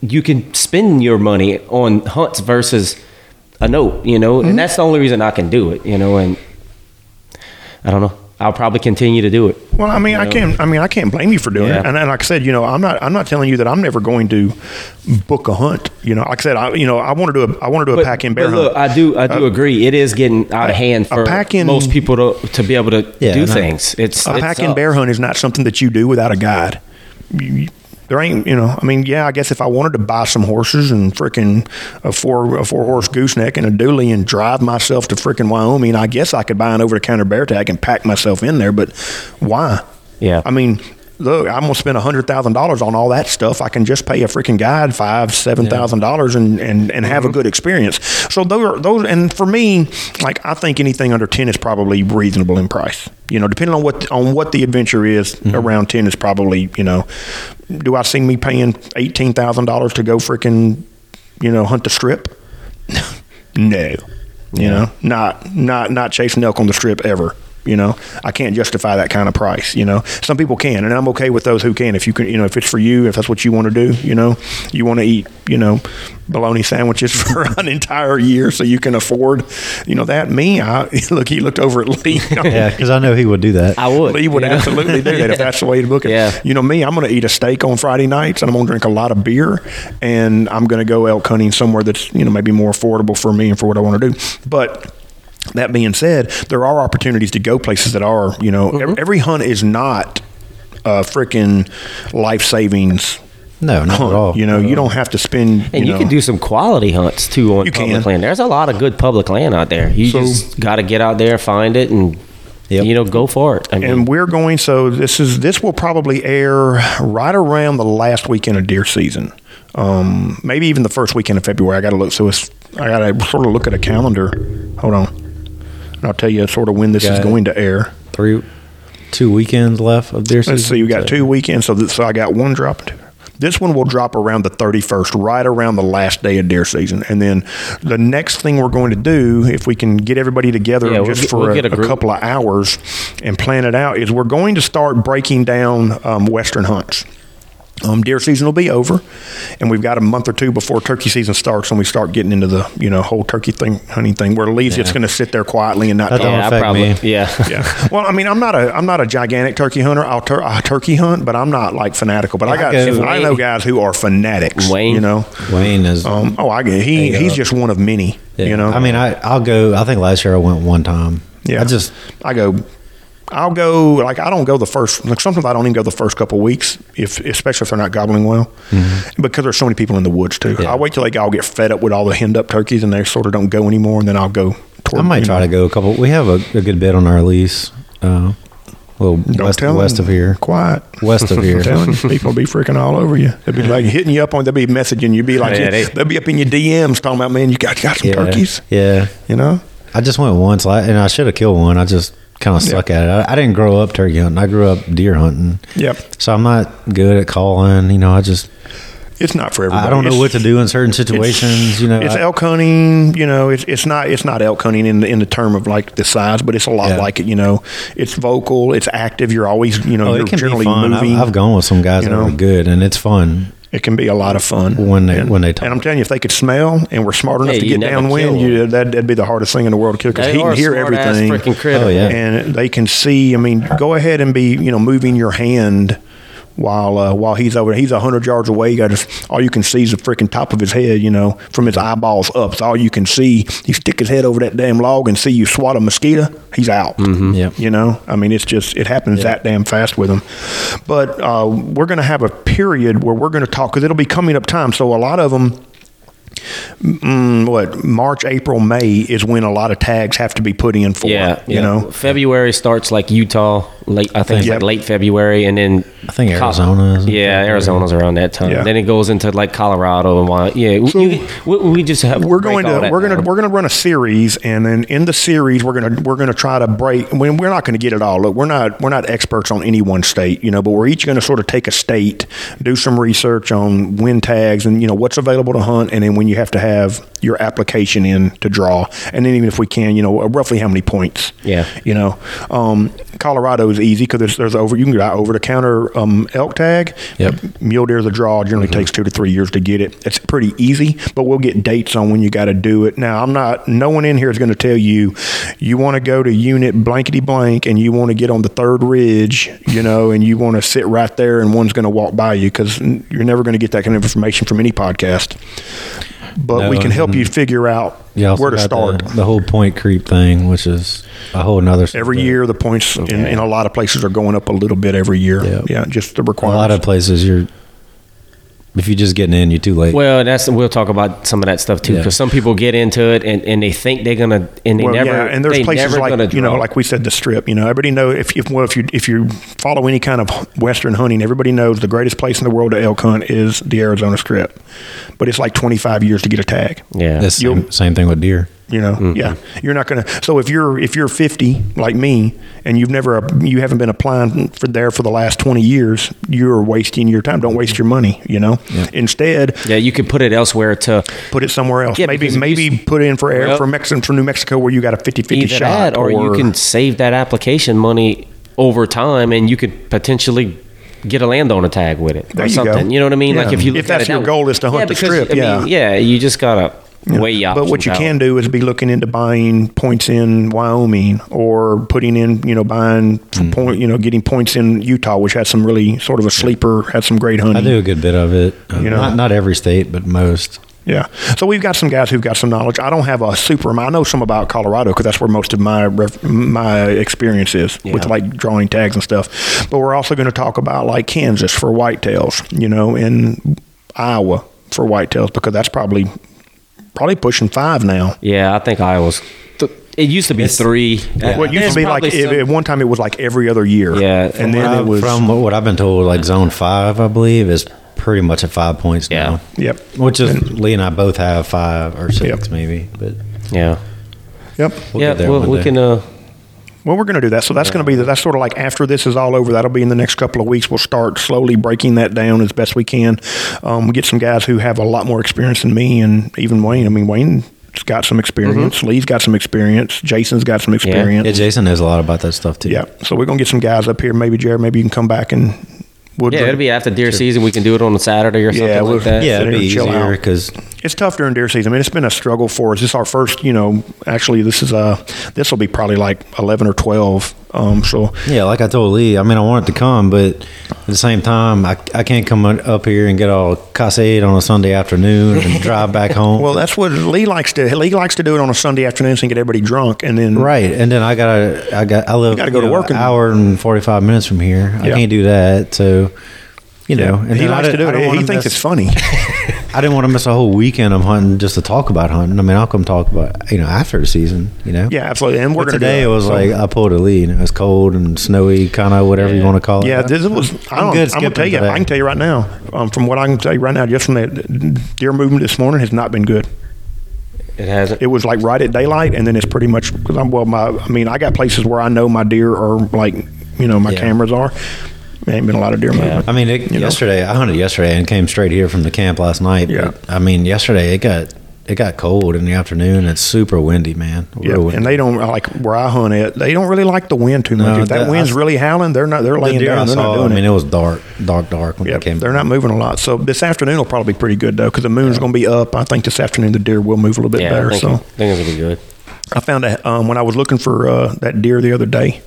you can spend your money on hunts versus a note, you know, mm-hmm. and that's the only reason I can do it, you know, and I don't know. I'll probably continue to do it. Well, I mean, you know? I can't. I mean, I can't blame you for doing yeah. it. And, and like I said, you know, I'm not. I'm not telling you that I'm never going to book a hunt. You know, like I said, I. You know, I want to do a. I want to do but, a pack in bear but look, hunt. I do. I do uh, agree. It is getting out a, of hand for in, most people to to be able to yeah, do things. It's a pack in bear hunt is not something that you do without a guide. You, There ain't, you know, I mean, yeah, I guess if I wanted to buy some horses and frickin' a four a four horse gooseneck and a dually and drive myself to frickin' Wyoming, I guess I could buy an over the counter bear tag and pack myself in there, but why? Yeah. I mean, look, I'm gonna spend a hundred thousand dollars on all that stuff. I can just pay a frickin' guide five, seven thousand yeah. dollars and and and have mm-hmm. a good experience. So those are those, and for me, like I think anything under ten is probably reasonable in price. You know, depending on what on what the adventure is, mm-hmm. around ten is probably, you know. Do I see me paying eighteen thousand dollars to go freaking, you know, hunt the strip? No, you yeah. know, not not not chasing elk on the strip ever. You know, I can't justify that kind of price. You know, some people can, and I'm okay with those who can. If you can, you know, if it's for you, if that's what you want to do, you know, you want to eat, you know, bologna sandwiches for an entire year so you can afford, you know, that. Me, I look, he looked over at Lee. Yeah, because I know he would do that. I would. Lee would yeah. absolutely do that yeah. if that's the way to book it. Yeah. You know, me, I'm going to eat a steak on Friday nights, and I'm going to drink a lot of beer, and I'm going to go elk hunting somewhere that's, you know, maybe more affordable for me and for what I want to do. But that being said, there are opportunities to go places that are, you know, mm-hmm. every, every hunt is not a freaking life savings. No, not hunt. At all. You know, no. You don't have to spend. And you, you can do some quality hunts too on you public can. land. There's a lot of good public land out there. You so, just got to get out there, find it, and yep. you know, go for it. I mean, and we're going. So this is this will probably air right around the last weekend of deer season. Um, maybe even the first weekend of February. I got to look. So it's, I got to sort of look at a calendar. Hold on. And I'll tell you sort of when this got is going to air. Three, two weekends left of deer season. Let's see, you got so. two weekends. So, this, so I got one dropped. This one will drop around the thirty-first, right around the last day of deer season. And then the next thing we're going to do, if we can get everybody together yeah, just we'll, for we'll a, a, a couple of hours and plan it out, is we're going to start breaking down um, Western hunts. Um, deer season will be over, and we've got a month or two before turkey season starts, and we start getting into the, you know, whole turkey thing, hunting thing, where Lee's yeah. just going to sit there quietly and not talk. Yeah, affect probably, me. yeah, yeah. Well, I mean, I'm not a, I'm not a gigantic turkey hunter. I'll, tur- I'll turkey hunt, but I'm not like fanatical. But I, I got, go, I Wayne. know guys who are fanatics. Wayne, you know, Wayne is. Um, oh, I get he, he's up. just one of many. Yeah. You know, I mean, I, I'll go. I think last year I went one time. Yeah, I just, I go. I'll go, like, I don't go the first, like, sometimes I don't even go the first couple of weeks, if, especially if they're not gobbling well, mm-hmm. because there's so many people in the woods, too. Yeah. I'll wait till they all get fed up with all the hemmed-up turkeys, and they sort of don't go anymore, and then I'll go toward I might try know. to go a couple. We have a, a good bit on our lease, uh, a little west, west of here. Quiet. West of here. I'm telling you, people be freaking all over you. They'll be, like, hitting you up on, they'll be messaging you, be like, yeah, they, they'll be up in your D Ms talking about, man, you got, you got some yeah, turkeys. Yeah. You know? I just went once, and I should have killed one. I just... kind of suck yep. at it. I, I didn't grow up turkey hunting. I grew up deer hunting. Yep. So I'm not good at calling. You know, I just... It's not for everybody. I don't know it's, what to do in certain situations. You know, it's I, elk hunting. You know, it's it's not it's not elk hunting in the in the term of like the size, but it's a lot yeah. like it. You know, it's vocal. It's active. You're always you know oh, you're it can generally be fun. moving. I've, I've gone with some guys you know, that are good, and it's fun. It can be a lot of fun when they and, when they talk. And I'm telling you, if they could smell and were smart enough hey, to get downwind, you, that'd, that'd be the hardest thing in the world to kill because he can hear everything. Oh, yeah. And they can see. I mean, go ahead and be you know moving your hand. While uh, while he's over, he's a hundred yards away. You got just, all you can see is the freaking top of his head, you know, from his eyeballs up. It's all you can see. You stick his head over that damn log and see you swat a mosquito. He's out. Mm-hmm. Yep. You know, I mean, it's just it happens yep. that damn fast with him. But uh, we're going to have a period where we're going to talk because it'll be coming up time. So a lot of them. Mm, what March, April, May is when a lot of tags have to be put in for. Yeah, you yeah. know, February starts like Utah, late I think yep. like late February, and then I think Arizona. Col- yeah, Arizona's around that time. Yeah. Then it goes into like Colorado and Wyoming. Yeah, so we, we, we just have we're going to we're going to we're going to run a series, and then in the series we're going to we're going to try to break. When I mean, we're not going to get it all. Look, we're not we're not experts on any one state, you know, but we're each going to sort of take a state, do some research on wind tags, and you know what's available to hunt, and then when you have to have have your application in to draw. And then even if we can, you know, roughly how many points. Yeah. You know, um, Colorado is easy because there's, there's over, you can get over the counter um, elk tag. Yep. Mule deer is a draw. It generally mm-hmm. takes two to three years to get it. It's pretty easy, but we'll get dates on when you got to do it. Now, I'm not, no one in here is going to tell you, you want to go to unit blankety blank and you want to get on the third ridge, you know, and you want to sit right there and one's going to walk by you, because you're never going to get that kind of information from any podcast. But no, we can help you figure out yeah, where to start. The, the whole point creep thing, which is a whole another. Every year, the points okay. in, in a lot of places are going up a little bit every year. Yep. Yeah, just the requirements. A lot of places, you're if you're just getting in, you're too late. Well, that's we'll talk about some of that stuff too, because yeah. some people get into it and, and they think they're gonna and they well, never. Yeah, and there's places like you know, like we said, the Strip. You know, everybody knows if if well, if you if you follow any kind of Western hunting, everybody knows the greatest place in the world to elk hunt is the Arizona Strip, but it's like twenty-five years to get a tag. Yeah, that's same, same thing with deer. You know, mm-hmm. yeah, you're not gonna. So if you're if you're fifty like me and you've never you haven't been applying for there for the last twenty years, you're wasting your time. Don't waste your money. You know, yeah. instead, yeah, you could put it elsewhere to put it somewhere else. Yeah, maybe maybe just, put it in for air well, for Mexico for New Mexico where you got a fifty-fifty shot, that, or, or you can save that application money over time, and you could potentially get a landowner tag with it or something. You, you know what I mean? Yeah. Like if you if that's your that, goal is to hunt yeah, the because, strip, I yeah, mean, yeah, you just gotta. Yeah. Way but what you out. Can do is be looking into buying points in Wyoming or putting in, you know, buying mm. point, you know, getting points in Utah, which has some really sort of a sleeper, has some great hunting. I do a good bit of it. You um, know, not, not every state, but most. Yeah. So we've got some guys who've got some knowledge. I don't have a super amount. I know some about Colorado because that's where most of my ref, my experience is yeah. with like drawing tags and stuff. But we're also going to talk about like Kansas for whitetails, you know, and Iowa for whitetails because that's probably. Probably pushing five now. Yeah, I think Iowa's. Th- it used to be it's, three. Yeah. Well, it used There's to be like some, at one time it was like every other year. Yeah, and then I, it was from what I've been told, like zone five, I believe, is pretty much at five points yeah. now. Yep. Which is and, Lee and I both have five or six, yep. maybe. But yeah, yep. We'll yeah, we'll, we day. Can. Uh, Well, we're going to do that. So that's yeah. going to be the, that's sort of like after this is all over. That'll be in the next couple of weeks. We'll start slowly breaking that down as best we can. Um, we get some guys who have a lot more experience than me and even Wayne. I mean, Wayne's got some experience. Mm-hmm. Lee's got some experience. Jason's got some experience. Yeah, yeah Jason knows a lot about that stuff too. Yeah. So we're going to get some guys up here. Maybe, Jared, maybe you can come back and we'll yeah, do it. It'll be after deer season. We can do it on a Saturday or something yeah, we'll, like that. Yeah, it'll be easier because – it's tough during deer season. I mean, it's been a struggle for us. This is our first, you know, actually this is a, this will be probably like eleven or twelve. Um, so yeah, like I told Lee, I mean, I wanted to come, but at the same time, I, I can't come up here and get all casseed on a Sunday afternoon and drive back home. Well, that's what Lee likes to, Lee likes to do it on a Sunday afternoon so he can get everybody drunk and then. Right. And then I gotta, I got, I live gotta go to know, work an and, hour and forty-five minutes from here. Yeah. I can't do that. So, you know, and he likes to do it. He thinks it's funny. I didn't want to miss a whole weekend of hunting just to talk about hunting. I mean, I'll come talk about, you know, after the season, you know? Yeah, absolutely. And we're but today do it was so. Like, I pulled a lead. You know, it was cold and snowy, kind of whatever yeah. you want to call it. Yeah, this was, I don't, I'm, good I'm gonna tell you, today. I can tell you right now, um, from what I can tell you right now, just from that deer movement this morning has not been good. It hasn't. It was like right at daylight, and then it's pretty much, because I'm, well, my, I mean, I got places where I know my deer are like, you know, my yeah. cameras are. There ain't been a lot of deer movement. Yeah. I mean, it, yesterday know? I hunted yesterday and came straight here from the camp last night. Yeah. But, I mean, yesterday it got it got cold in the afternoon. It's super windy, man. Yeah. Windy. And they don't like where I hunt at. They don't really like the wind too much. No, if that the, wind's I, really howling, they're not. They're the laying down. I, they're saw, not doing I mean, it. it was dark, dark, dark when yep. they came. They're not moving a lot. So this afternoon will probably be pretty good though, because the moon's yeah. going to be up. I think this afternoon the deer will move a little bit yeah, better. I think so I think it'll be good. I found that um, when I was looking for uh, that deer the other day,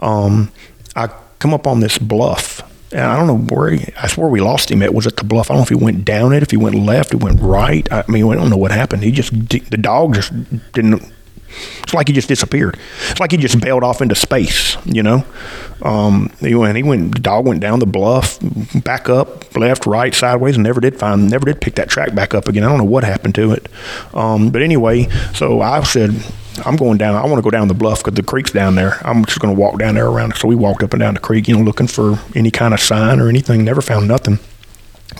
um, I. come up on this bluff, and I don't know where he, I swear we lost him at was at the bluff. I don't know if he went down it, if he went left, it went right. I mean, I don't know what happened. He just the dog just didn't. It's like he just disappeared. It's like he just bailed off into space, you know. Um, he went. He went. The dog went down the bluff, back up, left, right, sideways, and never did find. Never did pick that track back up again. I don't know what happened to it. Um, but anyway, so I said. I'm going down. I want to go down the bluff because the creek's down there. I'm just going to walk down there around. So we walked up and down the creek, you know, looking for any kind of sign or anything. Never found nothing.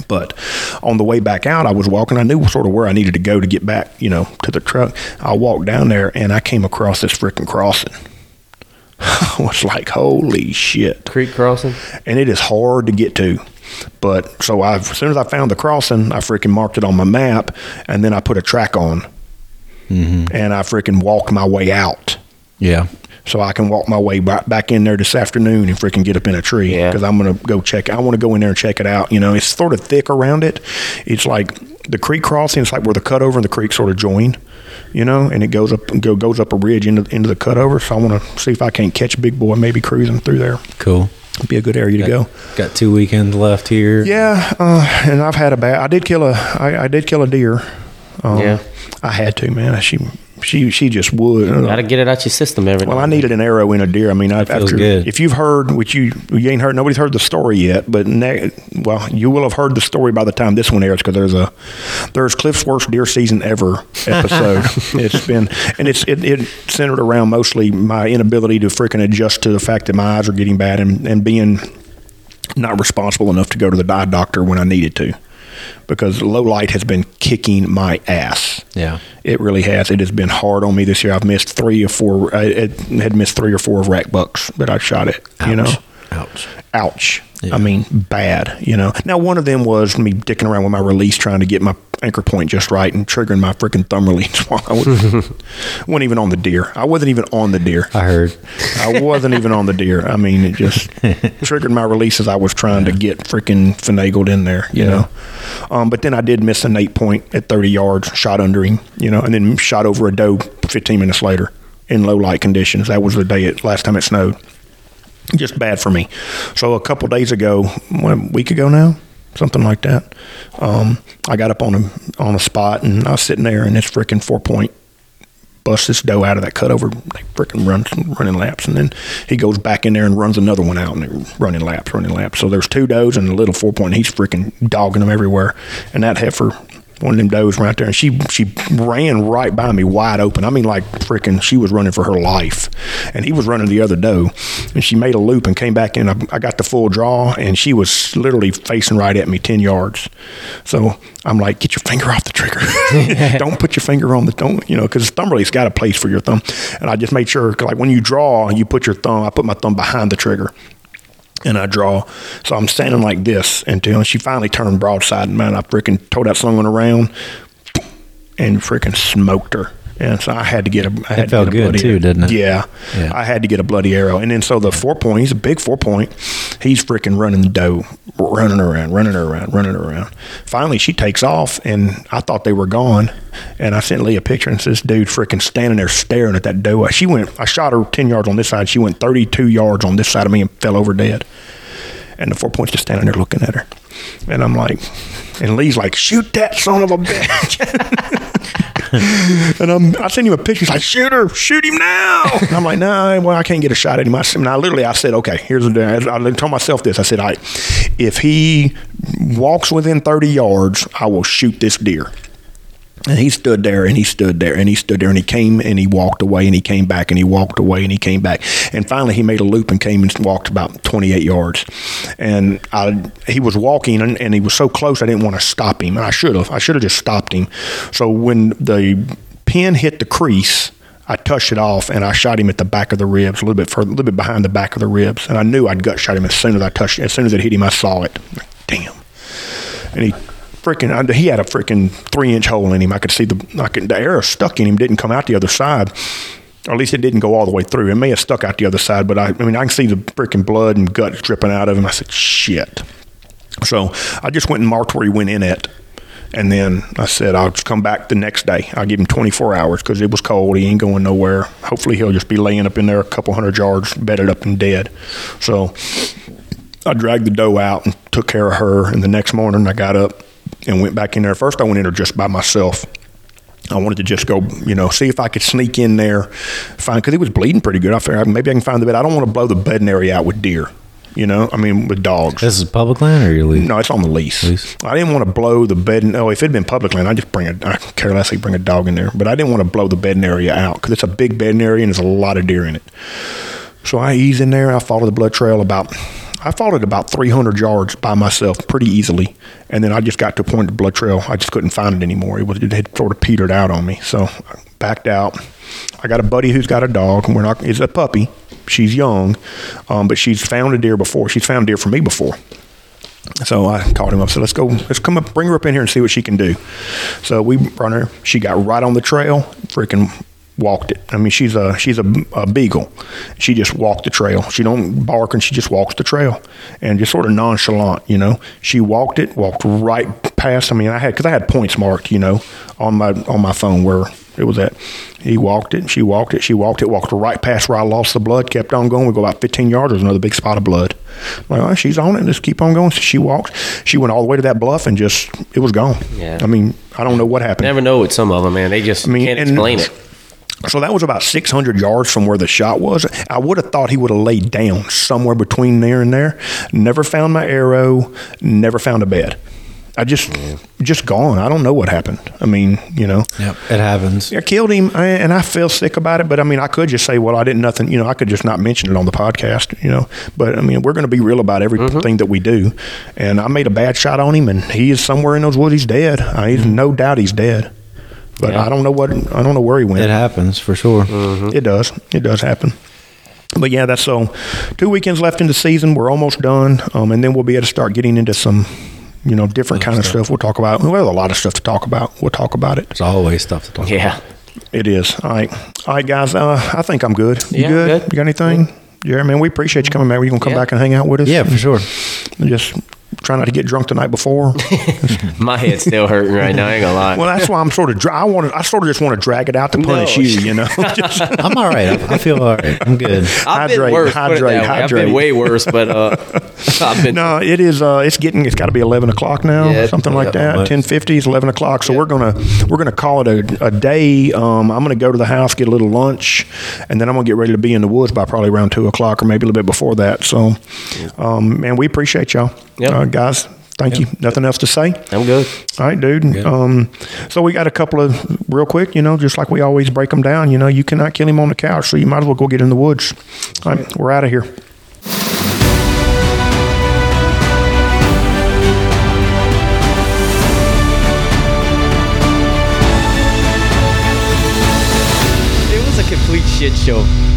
But on the way back out, I was walking. I knew sort of where I needed to go to get back, you know, to the truck. I walked down there, and I came across this freaking crossing. I was like, holy shit. Creek crossing? And it is hard to get to. But so I, as soon as I found the crossing, I freaking marked it on my map, and then I put a track on, mm-hmm. and I freaking walked my way out. Yeah. So I can walk my way back in there this afternoon and freaking get up in a tree because yeah. I'm going to go check. I want to go in there and check it out. You know, it's sort of thick around it. It's like the creek crossing. It's like where the cutover and the creek sort of join, you know, and it goes up go, goes up a ridge into, into the cutover. So I want to see if I can't catch Big Boy, maybe cruising through there. Cool. Be a good area to got, go. Got two weekends left here. Yeah. Uh, and I've had a bad, I did kill a, I, I did kill a deer. Um, yeah. I had to, man. She, She she just would. You gotta get it out your system every. Well, I needed an arrow in a deer. I mean, I, after good. If you've heard, which you you ain't heard, nobody's heard the story yet. But ne- well, you will have heard the story by the time this one airs because there's a there's Cliff's worst deer season ever episode. It's been and it's it, it centered around mostly my inability to freaking adjust to the fact that my eyes are getting bad and, and being not responsible enough to go to the eye doctor when I needed to. Because low light has been kicking my ass. Yeah, it really has. It has been hard on me this year. I've missed three or four. I had missed three or four of rack bucks that I shot at. Ouch. You know, ouch, ouch. Yeah. I mean, bad. You know. Now one of them was me dicking around with my release, trying to get my anchor point just right and triggering my freaking thumb release. I wasn't, wasn't even on the deer. I wasn't even on the deer. I heard. I wasn't even on the deer. I mean, it just triggered my release as I was trying yeah. to get freaking finagled in there, you yeah. know. Um, but then I did miss an eight point at thirty yards, shot under him, you know, and then shot over a doe fifteen minutes later in low light conditions. That was the day it, last time it snowed. Just bad for me. So a couple days ago, what, a week ago now? Something like that. Um, I got up on a on a spot and I was sitting there and this freaking four point busts this doe out of that cutover. They freaking run running laps and then he goes back in there and runs another one out and they're running laps, running laps. So there's two does and a little four point. And he's freaking dogging them everywhere. And that heifer, one of them does right there, and she she ran right by me wide open. I mean, like freaking, she was running for her life, and he was running the other doe, and she made a loop and came back in. I, I got the full draw, and she was literally facing right at me ten yards. So I'm like, get your finger off the trigger. Don't put your finger on the, don't, you know, because the thumb release got a place for your thumb. And I just made sure, cause like when you draw, you put your thumb, I put my thumb behind the trigger. And I draw. So I'm standing like this until she finally turned broadside, and man, I freaking tore that slung around and freaking smoked her. And so I had to get a. I had it felt to get a good bloody too, arrow. Didn't it? Yeah, yeah. I had to get a bloody arrow. And then so the four point, he's a big four point. He's freaking running the doe, running around, running around, running around. Finally, she takes off, and I thought they were gone. And I sent Lee a picture, and it's this dude freaking standing there staring at that doe. She went. I shot her ten yards on this side. She went thirty-two yards on this side of me and fell over dead. And the four point's just standing there looking at her. And I'm like, and Lee's like, shoot that son of a bitch. And I'm, I sent him a picture. He's like, shoot her, shoot him now. And I'm like, no, nah, well, I can't get a shot at him. I, and I literally, I said, okay, here's the deal. I told myself this. I said, all right, if he walks within thirty yards, I will shoot this deer. And he stood there, and he stood there, and he stood there, and he came, and he walked away, and he came back, and he walked away, and he came back. And finally, he made a loop and came and walked about twenty-eight yards. And I, he was walking, and, and he was so close, I didn't want to stop him. And I should have. I should have just stopped him. So when the pin hit the crease, I touched it off, and I shot him at the back of the ribs, a little bit further, a little bit behind the back of the ribs. And I knew I'd gut shot him as soon as I touched it. As soon as it hit him, I saw it. Damn. And he... Freaking, he had a freaking three-inch hole in him. I could see the I could, the arrow stuck in him, didn't come out the other side. Or at least it didn't go all the way through. It may have stuck out the other side, but I, I mean, I can see the freaking blood and gut dripping out of him. I said, shit. So I just went and marked where he went in at. And then I said, I'll just come back the next day. I'll give him twenty-four hours because it was cold. He ain't going nowhere. Hopefully he'll just be laying up in there a couple hundred yards, bedded up and dead. So I dragged the doe out and took care of her. And the next morning I got up and went back in there. First, I went in there just by myself. I wanted to just go, you know, see if I could sneak in there, find, because he was bleeding pretty good. I figured maybe I can find the bed. I don't want to blow the bedding area out with deer, you know, I mean, with dogs. This is public land or your lease? No, it's on the lease. lease. I didn't want to blow the bedding. Oh, if it had been public land, I'd just bring a, I carelessly bring a dog in there. But I didn't want to blow the bedding area out because it's a big bedding area and there's a lot of deer in it. So I ease in there. I follow the blood trail about... I followed about three hundred yards by myself pretty easily, and then I just got to a point of the blood trail. I just couldn't find it anymore. It, was, it had sort of petered out on me, so I backed out. I got a buddy who's got a dog. We're not, it's a puppy. She's young, um, but she's found a deer before. She's found deer for me before. So I called him up, said, let's go, let's come up, bring her up in here and see what she can do. So we brought her, she got right on the trail, freaking walked it. I mean, she's a, she's a, a beagle. She just walked the trail. She don't bark, and she just walks the trail, and just sort of nonchalant, you know. She walked it, walked right past. I mean, I had, cause I had points marked, you know, on my, on my phone where it was at. He walked it, she walked it, she walked it, walked right past where I lost the blood, kept on going. We go about fifteen yards, there was another big spot of blood. I'm like, oh, she's on it, let's keep on going. So she walked, she went all the way to that bluff, and just, it was gone. Yeah. I mean, I don't know what happened. Never know with some of them, man. They just I mean, can't explain it. So that was about six hundred yards from where the shot was. I would have thought he would have laid down somewhere between there and there. Never found my arrow, never found a bed. I just, yeah. just gone. I don't know what happened. I mean, you know. Yep, it happens. I killed him, and I feel sick about it. But, I mean, I could just say, well, I didn't nothing. You know, I could just not mention it on the podcast, you know. But, I mean, we're going to be real about everything mm-hmm. that we do. And I made a bad shot on him, and he is somewhere in those woods. He's dead. I, he's, no doubt he's dead. But yeah. I don't know what I don't know where he went. It happens, for sure. Mm-hmm. It does. It does happen. But, yeah, that's so. Two weekends left in the season. We're almost done. Um, and then we'll be able to start getting into some – you know, different kind of stuff. stuff we'll talk about. Well, there's a lot of stuff to talk about. We'll talk about it. There's always stuff to talk yeah. about. Yeah. It is. All right. All right, guys. Uh, I think I'm good. You yeah, good? good? You got anything? Good. Yeah, man, we appreciate you coming back. Are you going to come yeah. back and hang out with us? Yeah, for sure. Just try not to get drunk the night before. My head's still hurting right now. I ain't going to lie. Well, that's why I'm sort of dry. I, wanted, I sort of just want to drag it out to punish no. you, you know. Just, I'm all right. I, I feel all right. I'm good. I've hydrate, been worse. Hydrate, hydrate. I've been way worse, but uh, I've been. No, it is. Uh, it's getting, it's got to be eleven o'clock now, yeah, something like that. ten fifty is eleven o'clock. So yeah. we're going to we're gonna call it a, a day. Um, I'm going to go to the house, get a little lunch, and then I'm going to get ready to be in the woods by probably around two o'clock or maybe a little bit before that. So, um, man, we appreciate y'all. Yep. Uh, guys, thank yep. you. Nothing else to say? I'm good. All right, dude. Good. Um, so we got a couple of real quick, you know, just like we always break them down. You know, you cannot kill him on the couch, so you might as well go get in the woods. All right, we're out of here. It was a complete shit show.